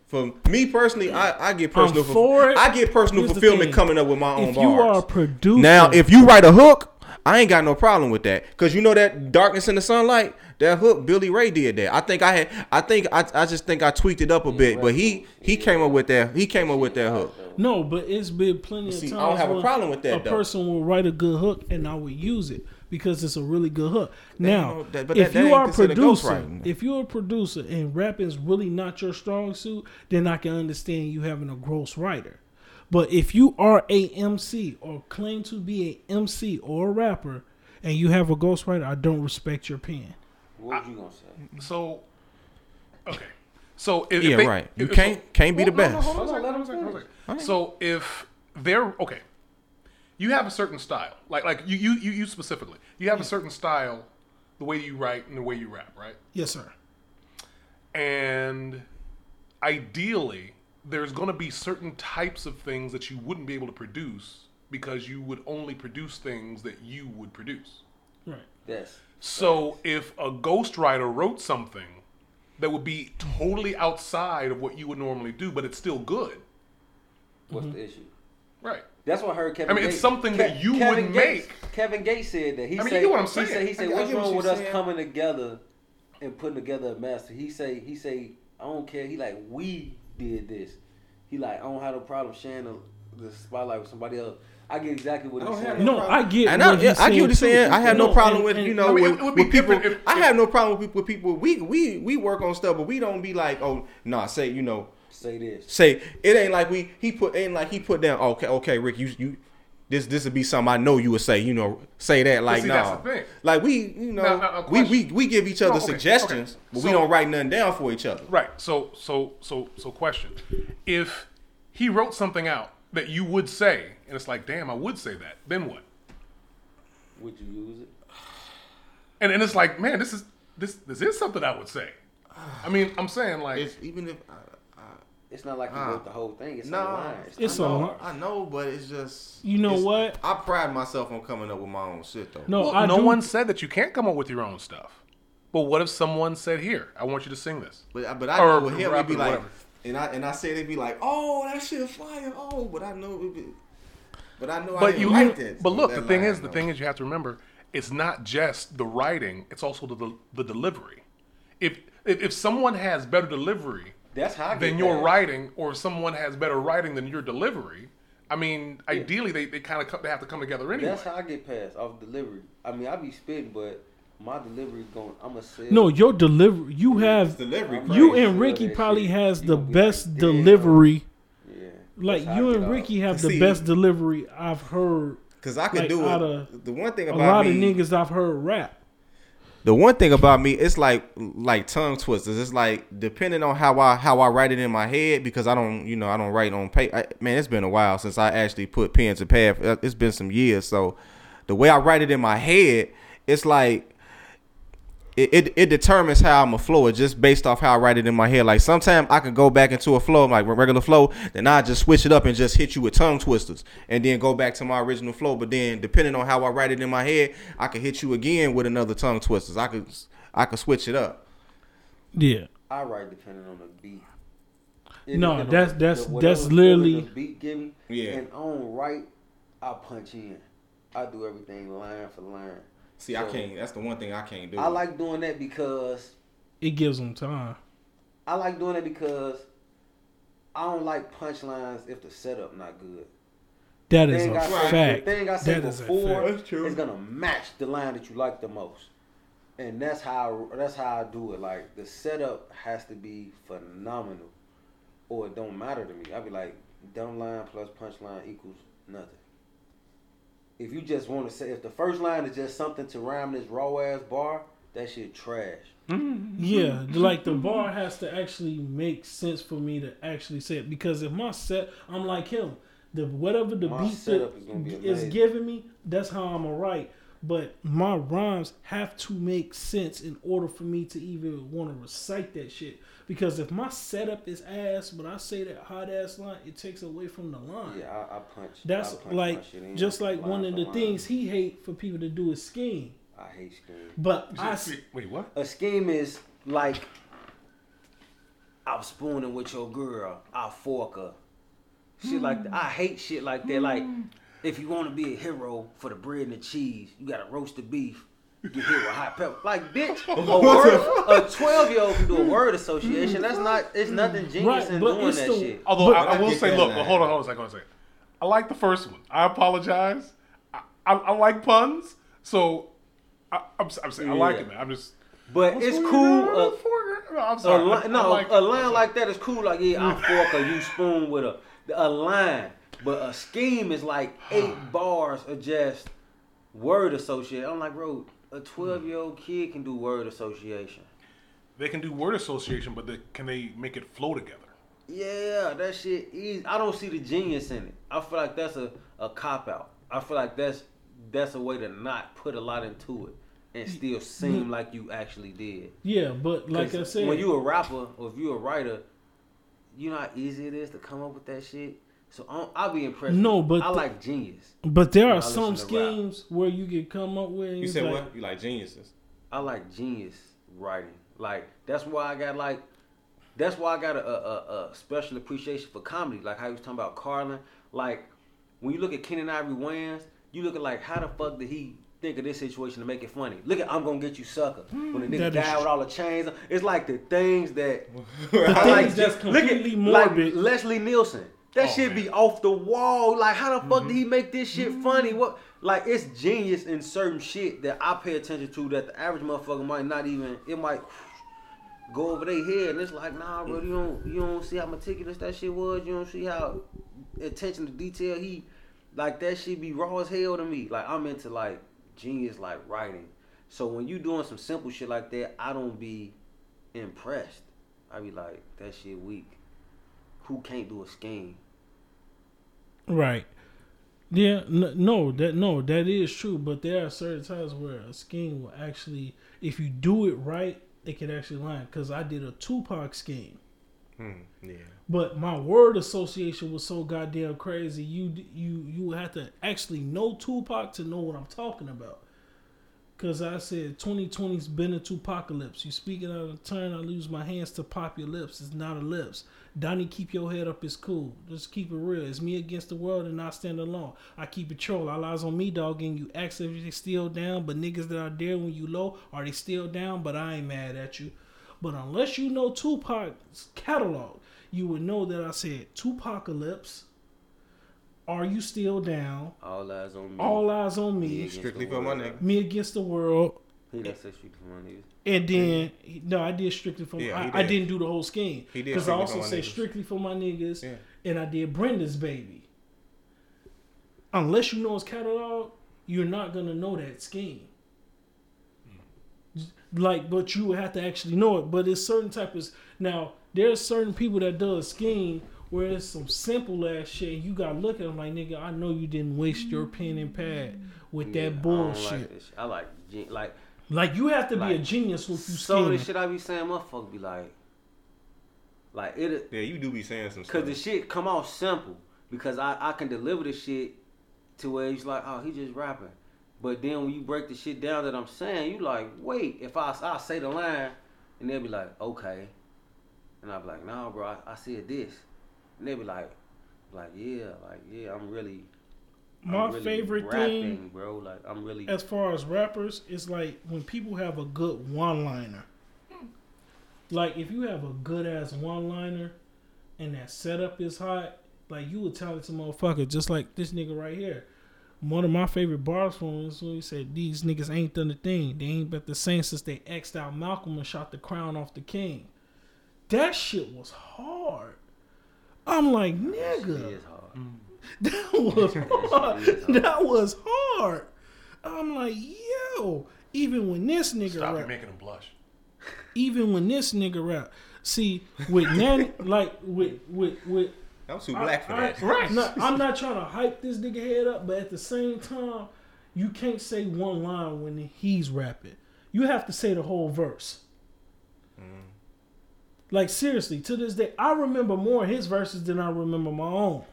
For me personally, I get personal. I get personal fulfillment coming up with my own bars. If you are a producer, now if you write a hook, I ain't got no problem with that, because you know that Darkness in the Sunlight, that hook, Billy Ray did that. I just think I tweaked it up a bit, but he came up with that. He came up with that hook. No, but it's been plenty of times I don't have a problem with that. Person will write a good hook, and I will use it because it's a really good hook. Now, if you're a producer, and rap is really not your strong suit, then I can understand you having a gross writer. But if you are a MC or claim to be a MC or a rapper and you have a ghostwriter, I don't respect your pen. What are you going to say? So, okay. So if yeah, if they, right. You if, can't be the best. So if they're okay, you have a certain style. Like you specifically, you have a certain style, the way you write and the way you rap, right? Yes, sir. And ideally, there's going to be certain types of things that you wouldn't be able to produce because you would only produce things that you would produce. Right. Yes. So if a ghostwriter wrote something that would be totally outside of what you would normally do, but it's still good, what's the issue? Right. That's what I heard Kevin Gates. It's something that you wouldn't make. Kevin Gates said that. You know what I'm saying? He said, what's wrong with us coming together and putting together a master? He say, I don't care. He like, we did this. He like, I don't have no problem sharing the spotlight with somebody else. I get exactly what he's saying. No, I get what he's saying. I get what he's saying. I have no problem with, you know, with people. I have no problem with people. We work on stuff, but we don't be like, oh, nah, say, you know. Say this. Say, it ain't like he put down, okay, Rick, you This would be something I know you would say, you know, say that like, see, nah. Like we, you know, we give each other suggestions, but so, we don't write nothing down for each other. Right. So question. If he wrote something out that you would say, and it's like, damn, I would say that, then what? Would you use it? And it's like, man, this is something I would say. I mean, I'm saying like, it's, even if it's not like you wrote the whole thing. It's no lines. It's on. I know, but it's just, you know what? I pride myself on coming up with my own shit though. No, well, no one said that you can't come up with your own stuff. But what if someone said, "Here, I want you to sing this"? But I know with him it'd be like, and I say they'd be like, "Oh, that shit fire." Oh, but I know it'd be, but I know, but I didn't like that. But look, the thing is, you have to remember, it's not just the writing; it's also the delivery. If someone has better delivery. That's how I than your that. Writing, or if someone has better writing than your delivery, I mean, yeah. Ideally they have to come together anyway. That's how I get past off delivery. I mean, I be spitting, but my delivery going. I'm a sell. No, your delivery. You have delivery. You and Ricky probably has the best like, delivery. Yeah. Like you and Ricky have the best delivery I've heard. Because I could like, do it. The one thing about me, a lot of niggas I've heard rap. The one thing about me, it's like tongue twisters. It's like depending on how I write it in my head, because I don't write on paper. Man, it's been a while since I actually put pen to pad. It's been some years. So the way I write it in my head, it's like it determines how I'm a flow. It's just based off how I write it in my head. Like sometimes I can go back into a flow, like regular flow, then I just switch it up and just hit you with tongue twisters, and then go back to my original flow. But then depending on how I write it in my head, I can hit you again with another tongue twisters. I could switch it up. Yeah, I write depending on the beat. It no, that's literally the beat give me. Yeah, and on right, I punch in. I do everything line for line. See, so, I can't. That's the one thing I can't do. I like doing that because it gives them time. I like doing that because I don't like punchlines if the setup not good. That is a fact. The thing I said before is gonna match the line that you like the most, and that's how I do it. Like the setup has to be phenomenal, or it don't matter to me. I be like, dumb line plus punchline equals nothing. If you just want to say, if the first line is just something to rhyme this raw ass bar, that shit trash. Mm-hmm. Yeah, like the bar has to actually make sense for me to actually say it, because if my set, I'm like him, whatever the beat is giving me, that's how I'm gonna write. But my rhymes have to make sense in order for me to even want to recite that shit. Because if my setup is ass, but I say that hot ass line, it takes away from the line. Yeah, I punch. That's like just like one of the things he hate for people to do is scheme. I hate scheme. But wait, what? A scheme is like I'm spooning with your girl, I fork her. Shit like that. I hate shit like that. Like. If you want to be a hero for the bread and the cheese, you got to roast the beef, get hit with hot pepper. Like, bitch, a 12-year-old can do a word association. That's not, it's nothing genius in doing that shit. Although I will say, look, but hold on a second. I like the first one. I apologize. I like puns, so I'm saying I like it, man. I'm just... But it's cool. I'm sorry. A line like that is cool. Like, yeah, I fork or you spoon with a line. But a scheme is like 8 bars of just word association. I'm like, bro, a 12-year-old kid can do word association. They can do word association, but can they make it flow together? Yeah, that shit easy. I don't see the genius in it. I feel like that's a cop-out. I feel like that's a way to not put a lot into it and still seem like you actually did. Yeah, but like I said... When you a rapper or if you a writer, you know how easy it is to come up with that shit? So I'll be impressed. No, but I like genius. But there are some schemes where you can come up with. You said like, what? You like geniuses? I like genius writing. Like that's why I got a special appreciation for comedy. Like how you was talking about Carlin. Like when you look at Kenan Ivory Wayans, you look at like how the fuck did he think of this situation to make it funny? Look at I'm Gonna Get You Sucker. When the nigga died with all the chains, it's like the things that that's completely morbid. Like Leslie Nielsen. That shit be off the wall. Like, how the fuck did he make this shit funny? What? Like, it's genius in certain shit that I pay attention to that the average motherfucker might not even. It might go over their head, and it's like, nah, bro, you don't see how meticulous that shit was. You don't see how attention to detail he Like, that shit be raw as hell to me. Like, I'm into, like, genius, like, writing. So when you doing some simple shit like that, I don't be impressed. I be like, that shit weak. Who can't do a scheme? Right. Yeah, that is true. But there are certain times where a scheme will actually, if you do it right, it can actually line. Because I did a Tupac scheme. Yeah. But my word association was so goddamn crazy. You have to actually know Tupac to know what I'm talking about. Because I said 2020's been a Tupacalypse. You speaking out of turn, I lose my hands to pop your lips. It's not a lips. Donnie, keep your head up. It's cool. Just keep it real. It's me against the world and I stand alone. I keep it troll. I lies on me, dog, and you ask if they still down. But niggas that are there when you low, are they still down? But I ain't mad at you. But unless you know Tupac's catalog, you would know that I said Tupacalypse. Are you still down? All eyes on me. All eyes on me. Strictly for my nigga. Me against the world. He didn't say strictly for my niggas. And then, no, I did strictly for my niggas. I didn't do the whole scheme. He did. Because I also said strictly for my niggas. Yeah. And I did Brenda's Baby. Unless you know his catalog, you're not going to know that scheme. Like, but you have to actually know it. But it's certain type of... Now, there's certain people that does scheme where it's some simple ass shit. You got to look at them like, nigga, I know you didn't waste your pen and pad with that bullshit. I like you have to be a genius with you. So the shit I be saying, motherfucker be like it. Yeah, you do be saying some stuff. Cause the shit come out simple because I can deliver the shit to where he's like, oh, he just rapping. But then when you break the shit down that I'm saying, you like, wait, if I say the line, and they'll be like, okay. And I'll be like, nah, bro, I said this. And they'll be like, yeah, I'm really favorite rapping, thing, bro. Like, I'm really. As far as rappers, it's like when people have a good one-liner. Like, if you have a good-ass one-liner and that setup is hot, like, you a talented motherfucker, just like this nigga right here. One of my favorite bars from him is when he said, these niggas ain't done a thing. They ain't been the same since they X'd out Malcolm and shot the crown off the king. That shit was hard. I'm like, nigga. That was hard. That was hard. I'm like, yo. Even when this nigga rap. Stop making him blush. Even when this nigga rap. See, with Nanny, like, with I'm too black for that. Right. No, I'm not trying to hype this nigga head up, but at the same time, you can't say one line when he's rapping. You have to say the whole verse. Mm. Like, seriously, to this day, I remember more of his verses than I remember my own.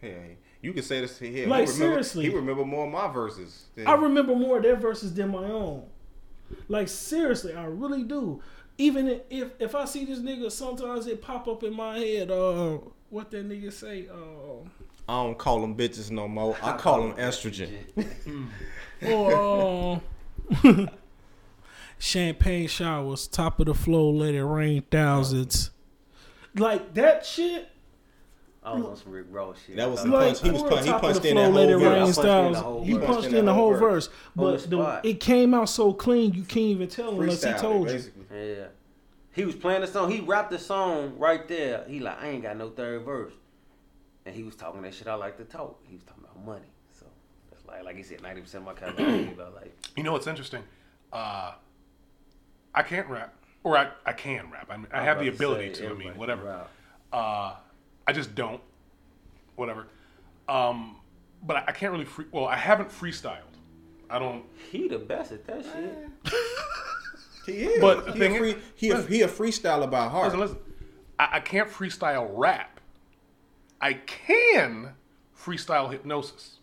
Hey, you can say this to him. Like, seriously. He remember more of my verses. I remember more of their verses than my own. Like, seriously, I really do. Even if I see this nigga, sometimes it pop up in my head. What that nigga say? I don't call them bitches no more. I call them estrogen. Or champagne showers, top of the floor, let it rain thousands. Like that shit. I was on some Rick Ross shit. That was like, he punched in that whole verse. He punched in the whole verse, but it came out so clean you can't even tell unless he told you. Yeah, he was playing the song. He rapped the song right there. He like, I ain't got no third verse, and he was talking that shit I like to talk. He was talking about money, so that's like he said, 90% of my catalog about like. You know what's interesting? I can't rap, or I can rap. I mean, I have the ability to. I mean, whatever. I just don't. Whatever. But I can't really I haven't freestyled. I don't. He the best at that shit. He is. But he a freestyler by heart. Listen. I can't freestyle rap. I can freestyle hypnosis.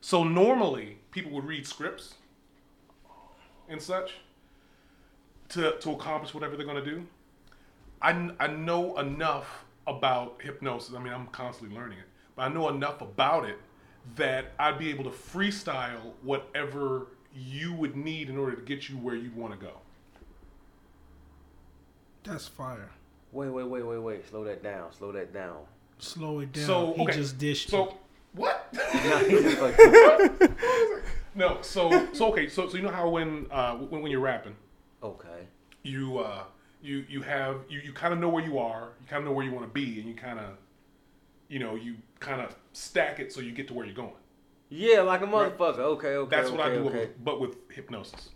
So normally people would read scripts and such to accomplish whatever they're going to do. I know enough about hypnosis. I mean, I'm constantly learning it, but I know enough about it that I'd be able to freestyle whatever you would need in order to get you where you want to go. That's fire. Wait. Slow that down. Slow it down. So, okay. He just dished you. So, what? No, so okay. So you know how when you're rapping. Okay. You kind of know where you are, you kind of know where you want to be, and you kind of you know, you kind of stack it so you get to where you're going. Yeah, like a motherfucker. Right? Okay. That's what I do, but with hypnosis.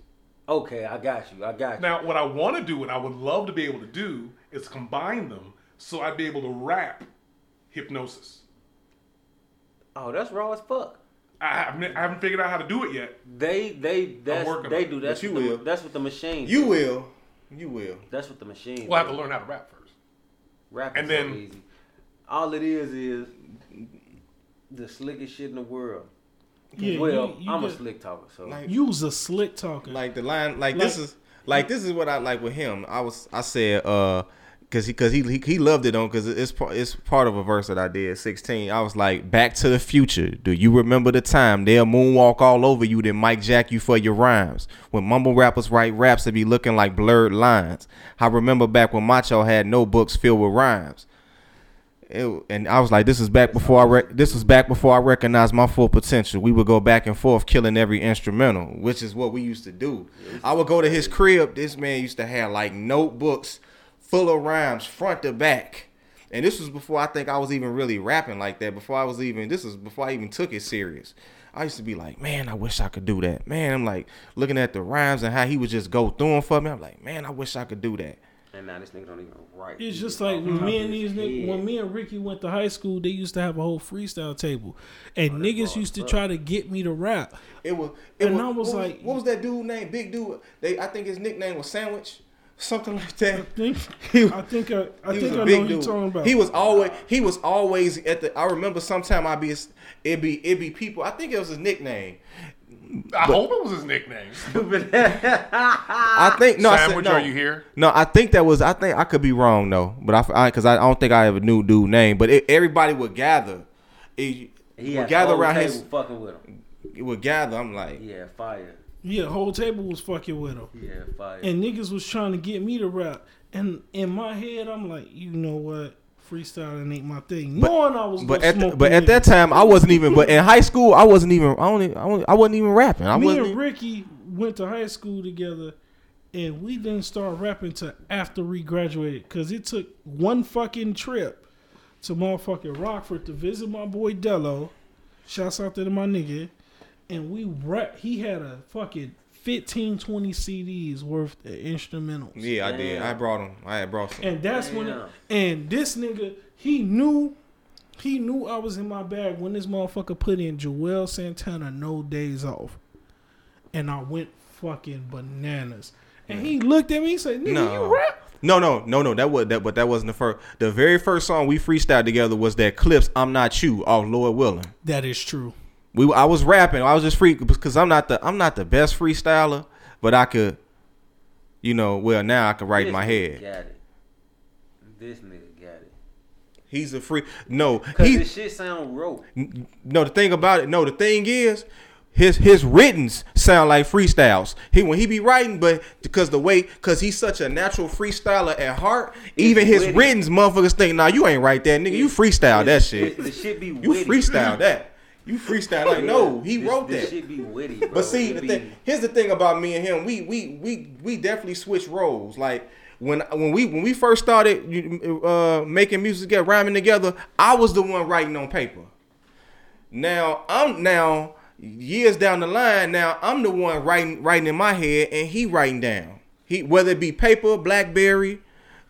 Okay, I got you. Now, what I want to do, and I would love to be able to do, is combine them so I'd be able to rap hypnosis. Oh, that's raw as fuck. I haven't figured out how to do it yet. They do. That's what the machine. You will. That's what the machine. We'll have to learn how to rap first. Rap is so easy. All it is the slickest shit in the world. Yeah, I'm a slick talker. So like, you was a slick talker. Like the line, this is what I like with him. I said, Cause he loved it on, cause it's part of a verse that I did 16. I was like, Back to the Future. Do you remember the time they'll moonwalk all over you, then Mike Jack you for your rhymes? When mumble rappers write raps, they be looking like blurred lines. I remember back when Macho had notebooks filled with rhymes. And I was like, this was back before I recognized my full potential. We would go back and forth killing every instrumental, which is what we used to do. I would go to his crib. This man used to have like notebooks full of rhymes front to back. And this was before I think I was even really rapping like that. This was before I even took it serious. I used to be like, man, I wish I could do that. Man, I'm like looking at the rhymes and how he would just go through them for me. I'm like, man, I wish I could do that. And now this nigga don't even write. It's just like when me and Ricky went to high school, they used to have a whole freestyle table. And niggas used to try to get me to rap. What was that dude named? Big dude. I think his nickname was Sandwich. Something like that. I think I know what you're talking about. He was always at the. I remember sometime it'd be people. I think it was his nickname. I hope it was his nickname. I think no. Sandwich, I said, no. Are you here? No, I think that was. I think I could be wrong though, but because I don't think I ever knew dude's name. But everybody would gather. He would gather around his fucking with him. It would gather. I'm like, yeah, fire. Yeah, whole table was fucking with him. Yeah, fire. And niggas was trying to get me to rap. And in my head, I'm like, you know what? Freestyling ain't my thing. But in high school, I wasn't even rapping. Me and Ricky went to high school together, and we didn't start rapping till after we graduated. Because it took one fucking trip to motherfucking Rockford to visit my boy Dello. Shouts out to my nigga. And we rap. He had a fucking 15, 20 CDs worth of instrumentals. Yeah, I did. I brought them. I had brought some. And that's when. This nigga, he knew I was in my bag when this motherfucker put in Joel Santana, No Days Off, and I went fucking bananas. And he looked at me. He said, "Nigga, you rap?" No. But that wasn't the first. The very first song we freestyled together was that Clips "I'm Not You" off Lord Willing. That is true. I was rapping. I was just freaking because I'm not the best freestyler, but I could, now I can write in my head. Got it. This nigga got it. He's a freak. No, because this shit sound rope. No, the thing is, his writtens sound like freestyles. When he be writing, but because he's such a natural freestyler at heart, even his writtens motherfuckers think, nah, you ain't write that, nigga. You freestyle that shit. The shit be witty. You freestyle that. You freestyle like wrote that. This shit be witty, bro. But see, here's the thing about me and him. We definitely switched roles. Like when we first started making music together, rhyming together, I was the one writing on paper. Now years down the line, now I'm the one writing in my head, and he writing down. He whether it be paper, BlackBerry,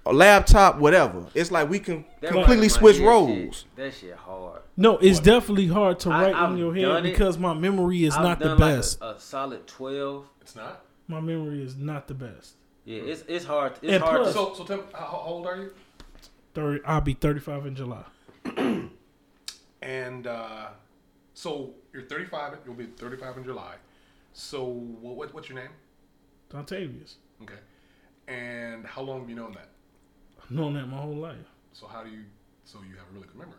a laptop, whatever. It's like we can completely switch roles. That shit hard. No, it's definitely hard to write in your head because my memory is not the best. Like a solid 12. It's not. My memory is not the best. Yeah, it's hard. It's hard. So tell me, how old are you? 30. I'll be 35 in July. And so you're 35. You'll be 35 in July. So what's your name? Dontavius. Okay. And how long have you known that? Known that my whole life. So you have a really good memory?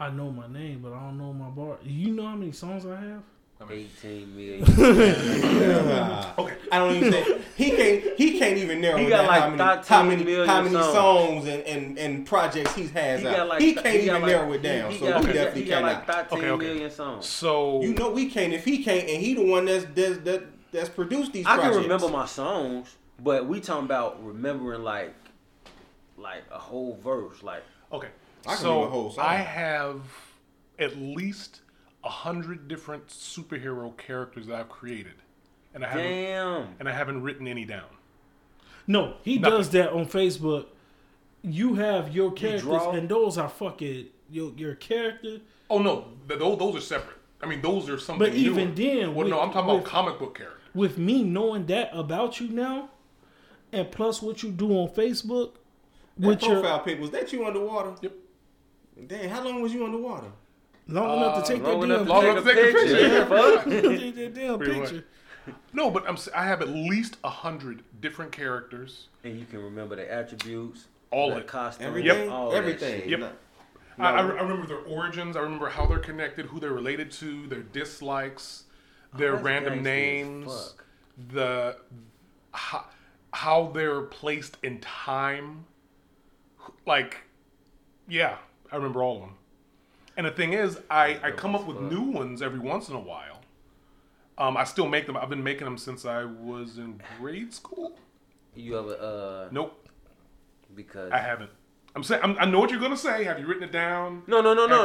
I know my name, but I don't know my bar. You know how many songs I have? 18 million. Okay. I don't even say he can't even narrow down how many songs and projects he has out. He can't even narrow it down, so we definitely cannot. 13 million songs. So you know we can't if he can't and he the one that's produced these projects. I can remember my songs, but we talking about remembering like a whole verse, like okay. I can do a whole song. I have at least 100 different superhero characters that I've created, and I haven't written any down. No, he does that on Facebook. You have your characters, and those are fucking your character. Oh no, those are separate. I mean, those are something. But even then, I'm talking about comic book characters. With me knowing that about you now, and plus what you do on Facebook, that with profile pic, was that you underwater? Yep. Damn, how long was you underwater? Long enough to take that damn picture. Take that damn picture. No, but I have at least 100 different characters, and you can remember the attributes, all the costume, everything. Yep. I remember their origins. I remember how they're connected, who they're related to, their dislikes, their random names, how they're placed in time. Like, yeah, I remember all of them. And the thing is, I come up with new ones every once in a while. I still make them. I've been making them since I was in grade school. You ever? Nope. Because I haven't. I'm saying I know what you're gonna say. Have you written it down? No.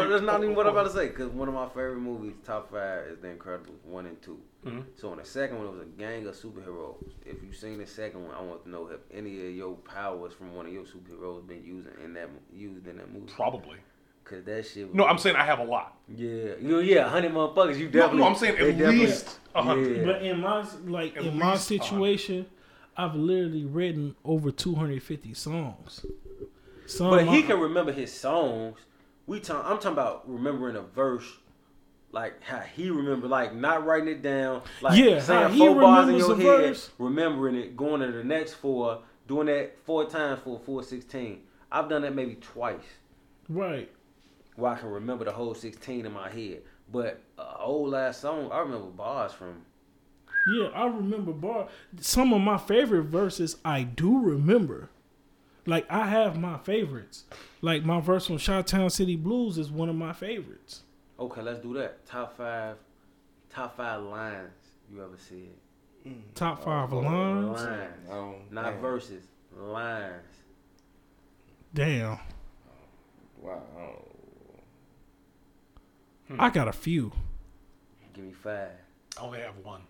That's not even what I'm about to say. Because one of my favorite movies, top 5, is The Incredibles 1 and 2. Mm-hmm. So in the second one, it was a gang of superheroes. If you've seen the second one, I want to know if any of your powers from one of your superheroes been used in that movie. Probably. Cause that shit. No, I'm saying I have a lot. Yeah, 100 motherfuckers. You definitely. No, I'm saying at least 100. Yeah. But in my situation, 100. I've literally written over 250 songs. But he can remember his songs. I'm talking about remembering a verse, like how he remember, like not writing it down, like saying 4 bars in your head, verse. Remembering it, going to the next 4, doing that 4 times for 416. I've done that maybe twice. Right. Where I can remember the whole 16 in my head. But old ass song, I remember bars from. Yeah, I remember bars. Some of my favorite verses I do remember. Like, I have my favorites. Like, my verse from Chi-Town City Blues is one of my favorites. Okay, let's do that. Top 5 lines you ever said. Top 5 lines? Lines. Oh, not verses. Lines. Damn. Wow. I got a few. Give me 5. I only have one.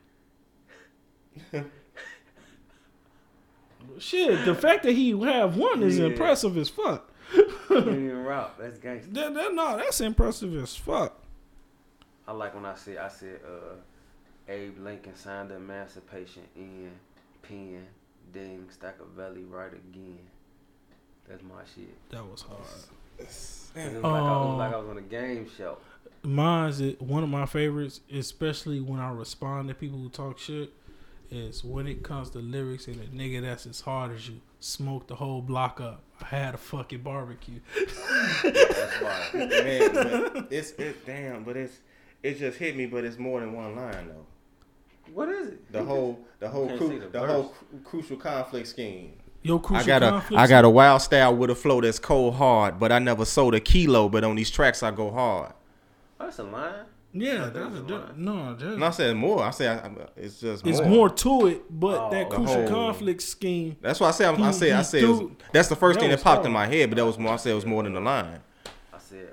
Shit, the fact that he have one is impressive as fuck. That's gangster. No, that's impressive as fuck. I like when I said, Abe Lincoln signed the Emancipation in pen, ding, Staccavelli, right again. That's my shit. That was hard. It was like I was on a game show. Mine's one of my favorites, especially when I respond to people who talk shit, is when it comes to lyrics and a nigga that's as hard as you, smoked the whole block up. I had a fucking barbecue. That's why. Man, it's damn, but it just hit me, but it's more than one line though. What is it? The whole crucial conflict scheme. Yo, I got a wild style with a flow that's cold hard, but I never sold a kilo, but on these tracks I go hard. That's a line. Yeah, no. I said more. I said it's just. More. It's more to it, but that crucial conflict scheme. That's why I said. That's the first thing that popped in my head. But that was more. I said it was more than the line. I said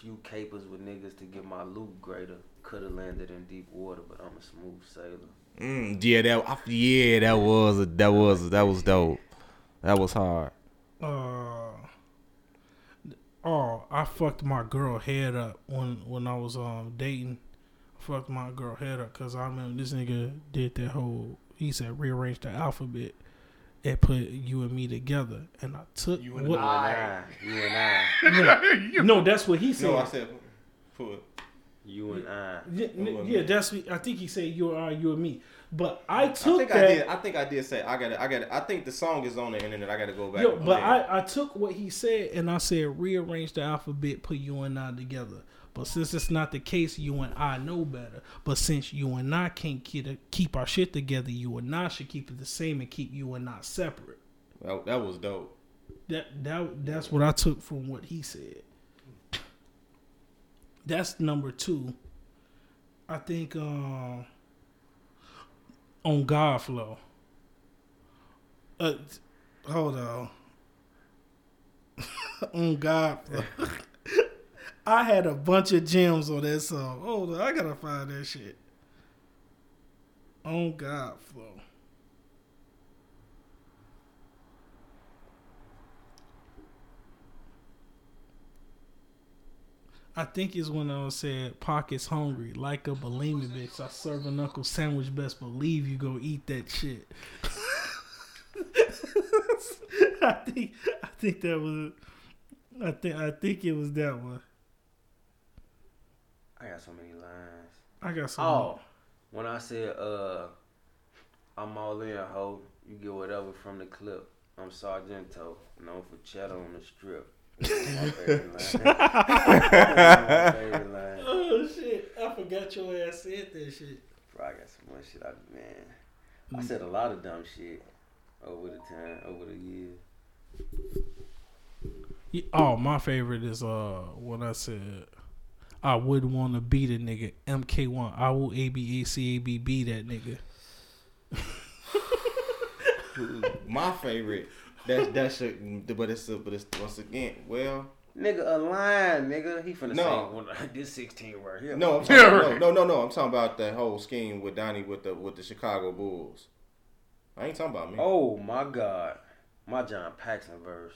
few capers with niggas to get my loop greater. Could have landed in deep water, but I'm a smooth sailor. That was dope. That was hard. I fucked my girl head up when I was dating. I fucked my girl head up because I remember this nigga did that whole. He said rearrange the alphabet and put you and me together, and I took you and I. No, that's what he said. No, I said put you and I. Yeah, that's what I think he said. You and I, you and me. But I took I think I did say I got it. I think the song is on the internet. I got to go back. Yo, but I took what he said and I said rearrange the alphabet, put you and I together. But since it's not the case, you and I know better. But since you and I can't keep our shit together, you and I should keep it the same and keep you and I separate. That was dope. That's what I took from what he said. That's number 2. I think. On God flow. Hold on. On God. I had a bunch of gems on that song. Hold on, I gotta find that shit. On God, Flo. I think it's when I said pockets hungry like a bulimic bitch. I serve an uncle sandwich, best believe you go eat that shit. I think that was it. I think it was that one. I got so many lines. I got so many. When I said I'm all in, ho, you get whatever from the clip. I'm Sargento, known for cheddar on the strip. My favorite line. My favorite line. Oh shit! I forgot your ass said that shit. Bro, I got so much shit. I said a lot of dumb shit over the years. Oh, my favorite is what I said. I would want to beat a nigga. MK1. I will ABACABB that nigga. My favorite. But it's once again, well, nigga, a line, nigga. He finna say this 16 right here. No, I'm talking about that whole scheme with Donnie with the Chicago Bulls. I ain't talking about me. Oh my God, my John Paxson verse.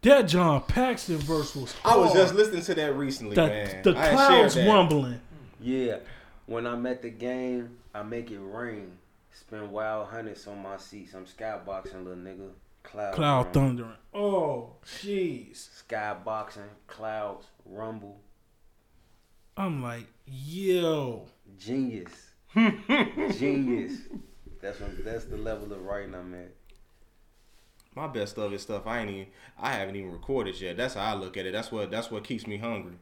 That John Paxson verse was hard. I was just listening to that recently, man. The clouds rumbling. Yeah, when I'm at the game, I make it rain. Spend wild hundreds on my seats. I'm skyboxing, little nigga. Cloud thundering. Oh, jeez. Skyboxing, clouds, rumble. I'm like, yo. Genius. Genius. That's the level of writing I'm at. My best of it stuff I haven't even recorded yet. That's how I look at it. That's what keeps me hungry.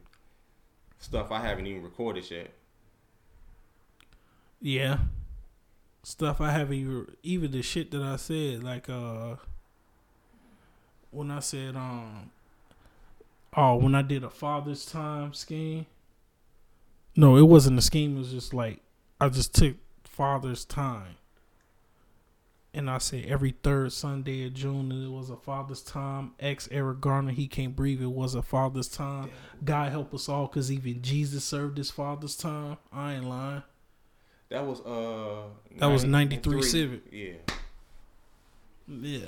Stuff I haven't even recorded yet. Yeah. Stuff I haven't even the shit that I said, like when I said, when I did a Father's Time scheme. No, it wasn't a scheme. It was just like, I just took Father's Time. And I said every third Sunday of June, it was a Father's Time. Ex Eric Garner, He Can't Breathe, it was a Father's Time. God help us all, because even Jesus served his Father's Time. I ain't lying. That was, That was 93 Civic. Yeah. Yeah.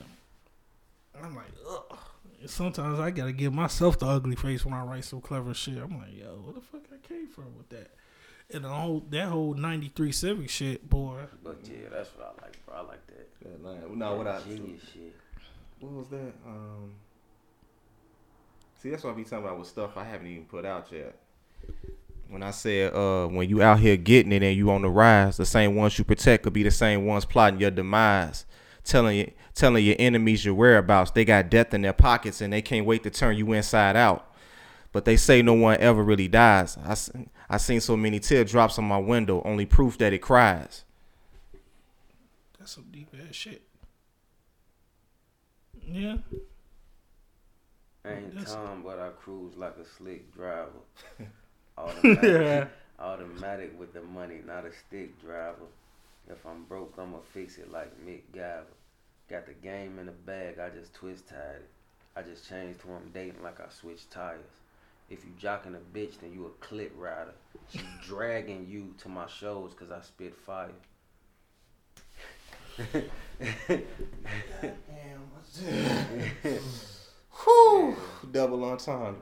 I'm like, ugh. Sometimes I gotta give myself the ugly face when I write some clever shit. I'm like, yo, where the fuck I came from with that? And that whole 93 Civic shit, boy. But yeah, that's what I like, bro. I like that. That line. No, what I genius shit. What was that? See, that's what I be talking about with stuff I haven't even put out yet. When I said, when you out here getting it and you on the rise, the same ones you protect could be the same ones plotting your demise. Telling your enemies your whereabouts. They got death in their pockets and they can't wait to turn you inside out. But they say no one ever really dies. I seen so many teardrops on my window, only proof that it cries. That's some deep ass shit. Yeah. I ain't Tom, but I cruise like a slick driver. Automatic with the money, not a stick driver. If I'm broke, I'm going to fix it like Mick Gabber. Got the game in the bag, I just twist-tied it. I just changed who I'm dating like I switched tires. If you jocking a bitch, then you a clit rider. She dragging you to my shows because I spit fire. Goddamn. Whew. Double entendre.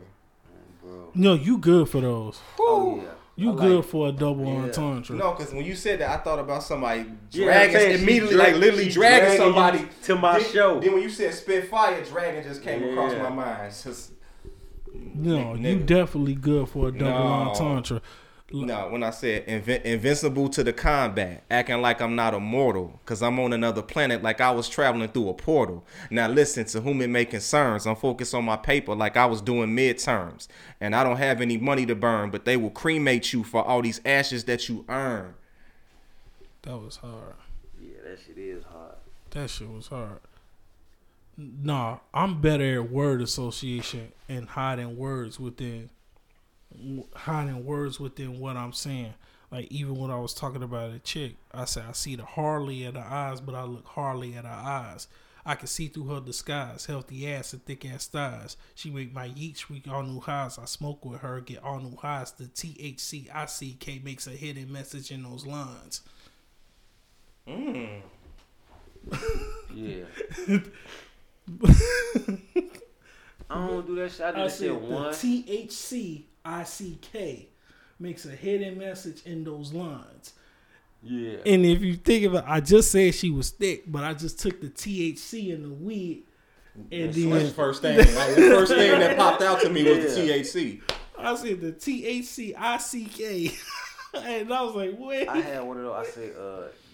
Bro. No, you good for those. Oh, yeah. You good for a double entendre. No, because when you said that, I thought about somebody dragging immediately, like literally dragging somebody to my show. Then when you said spit fire, dragging just came across my mind. It's just, no, you definitely good for a double entendre. No, when I said invincible to the combat, acting like I'm not immortal, because I'm on another planet like I was traveling through a portal. Now listen, to whom it may concerns, I'm focused on my paper like I was doing midterms. And I don't have any money to burn, but they will cremate you for all these ashes that you earn. That was hard. Yeah, that shit is hard. That shit was hard. Nah, I'm better at word association and hiding words within what I'm saying. Like even when I was talking about a chick, I said I see the hardly at her eyes, but I look hardly at her eyes. I could see through her disguise, healthy ass and thick ass thighs. She make my yeets reach all new highs. I smoke with her, get all new highs. The THCICK makes a hidden message in those lines. Yeah. I don't do that shit. I said it once. THCICK makes a hidden message in those lines. Yeah. And if you think about it, I just said she was thick, but I just took the THC and the weed. And then that's the first thing. Like, the first thing that popped out to me was the THC. I said the THCICK. And I was like, wait. I had one of those. I said,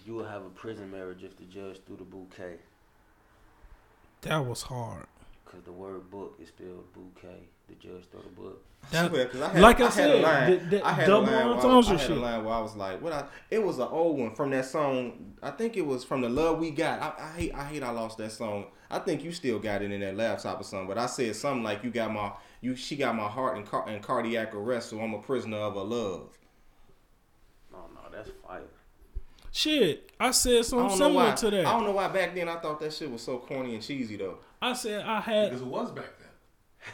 you will have a prison marriage if the judge threw the bouquet. That was hard. Because the word book is spelled bouquet. The judge threw the book. That, I had a line where I was like, "What?" It was an old one from that song. I think it was from The Love We Got. I hate I lost that song. I think you still got it in that laptop or something. But I said something like, "You got my she got my heart in cardiac arrest, so I'm a prisoner of her love." No, that's fire. Shit, I said something similar to that. I don't know why back then I thought that shit was so corny and cheesy though. I said I had because it was back then.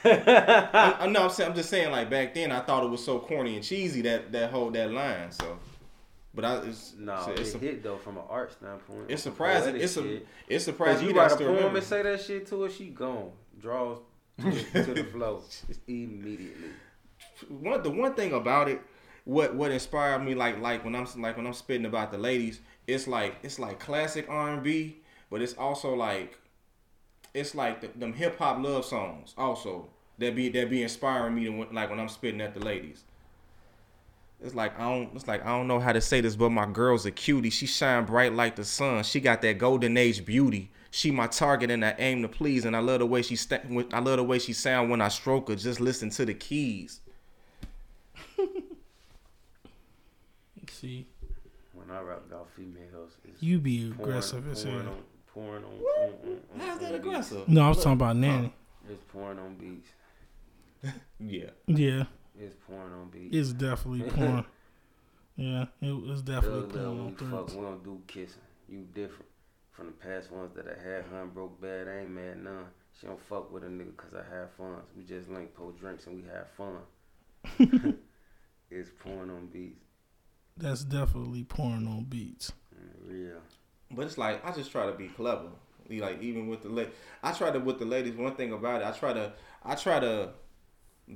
I'm just saying, like, back then I thought it was so corny and cheesy that line. So, but it hit though from an art standpoint. It's surprising. It's surprising. You write a poem and say that shit to her, she gone. Draws to the flow immediately. The one thing about it, what inspired me, like when I'm spitting about the ladies, it's like classic R&B, but it's also like. It's like them hip hop love songs also that be inspiring me to, like, when I'm spitting at the ladies. It's like I don't know how to say this, but my girl's a cutie. She shine bright like the sun. She got that golden age beauty. She my target and I aim to please. And I love the way she sound when I stroke her. Just listen to the keys. See, when I rap about females, you be aggressive as hell. Porn on, what? How is that aggressive? No, I was talking about Nanny. It's porn on beats. Yeah. It's porn on beats. It's definitely porn. Yeah, it's definitely porn on beats. Fuck, we don't do kissing. You different from the past ones that I had. Hun broke bad. I ain't mad none. She don't fuck with a nigga because I have fun. We just link po drinks and we have fun. It's porn on beats. That's definitely porn on beats. Yeah. But it's like I just try to be clever, like even with the with the ladies. One thing about it, I try to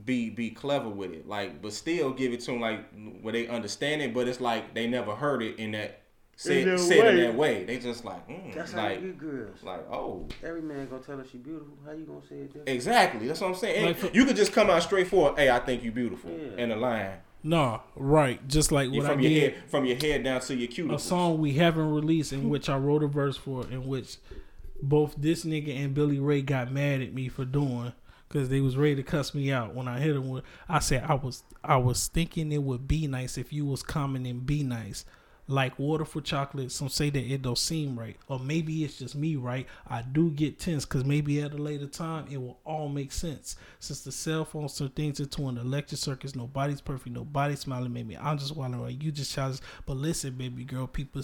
be clever with it, like, but still give it to them like where they understand it. But it's like they never heard it in that said in that way. They just like that's like, how you get girls. Like, oh, every man gonna tell her she beautiful. How you gonna say it different? Exactly, that's what I'm saying. Like, you could just come out straight forward. Hey, I think you beautiful, and a line. No, right. Just like what I did. From your head down to your cuticles. A song we haven't released in which I wrote a verse for, in which both this nigga and Billy Ray got mad at me for doing, because they was ready to cuss me out when I hit him with. I said I was thinking it would be nice if you was common and be nice. Like water for chocolate. Some say that it don't seem right. Or maybe it's just me, right? I do get tense because maybe at a later time it will all make sense. Since the cell phones turn things into an electric circus, nobody's perfect, nobody's smiling, maybe I'm just wilding, or you just childish. But listen, baby girl, peep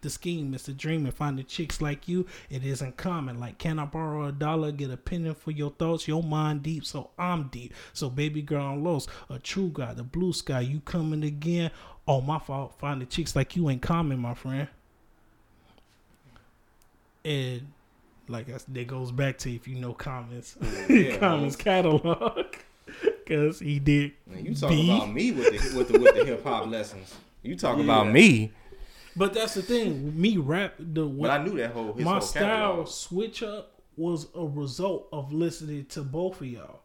the scheme. It's a dream, and finding chicks like you, it isn't common. Like, can I borrow $1, get a penny for your thoughts? Your mind deep, so I'm deep. So baby girl, I'm lost. A true guy, the blue sky, you coming again. Oh, my fault. Finding chicks like you ain't common, my friend. And like that goes back to, if you know Common's, Common's catalog, because he did. Man, you talking about me with the hip hop lessons? You talking about me? But that's the thing. Me rap the. But I knew that whole my whole style switch up was a result of listening to both of y'all,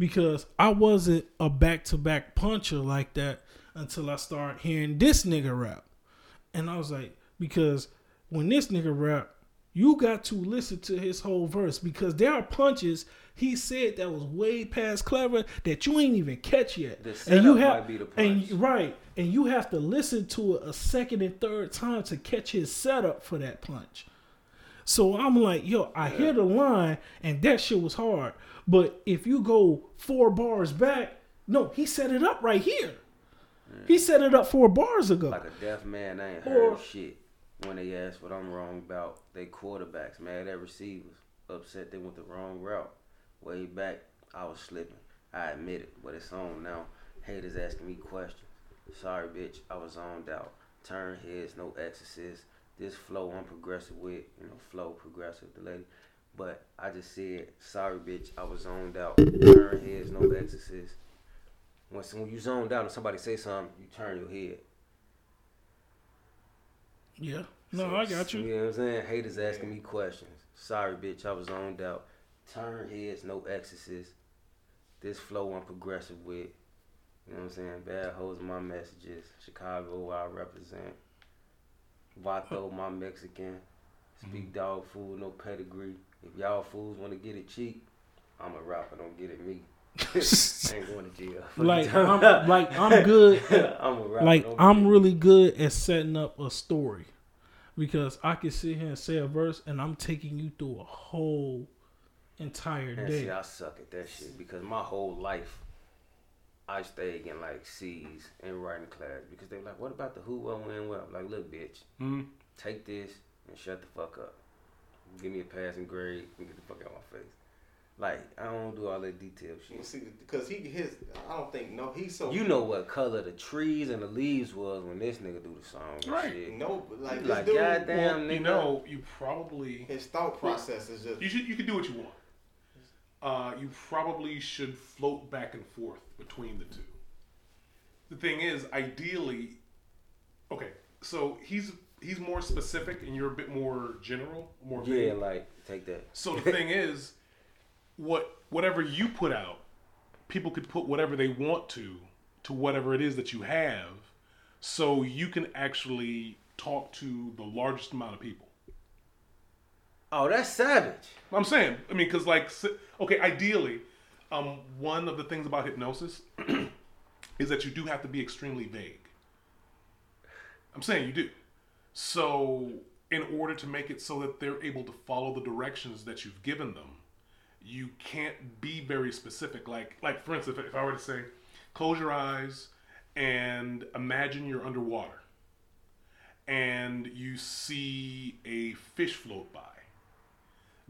because I wasn't a back-to-back puncher like that. Until I started hearing this nigga rap. And I was like, because when this nigga rap, you got to listen to his whole verse, because there are punches he said that was way past clever that you ain't even catch yet. The setup might be the punch. And you have to listen to it a second and third time to catch his setup for that punch. So I'm like, yo, I hear the line and that shit was hard. But if you go 4 bars back, no, he set it up right here. He set it up 4 bars ago. Like a deaf man, I ain't heard shit. when they ask what I'm wrong about, they quarterbacks mad at receivers, upset they went the wrong route. Way back, I was slipping. I admit it, but it's on now. Haters asking me questions. Sorry, bitch, I was zoned out. Turn heads, no exorcist. This flow I'm progressive with, you know, flow progressive, the lady. But I just said, sorry, bitch, I was zoned out. Turn heads, no exorcist. When you zoned out and somebody say something, you turn your head. Yeah, no, so, I got you. You know what I'm saying? Haters asking me questions. Sorry, bitch, I was zoned out. Turn heads, no exorcist. This flow I'm progressive with. You know what I'm saying? Bad hoes, my messages. Chicago, I represent. Vato, my Mexican. Speak dog food, no pedigree. If y'all fools want to get it cheap, I'm a rapper, don't get it me. I ain't going to jail. I'm good. I'm a rapper. Like, I'm really good at setting up a story. Because I can sit here and say a verse, and I'm taking you through a whole entire day. See, I suck at that shit. Because my whole life, I stayed in like C's in writing class because they were like, what about the who, what, when, what? I'm like, look, bitch, take this and shut the fuck up. Give me a passing grade and get the fuck out of my face. Like, I don't do all that detail shit. Well, see, because he's so... You know what color the trees and the leaves was when this nigga do the song and right. Shit. No, like, this dude, goddamn nigga. You know, you probably... His thought process is just... You can do what you want. You probably should float back and forth between the two. The thing is, ideally, okay, so he's more specific and you're a bit more general, more vague. Yeah, like take that. So the thing is, whatever you put out, people could put whatever they want to whatever it is that you have, so you can actually talk to the largest amount of people. Oh, that's savage. I'm saying, I mean, because like, okay, ideally, one of the things about hypnosis is that you do have to be extremely vague. I'm saying you do. So in order to make it so that they're able to follow the directions that you've given them, you can't be very specific. Like for instance, if I were to say, close your eyes and imagine you're underwater and you see a fish float by.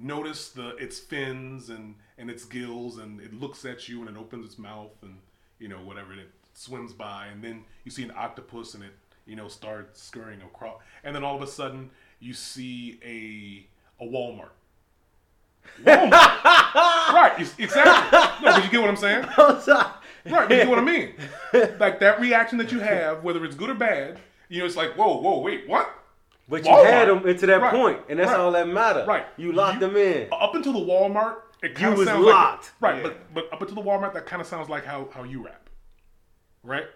Notice its fins and its gills, and it looks at you and it opens its mouth and, you know, whatever, and it swims by, and then you see an octopus and it, you know, starts scurrying across, and then all of a sudden you see a Walmart. Right, exactly. No, but you get what I'm saying? Right, you get what I mean? Like that reaction that you have, whether it's good or bad, you know, it's like, whoa, wait, what? But Walmart. You had them into that point, and that's all that matter. Right. You locked them in. Up until the Walmart, it kind of sounds locked. Like... Right, yeah. but up until the Walmart, that kind of sounds like how you rap. Right?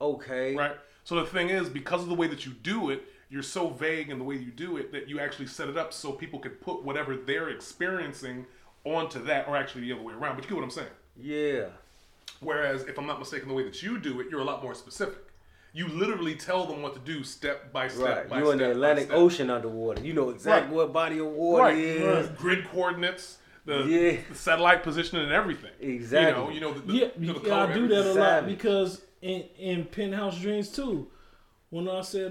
Okay. Right? So the thing is, because of the way that you do it, you're so vague in the way you do it that you actually set it up so people could put whatever they're experiencing onto that, or actually the other way around. But you get what I'm saying? Yeah. Whereas, if I'm not mistaken, the way that you do it, you're a lot more specific. You literally tell them what to do step by step by step. You're in the Atlantic Ocean underwater. You know exactly what body of water is. Grid coordinates, the satellite positioning and everything. Exactly. You know the color. I do that a lot because in Penthouse Dreams too, when I said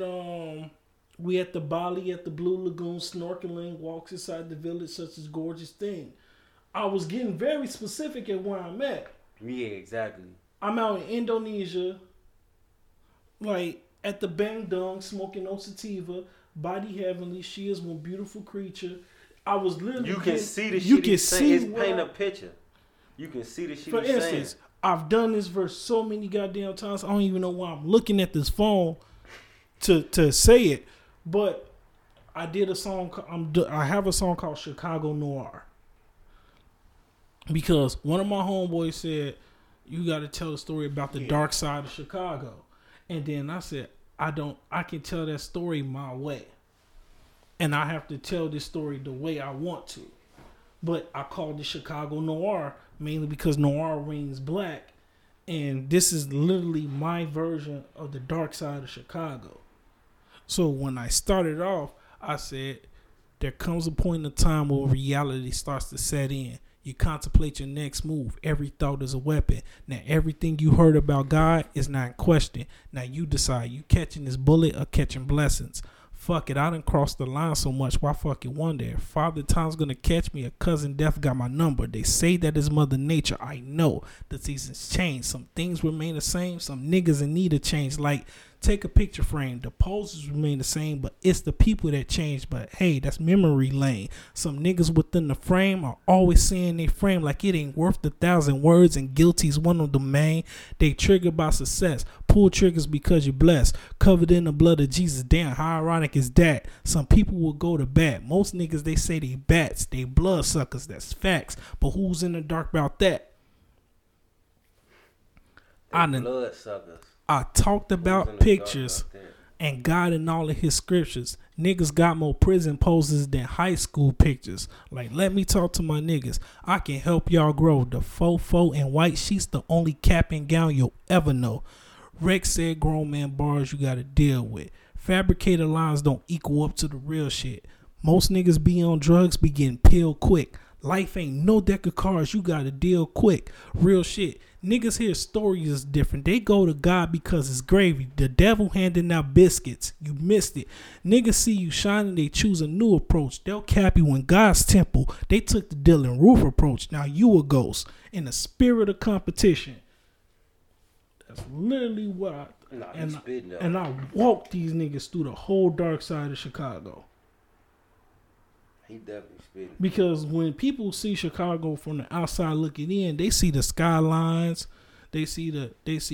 we at the Bali at the Blue Lagoon snorkeling, walks inside the village, such as gorgeous thing. I was getting very specific at where I'm at. Yeah, exactly. I'm out in Indonesia. Like, at the Bang Dung, smoking no sativa, body heavenly, she is one beautiful creature. I was literally... You can see the shit he's saying. It's painting a picture. You can see the shit he's saying. For instance, I've done this verse so many goddamn times, I don't even know why I'm looking at this phone to say it. But I did a song... I have a song called Chicago Noir. Because one of my homeboys said, you got to tell the story about the dark side of Chicago. And then I said, I can tell that story my way. And I have to tell this story the way I want to. But I called it Chicago Noir, mainly because noir rings black. And this is literally my version of the dark side of Chicago. So when I started off, I said, there comes a point in time where reality starts to set in. You contemplate your next move. Every thought is a weapon. Now, everything you heard about God is not in question. Now, you decide you catching this bullet or catching blessings. fuck it, I done crossed the line so much, why fucking wonder? Father Time's gonna catch me, a cousin Death got my number. They say that is Mother Nature, I know. The seasons change, some things remain the same, some niggas in need of change. Like, take a picture frame, the poses remain the same, but it's the people that change. But hey, that's memory lane. Some niggas within the frame are always saying they frame like it ain't worth 1,000 words, and guilty's one of the main. They triggered by success, pull triggers because you're blessed, covered in the blood of Jesus. Damn, how ironic is that? Some people will go to bat, most niggas they say they bats, they blood suckers, that's facts, but who's in the dark about that? Blood suckers. I talked about pictures and God in all of his scriptures. Niggas got more prison poses than high school pictures. Like, let me talk to my niggas. I can help y'all grow. The fofo and white sheets, the only cap and gown you'll ever know. Rex said grown man bars you gotta deal with. Fabricated lines don't equal up to the real shit. Most niggas be on drugs, be getting peeled quick. Life ain't no deck of cards, you gotta deal quick. Real shit. Niggas hear stories is different. They go to God because it's gravy. The devil handing out biscuits. You missed it. Niggas see you shining, they choose a new approach. They'll cap you in God's temple. They took the Dylan Roof approach. Now you a ghost in the spirit of competition. That's literally what I... I walked these niggas through the whole dark side of Chicago. He definitely spitting. Because when people see Chicago from the outside looking in, they see the skylines, they see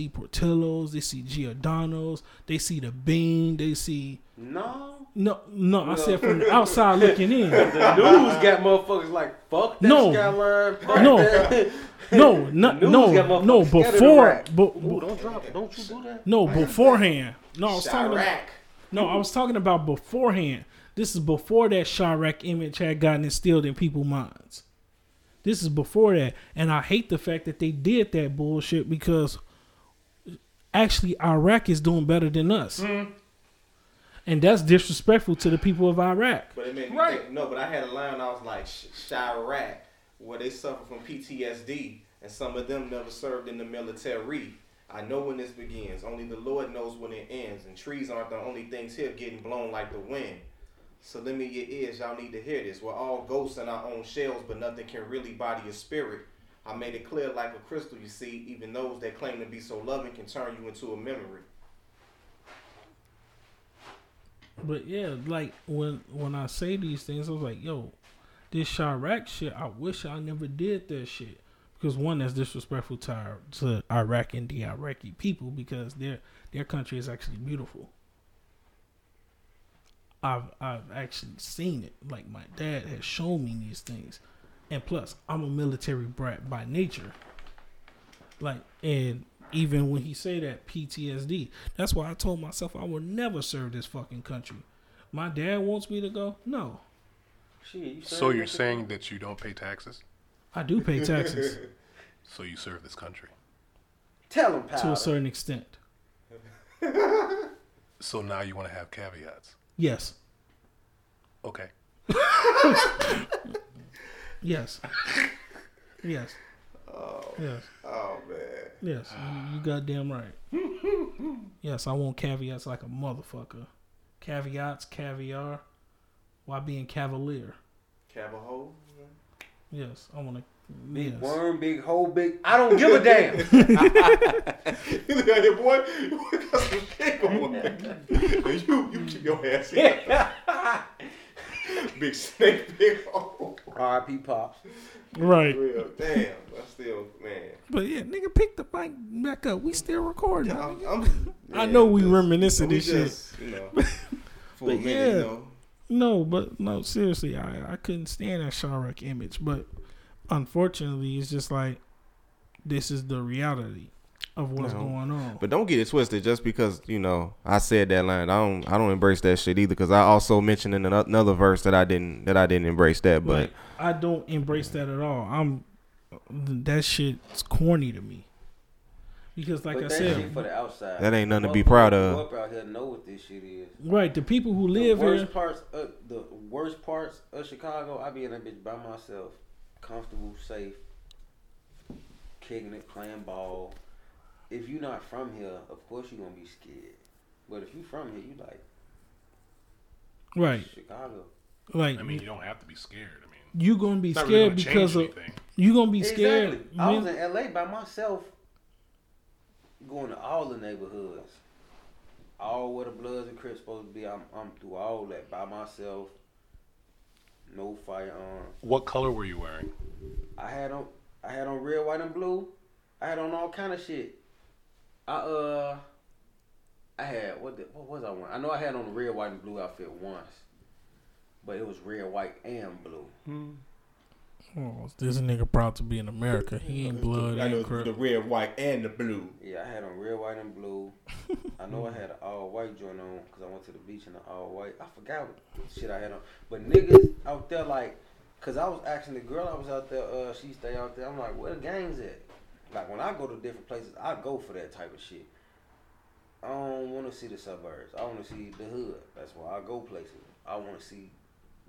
Portillo's, they see Giordano's, they see the Bean, they see No. I said from the outside looking in. The news got motherfuckers like fuck that skyline. Fuck that. No. Before, don't drop it. Don't you do that? No, beforehand. I was talking about beforehand. This is before that Chirac image had gotten instilled in people's minds. This is before that. And I hate the fact that they did that bullshit, because actually Iraq is doing better than us. Mm. And that's disrespectful to the people of Iraq. But it made me think, but I had a line, I was like, Chirac, where they suffer from PTSD and some of them never served in the military. I know when this begins. Only the Lord knows when it ends. And trees aren't the only things here getting blown like the wind. So lend me your ears, y'all need to hear this. We're all ghosts in our own shells, but nothing can really body your spirit. I made it clear like a crystal, you see. Even those that claim to be so loving can turn you into a memory. But yeah, like when I say these things, I was like, yo, this Chirac shit, I wish I never did that shit. Because one, that's disrespectful to Iraq and the Iraqi people, because their country is actually beautiful. I've actually seen it. Like, my dad has shown me these things, and plus I'm a military brat by nature. Like, and even when he say that PTSD, that's why I told myself I will never serve this fucking country. My dad wants me to go. No. Shit, so you're saying that you don't pay taxes? I do pay taxes. So you serve this country. Tell him, pal. To a certain extent. So now you want to have caveats. Yes. Okay. Yes. Oh. Yes. Oh man. Yes. You goddamn right. Yes, I want caveats like a motherfucker. Caveats, caviar. Why being cavalier? Cavahole. Yes, I want to. Big worm, big hole, big. I don't give a damn. You look at that boy. You got some shit going on. You keep your ass in. Big snake, big hole. R.I.P. Pops. Right. Real. Damn. I still, man. But yeah, nigga, pick the mic back up. We still recording. I know we reminiscing this shit. You know, for a minute, yeah, though. No, seriously, I couldn't stand that Chirac image, but. Unfortunately, it's just like, this is the reality of what's going on. But don't get it twisted. Just because, you know, I said that line, I don't embrace that shit either. Because I also mentioned in another verse that I didn't embrace that. But I don't embrace that at all. That shit's corny to me. Because like I said, for the outside, that ain't nothing to be proud of. People up out here know what this shit is. Right, the people who live here. The worst parts of Chicago, I be in that bitch by myself. Comfortable, safe, kicking it, playing ball. If you're not from here, of course you're gonna be scared. But if you from here, you like, Right. Chicago. Like, I mean, you don't have to be scared. I mean, you're gonna be scared really because of anything. You're gonna be scared. Exactly. I was in LA by myself, going to all the neighborhoods, all where the Bloods and Crips supposed to be. I'm through all that by myself. No firearm. What color were you wearing? I had on red, white, and blue. I had on all kind of shit. I know I had on the red, white, and blue outfit once, but it was red, white, and blue. Hmm. Oh, this nigga proud to be in America. He ain't blood. I know the red, white, and the blue. Yeah, I had on red, white, and blue. I know I had an all white joint on because I went to the beach in an all white. I forgot what shit I had on, but niggas out there like, cause I was asking the girl I was out there. She stay out there. I'm like, where the gangs at? Like when I go to different places, I go for that type of shit. I don't want to see the suburbs. I want to see the hood. That's why I go places. I want to see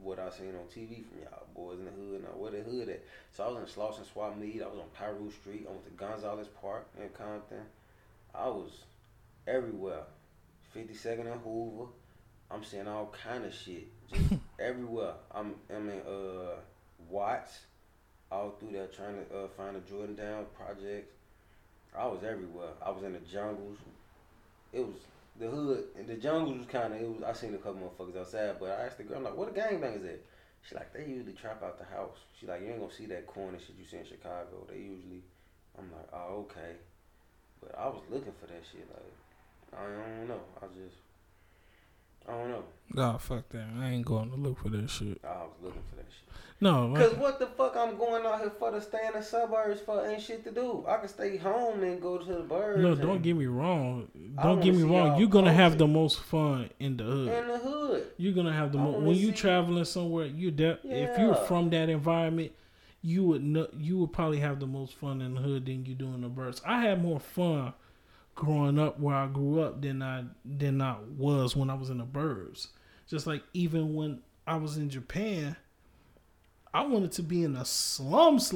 what I seen on TV from y'all boys in the hood. Now where the hood at? So I was in Slauson Swap Mead. I was on Piru Street. I went to Gonzales Park in Compton. I was everywhere. 52nd and Hoover. I'm seeing all kind of shit. Just everywhere. I'm in Watts. All through there trying to find the Jordan Down project. I was everywhere. I was in the jungles. It was the hood, and the jungles was kind of, it was. I seen a couple motherfuckers outside, but I asked the girl, I'm like, where the gangbangers at? She like, they usually trap out the house. She like, you ain't gonna see that corny shit you see in Chicago. They usually, I'm like, oh, okay. But I was looking for that shit, like, I don't know. I don't know. Nah, fuck that. I ain't going to look for that shit. I was looking for that shit. No. Because what the fuck I'm going out here for to stay in the suburbs for? Ain't shit to do. I can stay home and go to the birds. No, don't get me wrong. Don't get me wrong. You're going to have the most fun in the hood. In the hood. You're going to have the most. When you traveling somewhere, if you're from that environment, you would probably have the most fun in the hood than you do in the birds. I had more fun growing up where I grew up than I was when I was in the burbs. Just like even when I was in Japan, I wanted to be in the slums.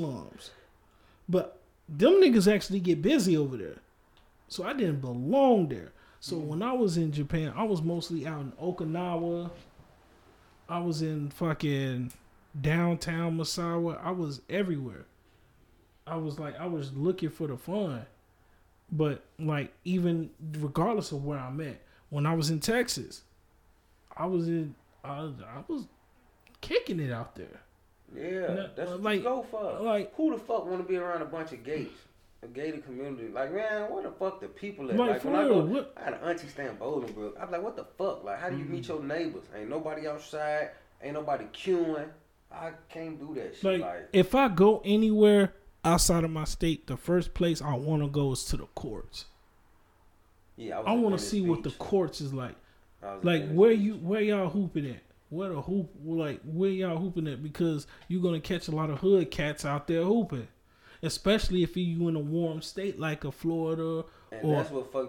But them niggas actually get busy over there. So I didn't belong there. So when I was in Japan, I was mostly out in Okinawa. I was in fucking downtown Misawa. I was everywhere. I was looking for the fun. But, like, even regardless of where I'm at, when I was in Texas, I was kicking it out there. Yeah, that's what you go for. Like, who the fuck want to be around a bunch of gays? A gated community. Like, man, where the fuck the people at? Like when real, I had an auntie stay in Bolingbrook. I was like, what the fuck? Like, how do you meet your neighbors? Ain't nobody outside. Ain't nobody queuing. I can't do that shit. Like if I go anywhere outside of my state, the first place I want to go is to the courts. Yeah, I want to see what the courts is like. Like where y'all hooping at? Where y'all hooping at? Because you're gonna catch a lot of hood cats out there hooping, especially if you in a warm state like a Florida. And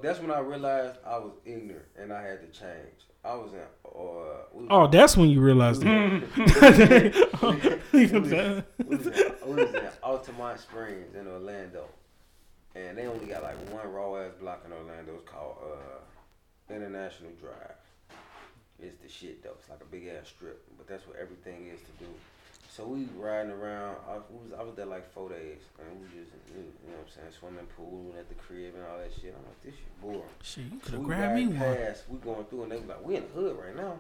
that's when I realized I was ignorant and I had to change. I was in. Oh, that's when you realized that. We was in Altamont Springs in Orlando, and they only got like one raw ass block in Orlando. It's called International Drive. It's the shit though. It's like a big ass strip, but that's what everything is to do. So we riding around. I was there like 4 days, and we just, you know what I'm saying, swimming pool at the crib and all that shit. I'm like, this shit boring. Shit, you could have grabbed me one. We going through, and they was like, we in the hood right now.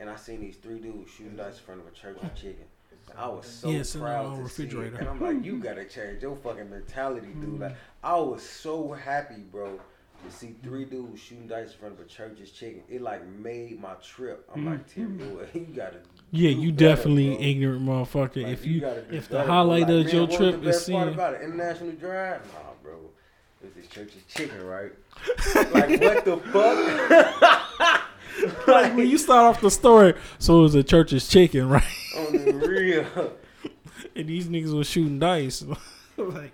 And I seen these three dudes shooting dice in front of a church with chicken. And I was so proud to see it. And I'm like, you gotta change your fucking mentality, dude. Like, I was so happy, bro, to see three dudes shooting dice in front of a church's chicken. It like made my trip. I'm like, Tim, boy, you gotta. Yeah, you better, definitely bro. Ignorant motherfucker. Like, if the highlight like, of your trip is seeing. What about it? International Drive? Nah, bro, it's this church's chicken, right? Like what the fuck? Like when you start off the story, so it was a church's chicken, right? On the real. And these niggas was shooting dice, like.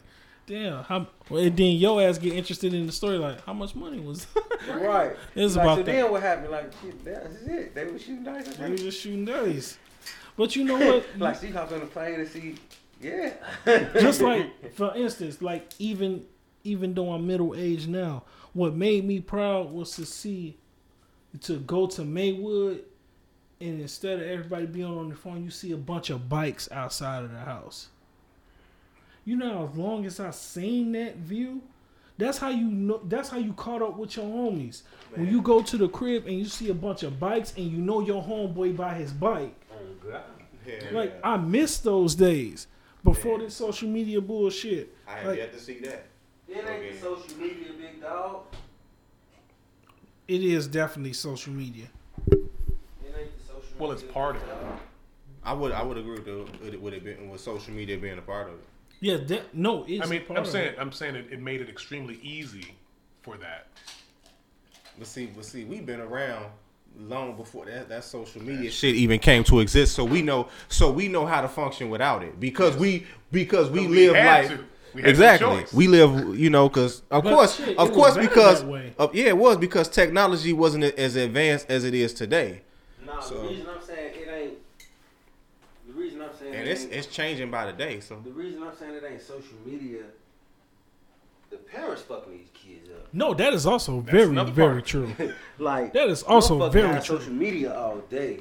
Damn, and then your ass get interested in the story, like, how much money was that? Right. It's like, about so that. Then what happened? Like, shit, that's it. They were shooting dice. They were just shooting dice. But you know what? Like, she hopped on the plane and she, yeah. Just like, for instance, like, even though I'm middle-aged now, what made me proud was to go to Maywood and instead of everybody being on their phone, you see a bunch of bikes outside of the house. You know, as long as I seen that view, that's how you know. That's how you caught up with your homies. Man. When you go to the crib and you see a bunch of bikes, and you know your homeboy by his bike. Oh God! Yeah. Like I miss those days before this social media bullshit. I have yet to see that. It ain't social media, big dog. It is definitely social media. Well, it's part of it. I would agree with it being, with social media being a part of it. Yeah, I'm saying it made it extremely easy for that. But see, we've been around long before that social media shit even came to exist. So we know how to function without it because we live life. Exactly. We live, you know, because it was because technology wasn't as advanced as it is today. No, so, the reason I'm saying it ain't. The reason I'm saying and it's changing by the day. So the reason I'm saying it ain't social media. The parents fucking these kids up. No, that is also very, very true. Like that is also very true. Social media all day.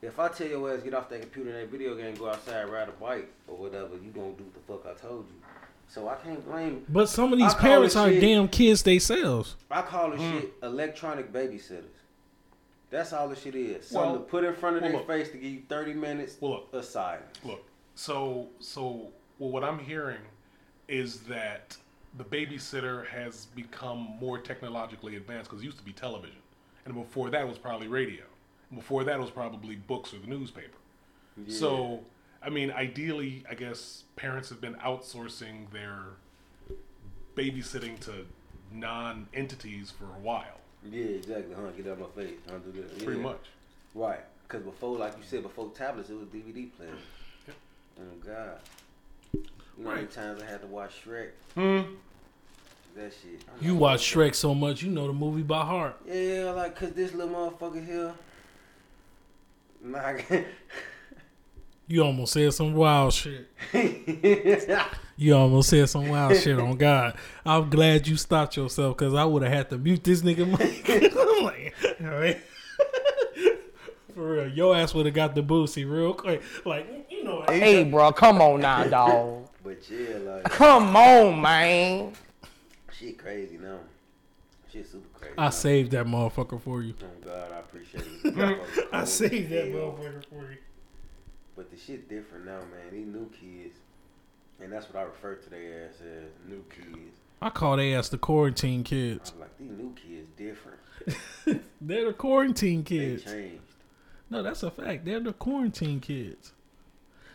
If I tell your ass get off that computer and that video game, go outside, ride a bike or whatever, you gonna do what the fuck I told you. So I can't blame. But some of these parents are damn kids themselves. I call this shit electronic babysitters. That's all this shit is. Something to put in front of their face to give you 30 minutes of silence. Look, so what I'm hearing is that the babysitter has become more technologically advanced because it used to be television. And before that was probably radio. Before that was probably books or the newspaper. Yeah. So, I mean, ideally, I guess parents have been outsourcing their babysitting to non-entities for a while. Yeah, exactly. Get out of my face. Do that. Yeah. Pretty much. Right. Because before, like you said, before tablets, it was DVD players. Yep. Oh, God. You know how many times I had to watch Shrek? Hmm. That shit. You watch Shrek so much, you know the movie by heart. Yeah, like, because this little motherfucker here. Nah, you almost said some wild shit. You almost said some wild shit on God. I'm glad you stopped yourself because I would have had to mute this nigga mic. I'm like, all right. For real, your ass would have got the Boosie real quick. Like, you know. Hey, bro, come on now, dog. But yeah, like. Come on, man. Shit crazy now. Shit super crazy. I saved that motherfucker for you. Oh, God, I appreciate it. I saved that motherfucker for you. But the shit different now, man. These new kids. And that's what I refer to their ass as, new kids. I call their ass the quarantine kids. I'm like, these new kids different. They're the quarantine kids. They changed. No, that's a fact. They're the quarantine kids.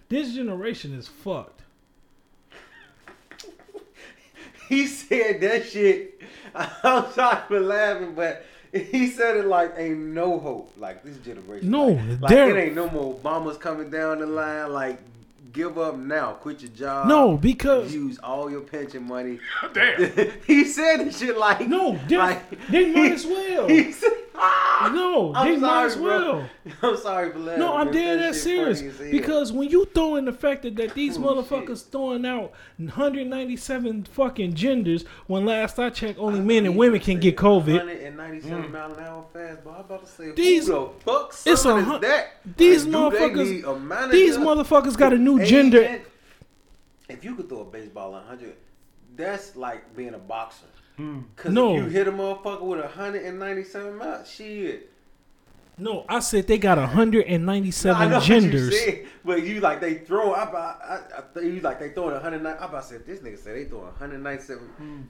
This generation is fucked. He said that shit. I'm sorry for laughing, but he said it like ain't no hope. Like, this generation. No, like it ain't no more Obama's coming down the line. Like, give up now. Quit your job. No, because use all your pension money. Damn. He said this shit like no. They might as well. He said, no, I'm they sorry, might as well. Bro. I'm sorry for laughing. No, I'm dead that serious. Because when you throw in the fact that these motherfuckers throwing out 197 fucking genders, when last I checked, only men and women can get COVID. 197 mile an hour fastball. I'm about to say, these fucks. It's a that these motherfuckers. These motherfuckers got a new gender. If you could throw a baseball 100, that's like being a boxer. Cause if you hit a motherfucker with 197 miles, shit. No, I said they got 197 genders. What you said, but you like they throw. I you like they throwing 109. I about to say this nigga said they throwing 197.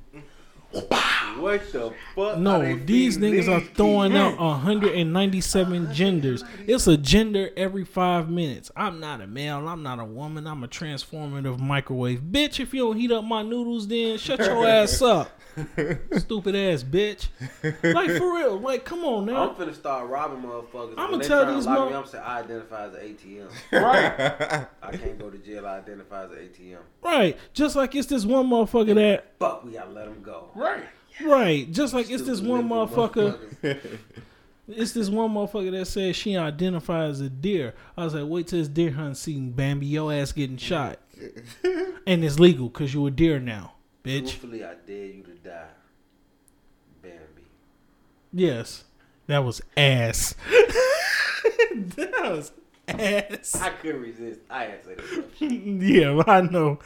What the fuck? No, these niggas are throwing out 197 genders. It's a gender every 5 minutes. I'm not a male. I'm not a woman. I'm a transformative microwave. Bitch, if you don't heat up my noodles, then shut your ass up. Stupid ass bitch. Like, for real. Like, come on now. I'm finna start robbing motherfuckers. I'm gonna tell these motherfuckers. I'm saying I identify as an ATM. Right. I can't go to jail. I identify as an ATM. Right. Just like it's this one motherfucker that. Fuck, we gotta let him go. Right. Yes. Right. Just like it's this one motherfucker. It's this one motherfucker that said she identifies as a deer. I was like, wait till this deer hunt season, Bambi. Your ass getting shot. And it's legal because you a deer now. Bitch. Truthfully, I dare you to die, Bambi. Yes. That was ass. That was ass. I couldn't resist. I had to say that. Yeah, I know.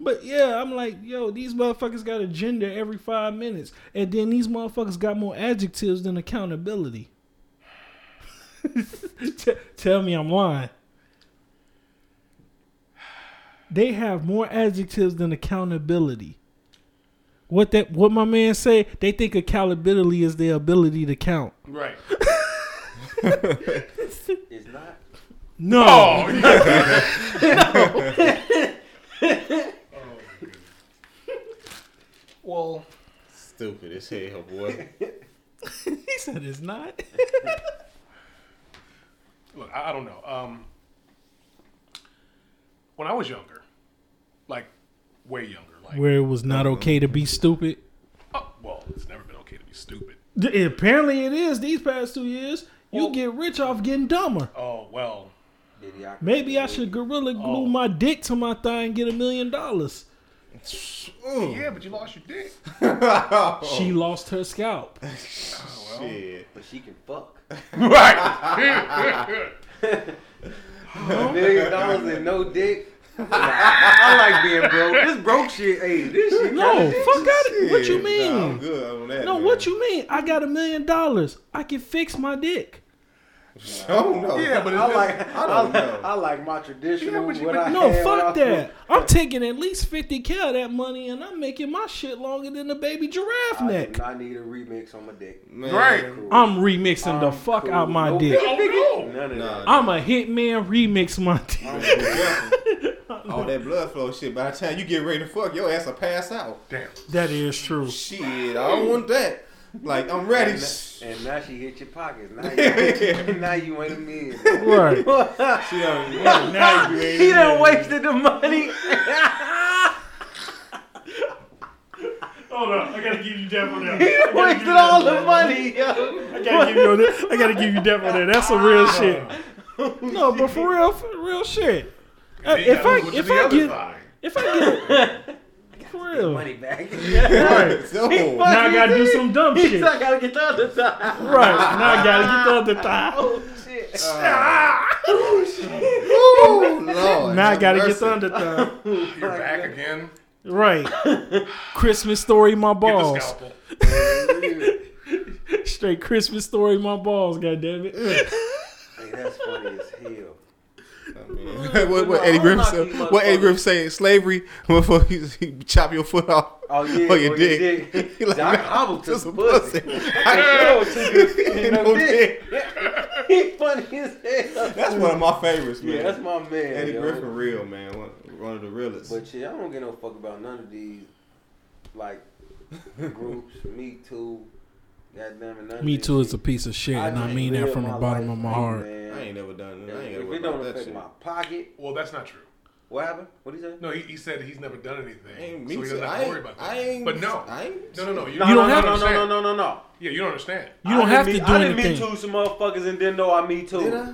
But yeah, I'm like, yo, these motherfuckers got a gender every 5 minutes. And then these motherfuckers got more adjectives than accountability. Tell me I'm lying. They have more adjectives than accountability. What my man say? They think accountability is their ability to count. Right. It's not. No. Oh, yeah. No. Oh, well, stupid as hell, boy. He said it's not. Look, I don't know. When I was younger, like way younger, like where it was not okay to be stupid. Oh, well, it's never been okay to be stupid. Apparently, it is these past 2 years. You get rich off getting dumber. Oh, well. Maybe I should gorilla glue my dick to my thigh and get $1 million. Yeah, but you lost your dick. She lost her scalp. Oh, well. Shit. But she can fuck. Right. $1 million and no dick. I like being broke. This broke shit, hey, this shit. No, fuck out of it. What you mean? No, I'm good on that, no, man. What you mean? I got $1 million. I can fix my dick. Oh, no. Yeah, but I like my traditional. Yeah, fuck that. I'm taking at least 50K of that money, and I'm making my shit longer than the baby giraffe neck. I need a remix on my dick, man. Right? Cool. I'm remixing the fuck out my dick. Oh, no. None of that. I'm a hitman remix my dick. All that blood flow shit. By the time you get ready to fuck, your ass will pass out. Damn. That is true. Shit, I don't want that. Like, I'm ready. And now she hit your pockets. Now you, now you ain't a man. Right. He done wasted the money. Hold on. I got to give you that on that. He wasted all the money. I got to give you that on that. That's some real shit. No, but for real shit. If I get for real. Money back. Right. So, now I gotta do some dumb shit. I gotta get the other thigh. Right. Now I gotta get the other thigh. Oh shit. Oh shit. Oh Lord. Now I gotta get the other thigh. You're back again. Right. Christmas story, my balls. Get the scalpel. Straight Christmas story, my balls. Goddammit. Hey, that's funny as hell. What Eddie Griffin saying? Slavery, motherfucker, he chop your foot off. Oh yeah, or your dick. He like, Doc Hamilton's pussy. I know, he funny as hell. That's one of my favorites, man. Yeah, that's my man. Eddie Griffin, real man, one of the realest. But yeah, I don't give no fuck about none of these, like groups. Me Too. Goddamn it, Me Too is a piece of shit, and I mean that from the bottom of my heart. Man. I ain't never done that. If it don't affect my pocket. Well, that's not true. What happened? What did he say? No, he said he's never done anything. So he doesn't have to worry about that. No. You don't have to. No. Yeah, you don't understand. You don't have to do anything. I didn't Me Too some motherfuckers and didn't know I Me Too. Did I?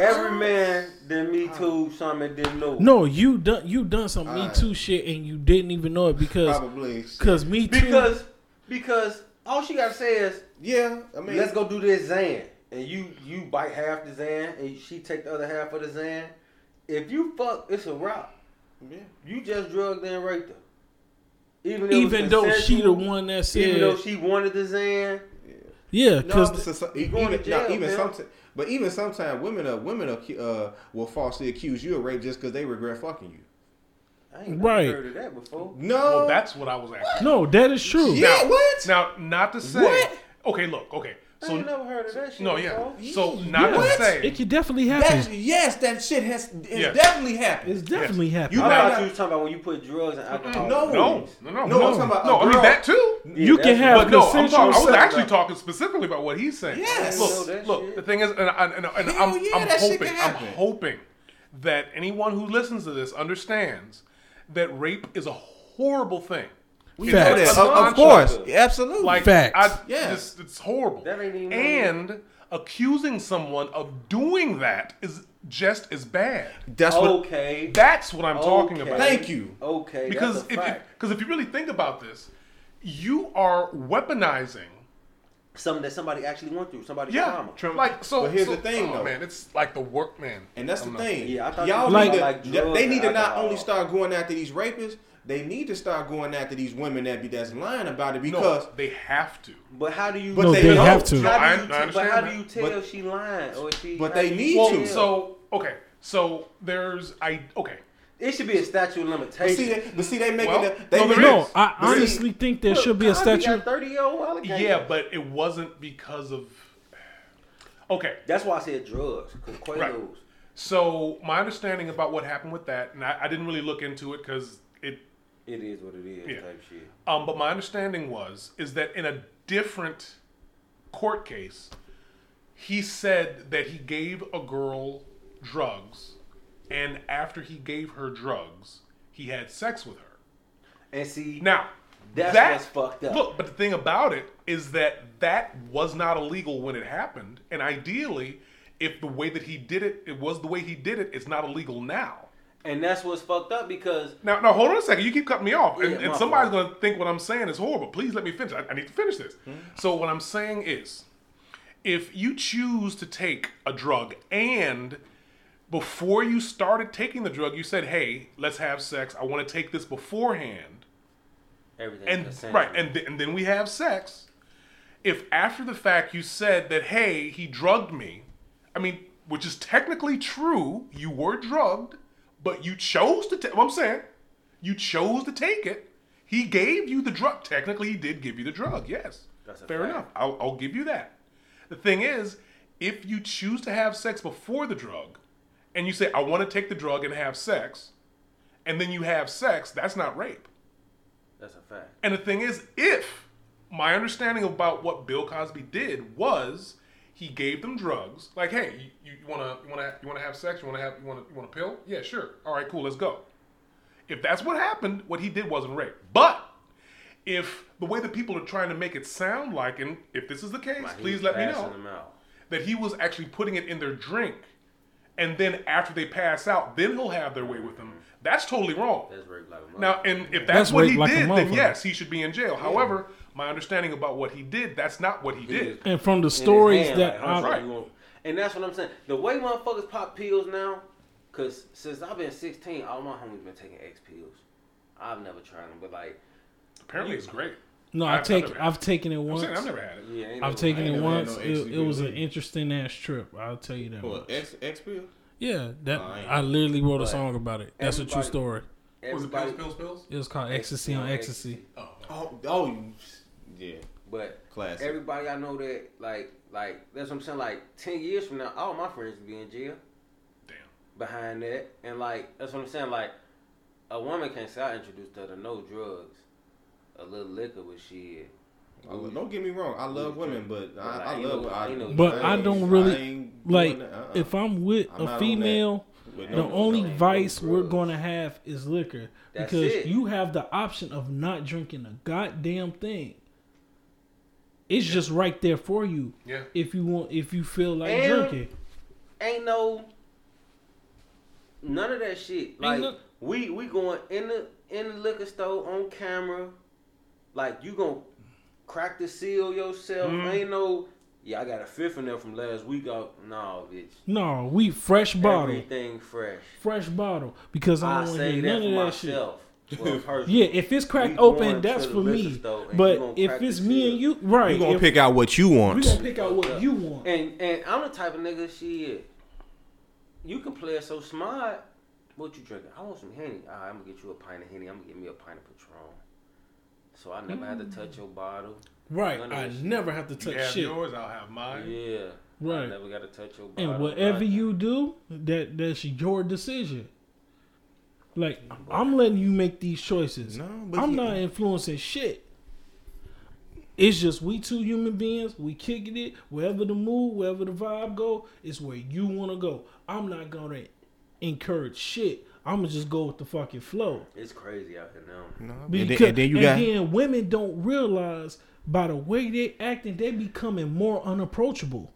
Every man did Me Too some and didn't know. No, you done some Me Too shit and you didn't even know it because. Probably. Because Me Too. Because. All she gotta say is, yeah, I mean, let's go do this Xan. And you bite half the Xan, and she take the other half of the Xan. If you fuck, it's a wrap. Yeah. You just drugged and raped her. Even though she the one that said. Even though she wanted the Xan. Yeah, because even sometimes women will falsely accuse you of rape just because they regret fucking you. I ain't heard of that before. No. Well, that's what I was asking. No, that is true. Yeah, what? Now, not to say. What? Okay, look, okay. So, I ain't never heard of that shit. No, yeah. So, not to say. It could definitely happen. That shit has definitely happened. It's definitely happened. I thought you were talking about when you put drugs and alcohol. No. I'm talking about no, I mean, that too. Yeah, you can have consensual. I was actually talking specifically about what he's saying. Yes. Look, the thing is, I'm hoping that anyone who listens to this understands that rape is a horrible thing. We know that. Of course. Absolutely. Like, facts. It's horrible. That ain't even right. Accusing someone of doing that is just as bad. That's what I'm talking about. Thank you. Okay. Because if you really think about this, you are weaponizing something that somebody actually went through, somebody's trauma. Like, so, but here's the thing, though. Man, it's like the work, man. And that's the thing. Yeah, I thought y'all need to, like, they need to not only start going after these rapists, they need to start going after these women that be that's lying about it because they have to. But how do you? But they have to. But how do you tell she lying or she? But they need to. So okay, so there's It should be a statute of limitations. But see, they making that. No, I honestly think there should be a statute. 30-year-old alligator. Yeah, but it wasn't because of. Okay, that's why I said drugs. Because Quaaludes. Right. So my understanding about what happened with that, and I didn't really look into it because it. It is what it is, type shit. But my understanding is that in a different court case, he said that he gave a girl drugs, and after he gave her drugs, he had sex with her. And see, now that's fucked up. Look, but the thing about it is that was not illegal when it happened, and ideally, if the way that he did it, it was the way he did it, it's not illegal now. And that's what's fucked up because... Now, hold on a second. You keep cutting me off. And somebody's going to think what I'm saying is horrible. Please let me finish. I need to finish this. Mm-hmm. So what I'm saying is, if you choose to take a drug and before you started taking the drug, you said, hey, let's have sex. I want to take this beforehand. Right. And then we have sex. If after the fact you said that, hey, he drugged me, I mean, which is technically true, you were drugged, but you chose to take you chose to take it. He gave you the drug. Technically, he did give you the drug, yes. Fair enough. I'll give you that. The thing is, if you choose to have sex before the drug, and you say, I want to take the drug and have sex, and then you have sex, that's not rape. That's a fact. And the thing is, if my understanding about what Bill Cosby did was he gave them drugs. Like, hey, you wanna have sex? You want a pill? Yeah, sure. All right, cool. Let's go. If that's what happened, what he did wasn't rape. But if the way that people are trying to make it sound like, and if this is the case, please let me know that he was actually putting it in their drink, and then after they pass out, then he'll have their way with them. That's totally wrong. That's rape like a motherfucker. Now, and if that's what he did, then yes, he should be in jail. Yeah. However, my understanding about what he did, that's not what he did. And from the stories that I'm right. And that's what I'm saying. The way motherfuckers pop pills now, because since I've been 16, all my homies been taking X pills. I've never tried them, but like... Apparently it's great. No, I've taken it once. I've never had it. Yeah, I've taken it once. It was an interesting ass trip. I'll tell you that. What, X pill? Yeah. I literally wrote a song about it. That's a true story. Was it Pills? It was called Ecstasy on Ecstasy. Oh, yeah, but classic. Everybody I know that like that's what I'm saying. Like 10 years from now, all my friends will be in jail. Damn. Behind that, and like that's what I'm saying. Like a woman can't say I introduced her to no drugs, a little liquor, but shit. Don't get me wrong, I love women, but I love. But I don't really like if I'm with a female. The only vice we're going to have is liquor because you have the option of not drinking a goddamn thing. It's just right there for you. Yeah. If you want, if you feel like drinking, ain't none of that shit. Like we going in the liquor store on camera. Like you gonna crack the seal yourself. Ain't I got a fifth in there from last week. No, bitch. No, we fresh bottle. Everything fresh. Fresh bottle. Because I don't want to hear none of that shit. Well, yeah, if it's cracked open, that's for me. But if it's me and you, right. We're going to pick out what you want. We're going to pick out what you want. And I'm the type of nigga, you can play it so smart. What you drinking? I want some Henny. All right, I'm going to get you a pint of Henny. I'm going to get me a pint of Patron. So I never had to touch your bottle. Right, I never have to touch shit. You have yours, I'll have mine. Yeah, right. I never got to touch your body. And whatever you do, that's your decision. Like, I'm letting you make these choices. No, but I'm not influencing shit. It's just we two human beings, we kicking it, wherever the mood, wherever the vibe go, it's where you want to go. I'm not going to encourage shit. I'm gonna just go with the fucking flow. It's crazy out here now. No, because, and then women don't realize by the way they acting, they becoming more unapproachable.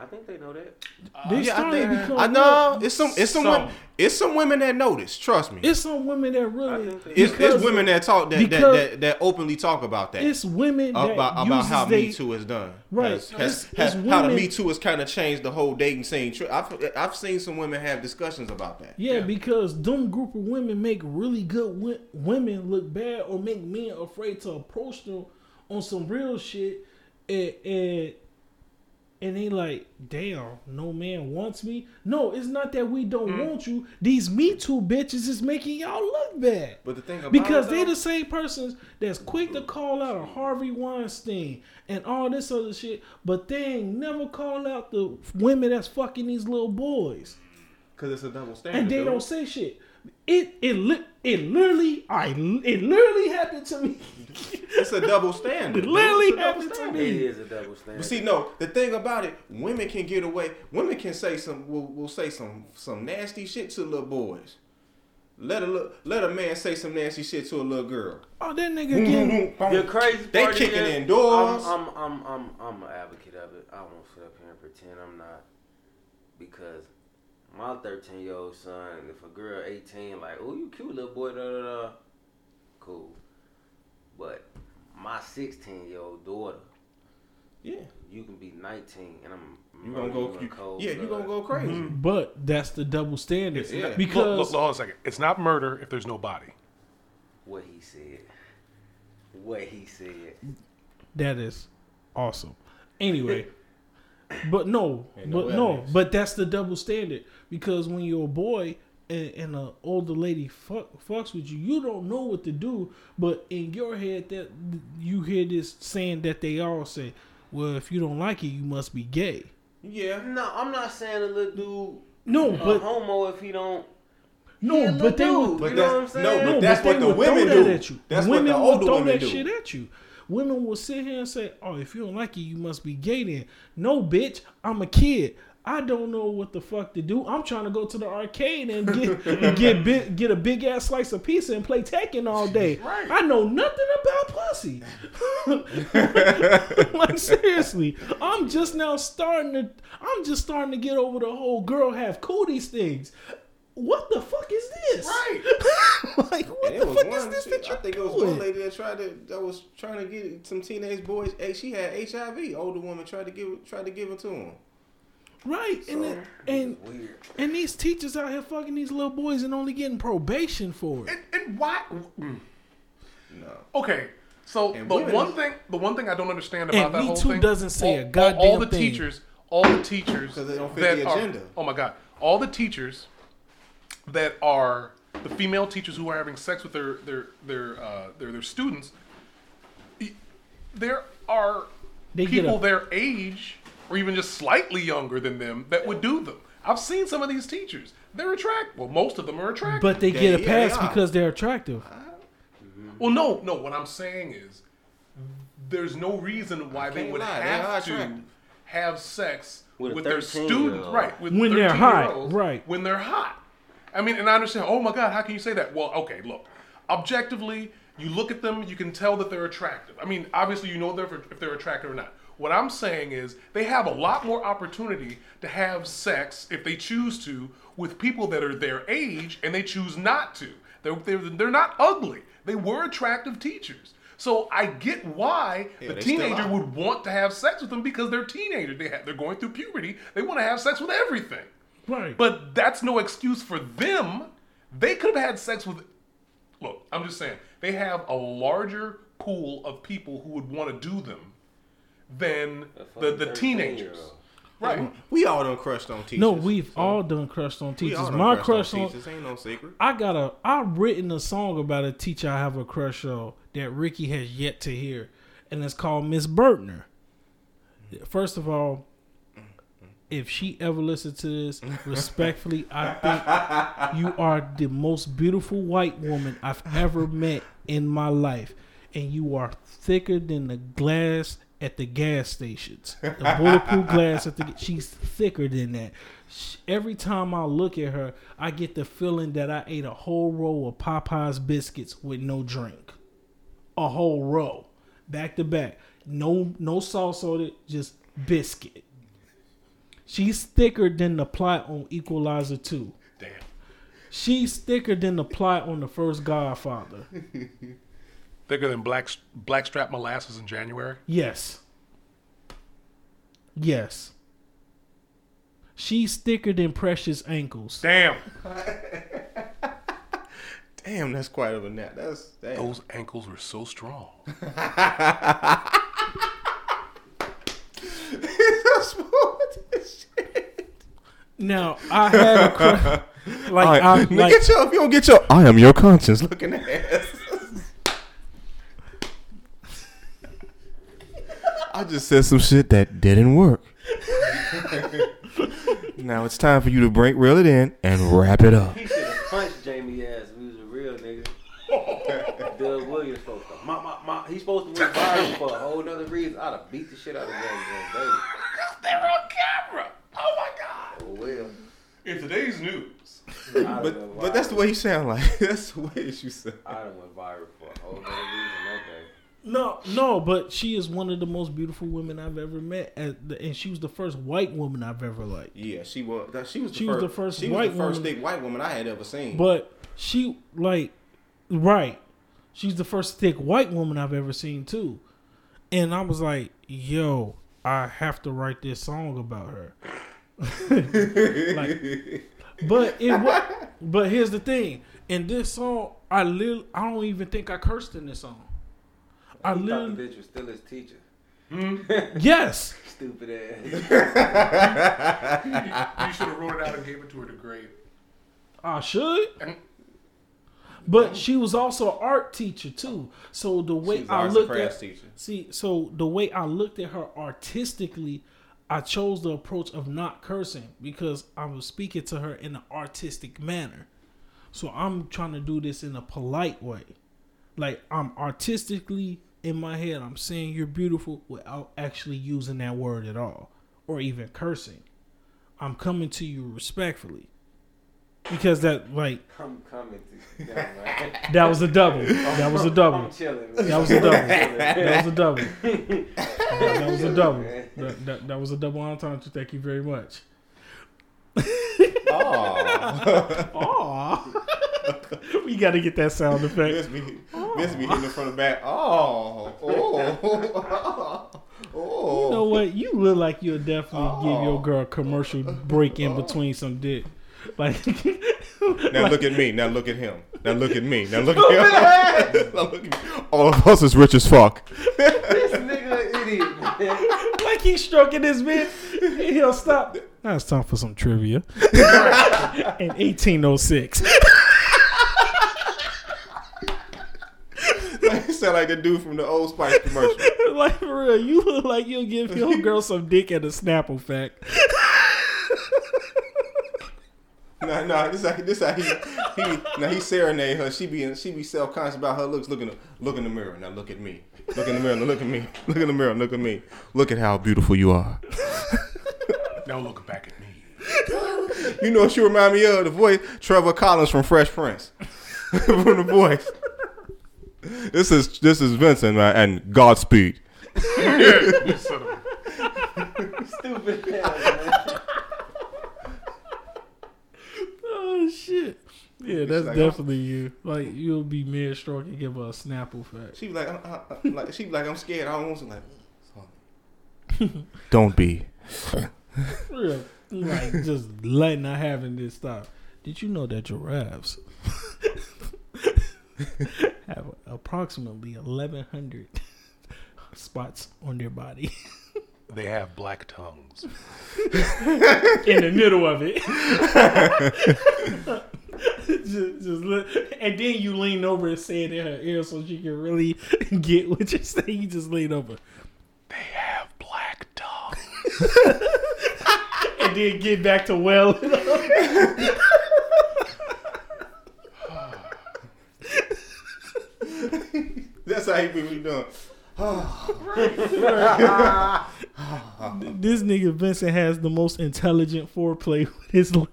I think they know that. I know it's some women that know this. Trust me. It's some women that really. It's women that talk that openly talk about that. It's women about how Me Too is done. Right. How the Me Too has kind of changed the whole dating scene. I've seen some women have discussions about that. Yeah, because them group of women make really good women look bad or make men afraid to approach them on some real shit. And they like, damn, no man wants me. No, it's not that we don't want you. These Me Too bitches is making y'all look bad. But the thing about because they're the same persons that's quick to call out a Harvey Weinstein and all this other shit, but they ain't never call out the women that's fucking these little boys. Because it's a double standard. And they don't say shit. It literally happened to me. It's a double standard. It literally happened to me. It is a double standard. But see, no, the thing about it, women can get away. Women can say some nasty shit to little boys. Let a man say some nasty shit to a little girl. Oh, that nigga get you're crazy. They kicking in doors. I'm an advocate of it. I won't sit up here and pretend I'm not, because my 13-year-old son, if a girl 18, like, oh, you cute little boy, da. Cool. But my 16-year-old daughter, yeah, you can be 19, and I'm you gonna go crazy. Mm-hmm. But that's the double standard. Because look, hold on a second. It's not murder if there's no body. What he said. That is awesome. Anyway. But that's the double standard, because when you're a boy and an older lady fucks with you, you don't know what to do. But in your head, that you hear this saying that they all say, "Well, if you don't like it, you must be gay." Yeah, no, I'm not saying a little dude. No, but homo if he don't. No, but they would. You know what I'm saying? No, but that's what the women do. That's what the older women do. Women will throw that shit at you. Women will sit here and say, "Oh, if you don't like it, you must be gay then." No, bitch, I'm a kid. I don't know what the fuck to do. I'm trying to go to the arcade and get a big ass slice of pizza and play Tekken all day. Right. I know nothing about pussy. Like, seriously, I'm just now starting to get over the whole girl have cooties things. What the fuck is this? Right. Like, what the fuck is this that you're doing? I think it was one lady that was trying to get some teenage boys. She had HIV. Older woman tried to give it to him. Right. So, and these teachers out here fucking these little boys and only getting probation for it. And why? No. Okay. So the one thing I don't understand about that whole thing. Me Too doesn't say a goddamn thing. All the teachers because they don't fit the agenda. Oh my god! All the teachers that are the female teachers who are having sex with their students. There are people their age, or even just slightly younger than them, that would do them. I've seen some of these teachers. They're attractive. Well, most of them are attractive, but they get a pass because they're attractive. Well, no. What I'm saying is, there's no reason why they would have to have sex with their students, right? When they're hot, right? When they're hot. I mean, and I understand, oh my God, how can you say that? Well, okay, look, objectively, you look at them, you can tell that they're attractive. I mean, obviously, you know if they're attractive or not. What I'm saying is they have a lot more opportunity to have sex, if they choose to, with people that are their age, and they choose not to. They're not ugly. They were attractive teachers. So I get why the teenager would want to have sex with them, because they're teenagers. They're going through puberty. They want to have sex with everything. Right. But that's no excuse for them. They could have had sex with... Look, I'm just saying, they have a larger pool of people who would want to do them than the teenagers. Right. We all done crushed on teachers. No, we've all done crushed on teachers. My crush on teachers ain't no secret. I've written a song about a teacher I have a crush on that Ricky has yet to hear, and it's called Miss Bertner. First of all, if she ever listens to this, respectfully, I think you are the most beautiful white woman I've ever met in my life. And you are thicker than the glass at the gas stations. The bulletproof glass at the... She's thicker than that. Every time I look at her, I get the feeling that I ate a whole roll of Popeye's biscuits with no drink. A whole roll. Back to back. No sauce on it, just biscuit. She's thicker than the plot on Equalizer 2. Damn. She's thicker than the plot on the first Godfather. Thicker than Blackstrap Molasses in January? Yes. Yes. She's thicker than Precious Ankles. Damn. Damn, that's quite of a nap. That's damn. Those ankles were so strong. That's small as shit. Now I had a like I right. Like, get your, if you don't get your, I am your conscience looking at ass. I just said some shit that didn't work. Now it's time for you to reel it in and wrap it up. He should have punched Jamie ass if he was a real nigga. Doug Williams supposed to he's supposed to win Byron for a whole nother reason. I'd have beat the shit out of Jamie ass, baby. Because they were on camera. Oh my god. Oh well. In today's news. But that's the way you sound like. That's the way you sound. I'd have went viral for a whole nother reason that day. No, but she is one of the most beautiful women I've ever met, and she was the first white woman I've ever liked. Yeah, she was. She was the first thick white woman I had ever seen. But she she's the first thick white woman I've ever seen too, and I was like, yo, I have to write this song about her. But here's the thing. In this song, I don't even think I cursed in this song. I thought the bitch was still his teacher. Mm-hmm. Yes. Stupid ass. You should have rolled it out and gave it to her to grade. I should. But she was also an art teacher too. So the way I looked at teacher. See, so the way I looked at her artistically, I chose the approach of not cursing because I was speaking to her in an artistic manner. So I'm trying to do this in a polite way. Like, I'm artistically in my head, I'm saying you're beautiful without actually using that word at all or even cursing. I'm coming to you respectfully because that, like, I'm coming to you. That was a double entendre. Thank you very much. Aww. We gotta get that sound effect. This be hitting from the back. Oh. You know what? You look like you'll definitely give your girl a commercial break in between some dick. Like, now look at me. Now look at him. Now look at me. Now look at him. Now look at me. All of us is rich as fuck. This nigga an idiot, man. Like he's stroking his bitch. He'll stop. Now it's time for some trivia. In 1806. Sound like the dude from the Old Spice commercial. Like, for real, you look like you'll give your girl some dick at a Snapple fact. Nah, this how he serenade her. She be self conscious about her looks. Look in the mirror. Now look at me. Look in the mirror. Now look at me. Look in the mirror. Look at me. Look at how beautiful you are. Now look back at me. You know what she remind me of? The voice, Trevor Collins from Fresh Prince, from The Voice. This is Vincent, man, and Godspeed. Stupid ass. Oh shit! Yeah, that's like, definitely you. Like you'll be mad stroke and give her a Snapple fact. She be like, I'm scared. I don't want to Don't be. Real, like just letting not having this stop. Did you know that giraffes? Have approximately 1,100 spots on their body. They have black tongues. In the middle of it. just look. And then you lean over and say it in her ear so she can really get what you're saying. You just lean over. They have black tongues. And then get back to well. That's how he be doing. This nigga Vincent has the most intelligent foreplay with his leg.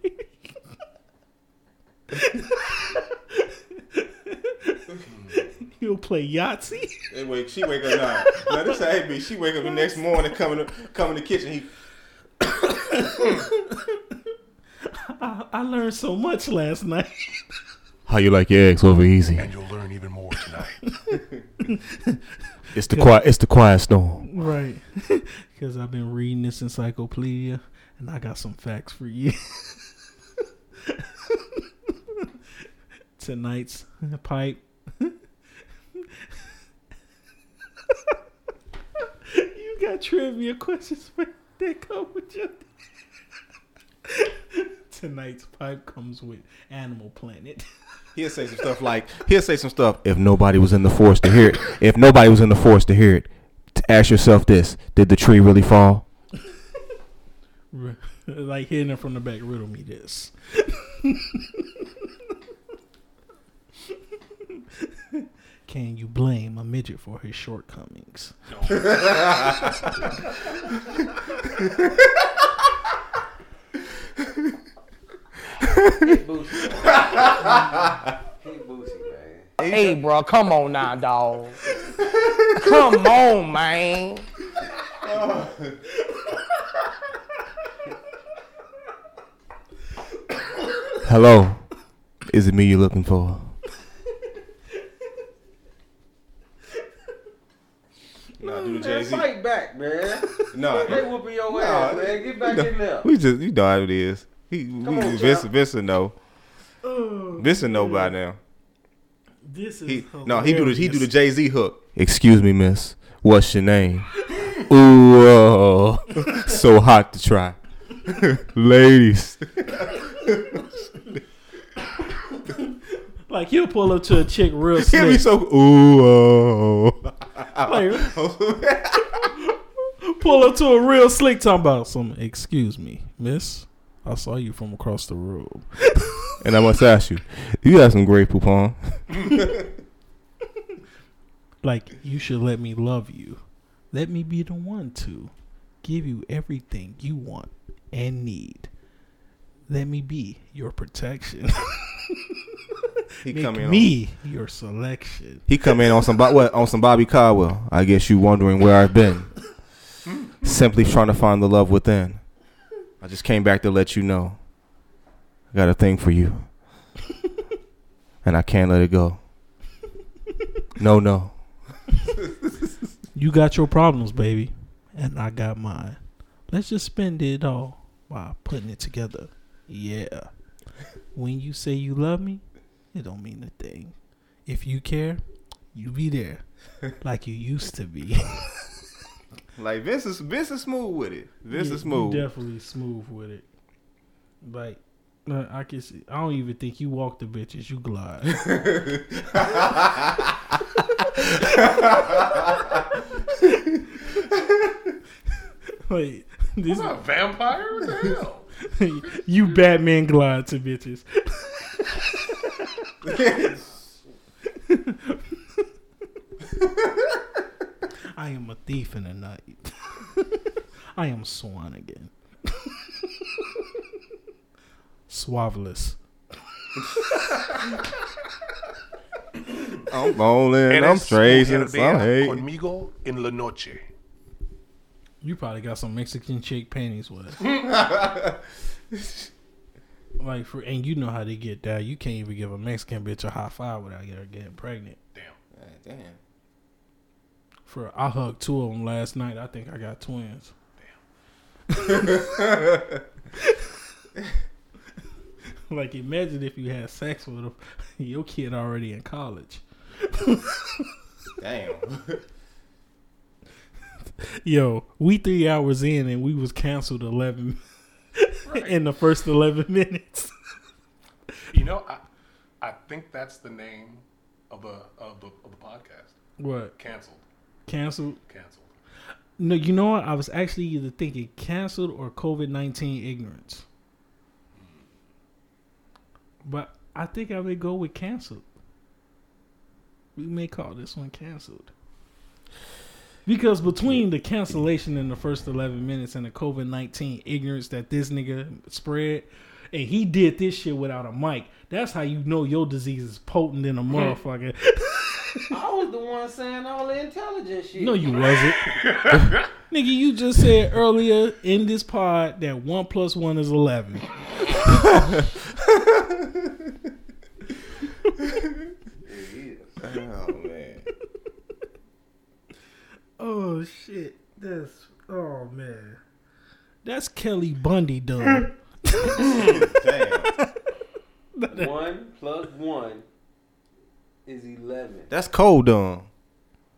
He'll play Yahtzee. She wake up now. Now this how he be. She wake up the next morning, come in the kitchen. He I learned so much last night. How you like your eggs over easy? And you'll learn even more tonight. It's the quiet storm. Right. Because I've been reading this encyclopedia, and I got some facts for you. Tonight's pipe. You got trivia questions for that come with your... Tonight's pipe comes with Animal Planet. He'll say some stuff. If nobody was in the forest to hear it. Ask yourself this: did the tree really fall? Like hitting it from the back. Riddle me this. Can you blame a midget for his shortcomings? No. Hey, Boosie, man. Hey, bro, come on now, dog. Come on, man. Hello. Is it me you're looking for? Nah, man, fight back, man. No, they whooping your ass, man. Get back in there. We just, you know how it is. Vince know by now. He do the Jay-Z hook. Excuse me, miss. What's your name? Ooh, so hot to try, ladies. Like he'll pull up to a chick real slick. He'll be so pull up to a real slick talking about some. Excuse me, miss. I saw you from across the road. And I must ask you, you have some great poupon. Like, you should let me love you. Let me be the one to give you everything you want and need. Let me be your protection. Your selection. He come in on some Bobby Caldwell. I guess you wondering where I've been. Simply trying to find the love within. I just came back to let you know I got a thing for you. And I can't let it go. No. You got your problems, baby. And I got mine. Let's just spend it all by putting it together. Yeah. When you say you love me, it don't mean a thing. If you care, you be there. Like you used to be. Like Vince is smooth with it. Vince is smooth. Definitely smooth with it. Like I can see. I don't even think you walk the bitches. You glide. Wait, this I'm not a vampire? What the hell? You Batman glide to bitches. I am a thief in the night. I am Swan again. Suaveless. I'm bowling. I'm tracing. Conmigo en la noche. You probably got some Mexican chick panties with it. Like for, and you know how they get that. You can't even give a Mexican bitch a high five without her getting pregnant. Damn. I hugged two of them last night. I think I got twins. Damn. Like, imagine if you had sex with them. Your kid already in college. Damn. Yo, we 3 hours in and we was canceled 11 right. In the first 11 minutes. You know, I think that's the name of the podcast. What? Canceled. No, you know what? I was actually either thinking canceled or COVID-19 ignorance. But I think I may go with canceled. We may call this one canceled. Because between the cancellation in the first 11 minutes and the COVID-19 ignorance that this nigga spread, and he did this shit without a mic, that's how you know your disease is potent in a motherfucker. I was the one saying all the intelligent shit. No, you wasn't. Nigga, you just said earlier in this pod that 1 + 1 is 11. Oh man. Oh shit. That's oh man. That's Kelly Bundy done. Damn. 1 + 1 is 11. That's Cole dumb.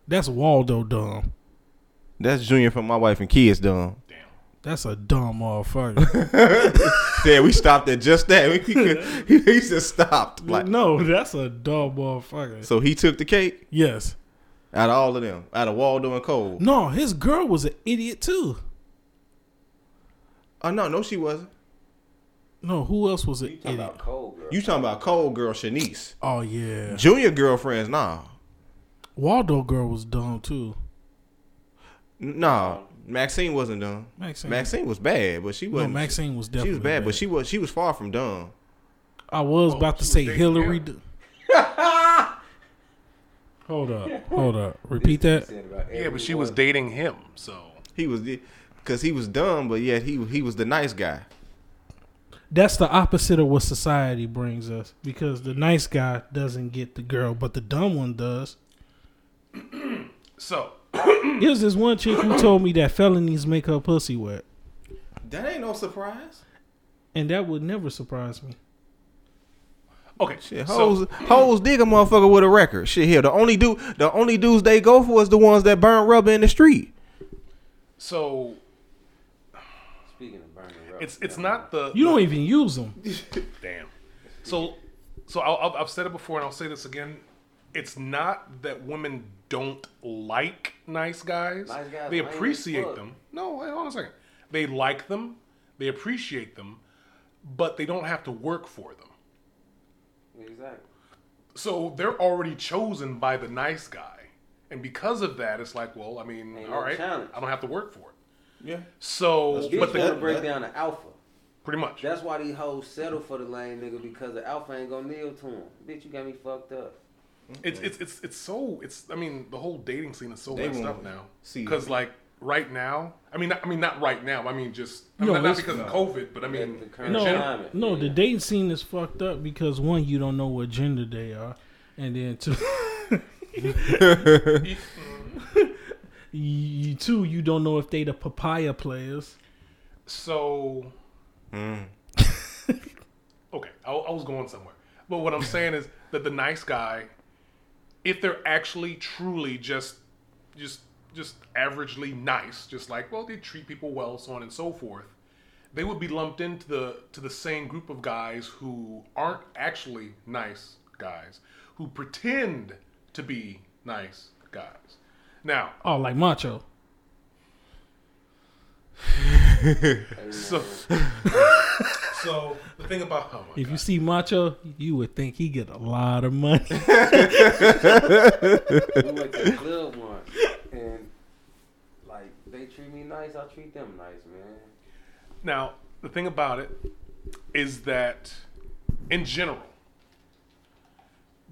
That's Waldo dumb. That's Junior from My Wife and Kids dumb. Damn. That's a dumb motherfucker. Yeah, we stopped at just that. He just stopped. Like, no, that's a dumb motherfucker. So he took the cake? Yes. Out of all of them. Out of Waldo and Cole. No, his girl was an idiot too. Oh no, she wasn't. No, who else was an idiot? You talking about Cole girl. You talking about Cole girl, Shanice. Oh, yeah. Junior girlfriends, nah. Waldo girl was dumb, too. Nah, Maxine wasn't dumb. Maxine was bad, but she wasn't. No, Maxine was definitely bad. But she was far from dumb. I was about to say Hillary. Hold up. Repeat that. Yeah, but she was dating him, so. Because he was dumb, but yet he was the nice guy. That's the opposite of what society brings us, because the nice guy doesn't get the girl, but the dumb one does. So there's this one chick who told me that felonies make her pussy wet. That ain't no surprise. And that would never surprise me. Okay, shit. Hoes dig a motherfucker with a record. Shit here. The only dudes they go for is the ones that burn rubber in the street. So speaking of burning rubber, it's not the you don't even use them. Damn. So I've said it before and I'll say this again. It's not that women don't like nice guys. Nice guys they appreciate them. No, wait, hold on a second. They like them. They appreciate them, but they don't have to work for them. Exactly. So they're already chosen by the nice guy. And because of that, it's like, well, I mean, all right, challenge. I don't have to work for it. Yeah. So, but they break down the alpha. Pretty much. That's why these hoes settle for the lame nigga, because the alpha ain't gonna yield to him. Bitch, you got me fucked up. I mean, the whole dating scene is so messed up now. Because like right now, I mean, not right now. I mean, just not because of COVID, but I mean, the dating scene is fucked up because one, you don't know what gender they are, and then two. You too. You don't know if they the papaya players. So, Okay, I was going somewhere, but what I'm saying is that the nice guy, if they're actually truly just averagely nice, just like well they treat people well, so on and so forth, they would be lumped into the same group of guys who aren't actually nice guys, who pretend to be nice guys. Now, oh, like macho. So the thing about if you see macho, you would think he get a lot of money. We went to the club once, and like they treat me nice, I treat them nice, man. Now the thing about it is that in general,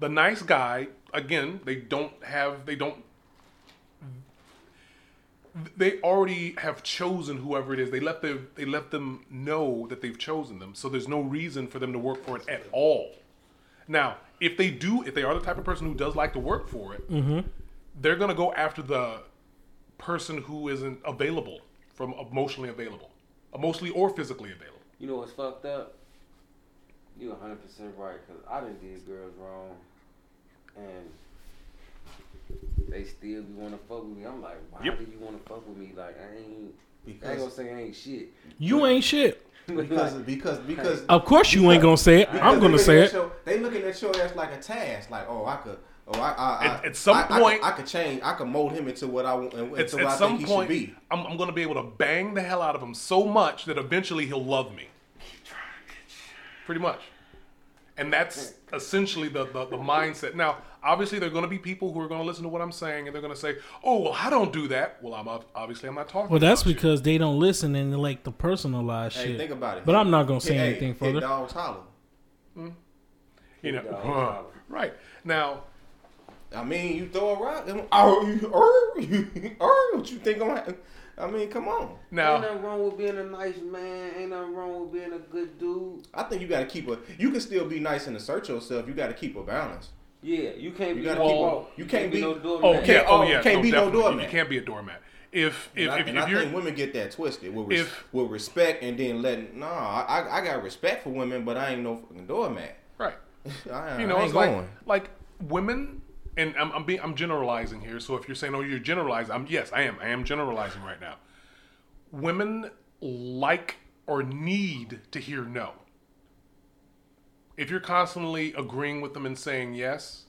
the nice guy. Again, they already have chosen whoever it is. They let them know that they've chosen them. So there's no reason for them to work for it at all. Now, if they are the type of person who does like to work for it, they're going to go after the person who isn't available, from emotionally or physically available. You know what's fucked up? You're 100% right, because I done did girls wrong. And they still be want to fuck with me. I'm like, why do you want to fuck with me? Like, I ain't gonna say I ain't shit. You ain't shit. Because of course you ain't gonna say it. I'm gonna say it. They looking at your ass like a task. Like, at some point I could change. I could mold him into what I want. At some point, he should be. I'm gonna be able to bang the hell out of him so much that eventually he'll love me. Keep trying, bitch. Pretty much. And that's essentially the mindset. Now, obviously, there are going to be people who are going to listen to what I'm saying, and they're going to say, oh, well, I don't do that. Well, I'm not talking about Well, that's because they don't listen and they like the personalized shit. Think about it. But I'm not going to say anything further. Dogs holler. You know, right. Now, I mean, you throw a rock. What you think? I mean, come on. No. Ain't nothing wrong with being a nice man. Ain't nothing wrong with being a good dude. I think you got to keep a... You can still be nice and assert yourself. You got to keep a balance. Yeah, you can't be... You can't be no doormat. You can't be no doormat. You can't be a doormat. I think women get that twisted with respect and then letting... I got respect for women, but I ain't no fucking doormat. Right. Women... And I'm generalizing here. So if you're saying, "Oh, you're generalizing," I am generalizing right now. Women like or need to hear no. If you're constantly agreeing with them and saying yes,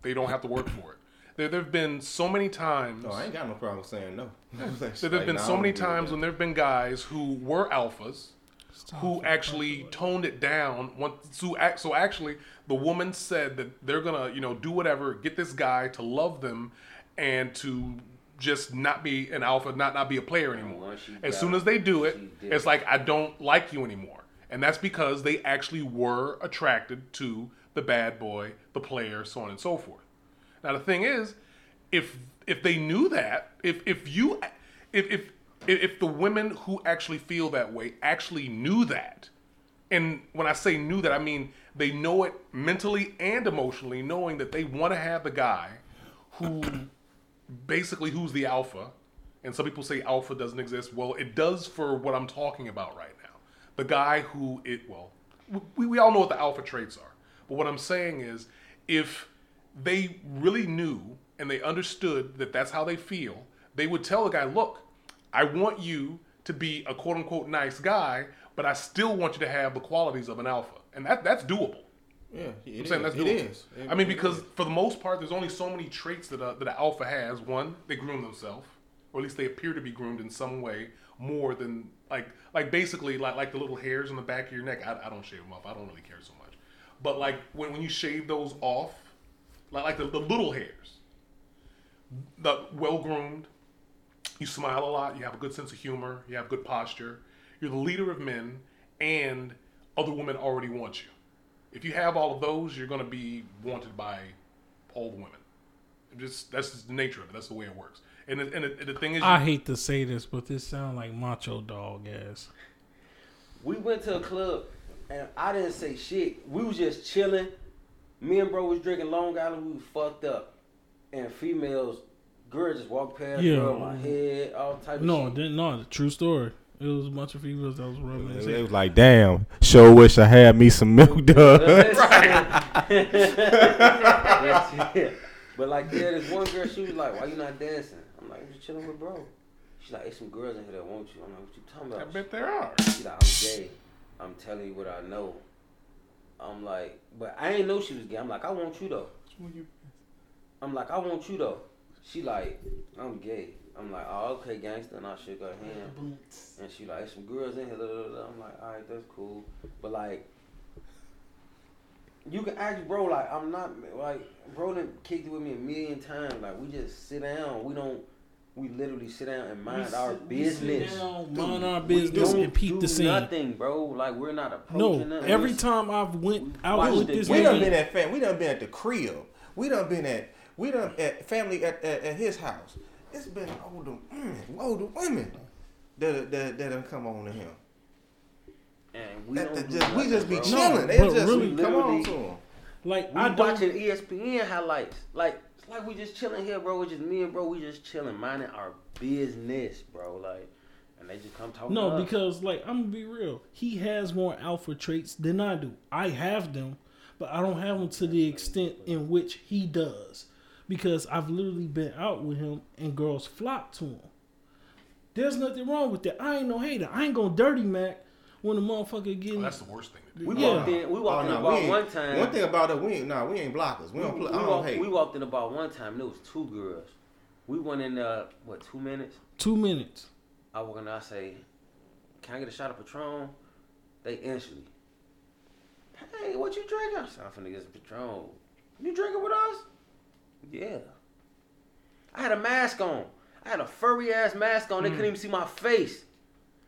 they don't have to work for it. There've been so many times. Oh, I ain't got no problem saying no. When there've been guys who were alphas, who actually toned it down. So actually, the woman said that they're gonna, do whatever, get this guy to love them, and to just not be an alpha, not be a player anymore. As soon as they do it, it's like, I don't like you anymore, and that's because they actually were attracted to the bad boy, the player, so on and so forth. Now the thing is, if they knew that, if the women who actually feel that way actually knew that, and when I say knew that, I mean they know it mentally and emotionally, knowing that they want to have the guy who who's the alpha, and some people say alpha doesn't exist. Well, it does for what I'm talking about right now. The guy who we all know what the alpha traits are, but what I'm saying is if they really knew and they understood that that's how they feel, they would tell the guy, look, I want you to be a quote-unquote nice guy, but I still want you to have the qualities of an alpha. And that's doable. Yeah, for the most part, there's only so many traits that an alpha has. One, they groom themselves, or at least they appear to be groomed in some way more than, like the little hairs on the back of your neck. I don't shave them off. I don't really care so much. But like when you shave those off, like the little hairs, the well-groomed, you smile a lot, you have a good sense of humor, you have good posture, you're the leader of men, and other women already want you. If you have all of those, you're going to be wanted by all the women. That's just the nature of it. That's the way it works. And the thing is... I hate to say this, but this sounds like macho dog ass. We went to a club, and I didn't say shit. We was just chilling. Me and bro was drinking Long Island. We was fucked up. And girls just walked past, rubbed my head, all type of shit. No, true story. It was a bunch of females that was rubbing his head. It was like, damn, sure wish I had me some milk, dog. Right. But like, this one girl, she was like, why you not dancing? I'm like, I'm just chilling with bro. She's like, there's some girls in here that want you. I'm like, what you talking about? I bet there are. She's like, I'm gay. I'm telling you what I know. I'm like, but I ain't know she was gay. I'm like, I want you, though. She like, I'm gay. I'm like, oh, okay, gangster. And I shook her hand. And she like, some girls in here. Blah, blah, blah. I'm like, all right, that's cool. But like, you can ask bro, like, I'm not, like, bro done kicked it with me a million times. Like, we just sit down. We literally sit down and mind our business. Mind our business and peep the scene. Nothing, bro. Like, we're not approaching nothing. Every time I've went out with this game. We done been at the crib. We done at family at his house. It's been older women that done come on to him. And we just be chilling. They just really come on to him. Like we watching ESPN highlights. Like it's like we just chilling here, bro. It's just me and bro. We just chilling, minding our business, bro. Like and they just come talking. No, because like I'm gonna be real. He has more alpha traits than I do. I have them, but I don't have them to the extent in which he does. Because I've literally been out with him and girls flock to him. There's nothing wrong with that. I ain't no hater. I ain't gonna dirty Mac when the motherfucker get. Oh, that's the worst thing to do. We walked in about one time. One thing about it, we ain't blockers. We walked in about one time. And it was two girls. We went in 2 minutes. 2 minutes. I walk in. I say, "Can I get a shot of Patron?" They instantly, "Hey, what you drinking?" I said, "I'm finna get some Patron." "You drinking with us?" Yeah. I had a mask on. I had a furry ass mask on. They couldn't even see my face.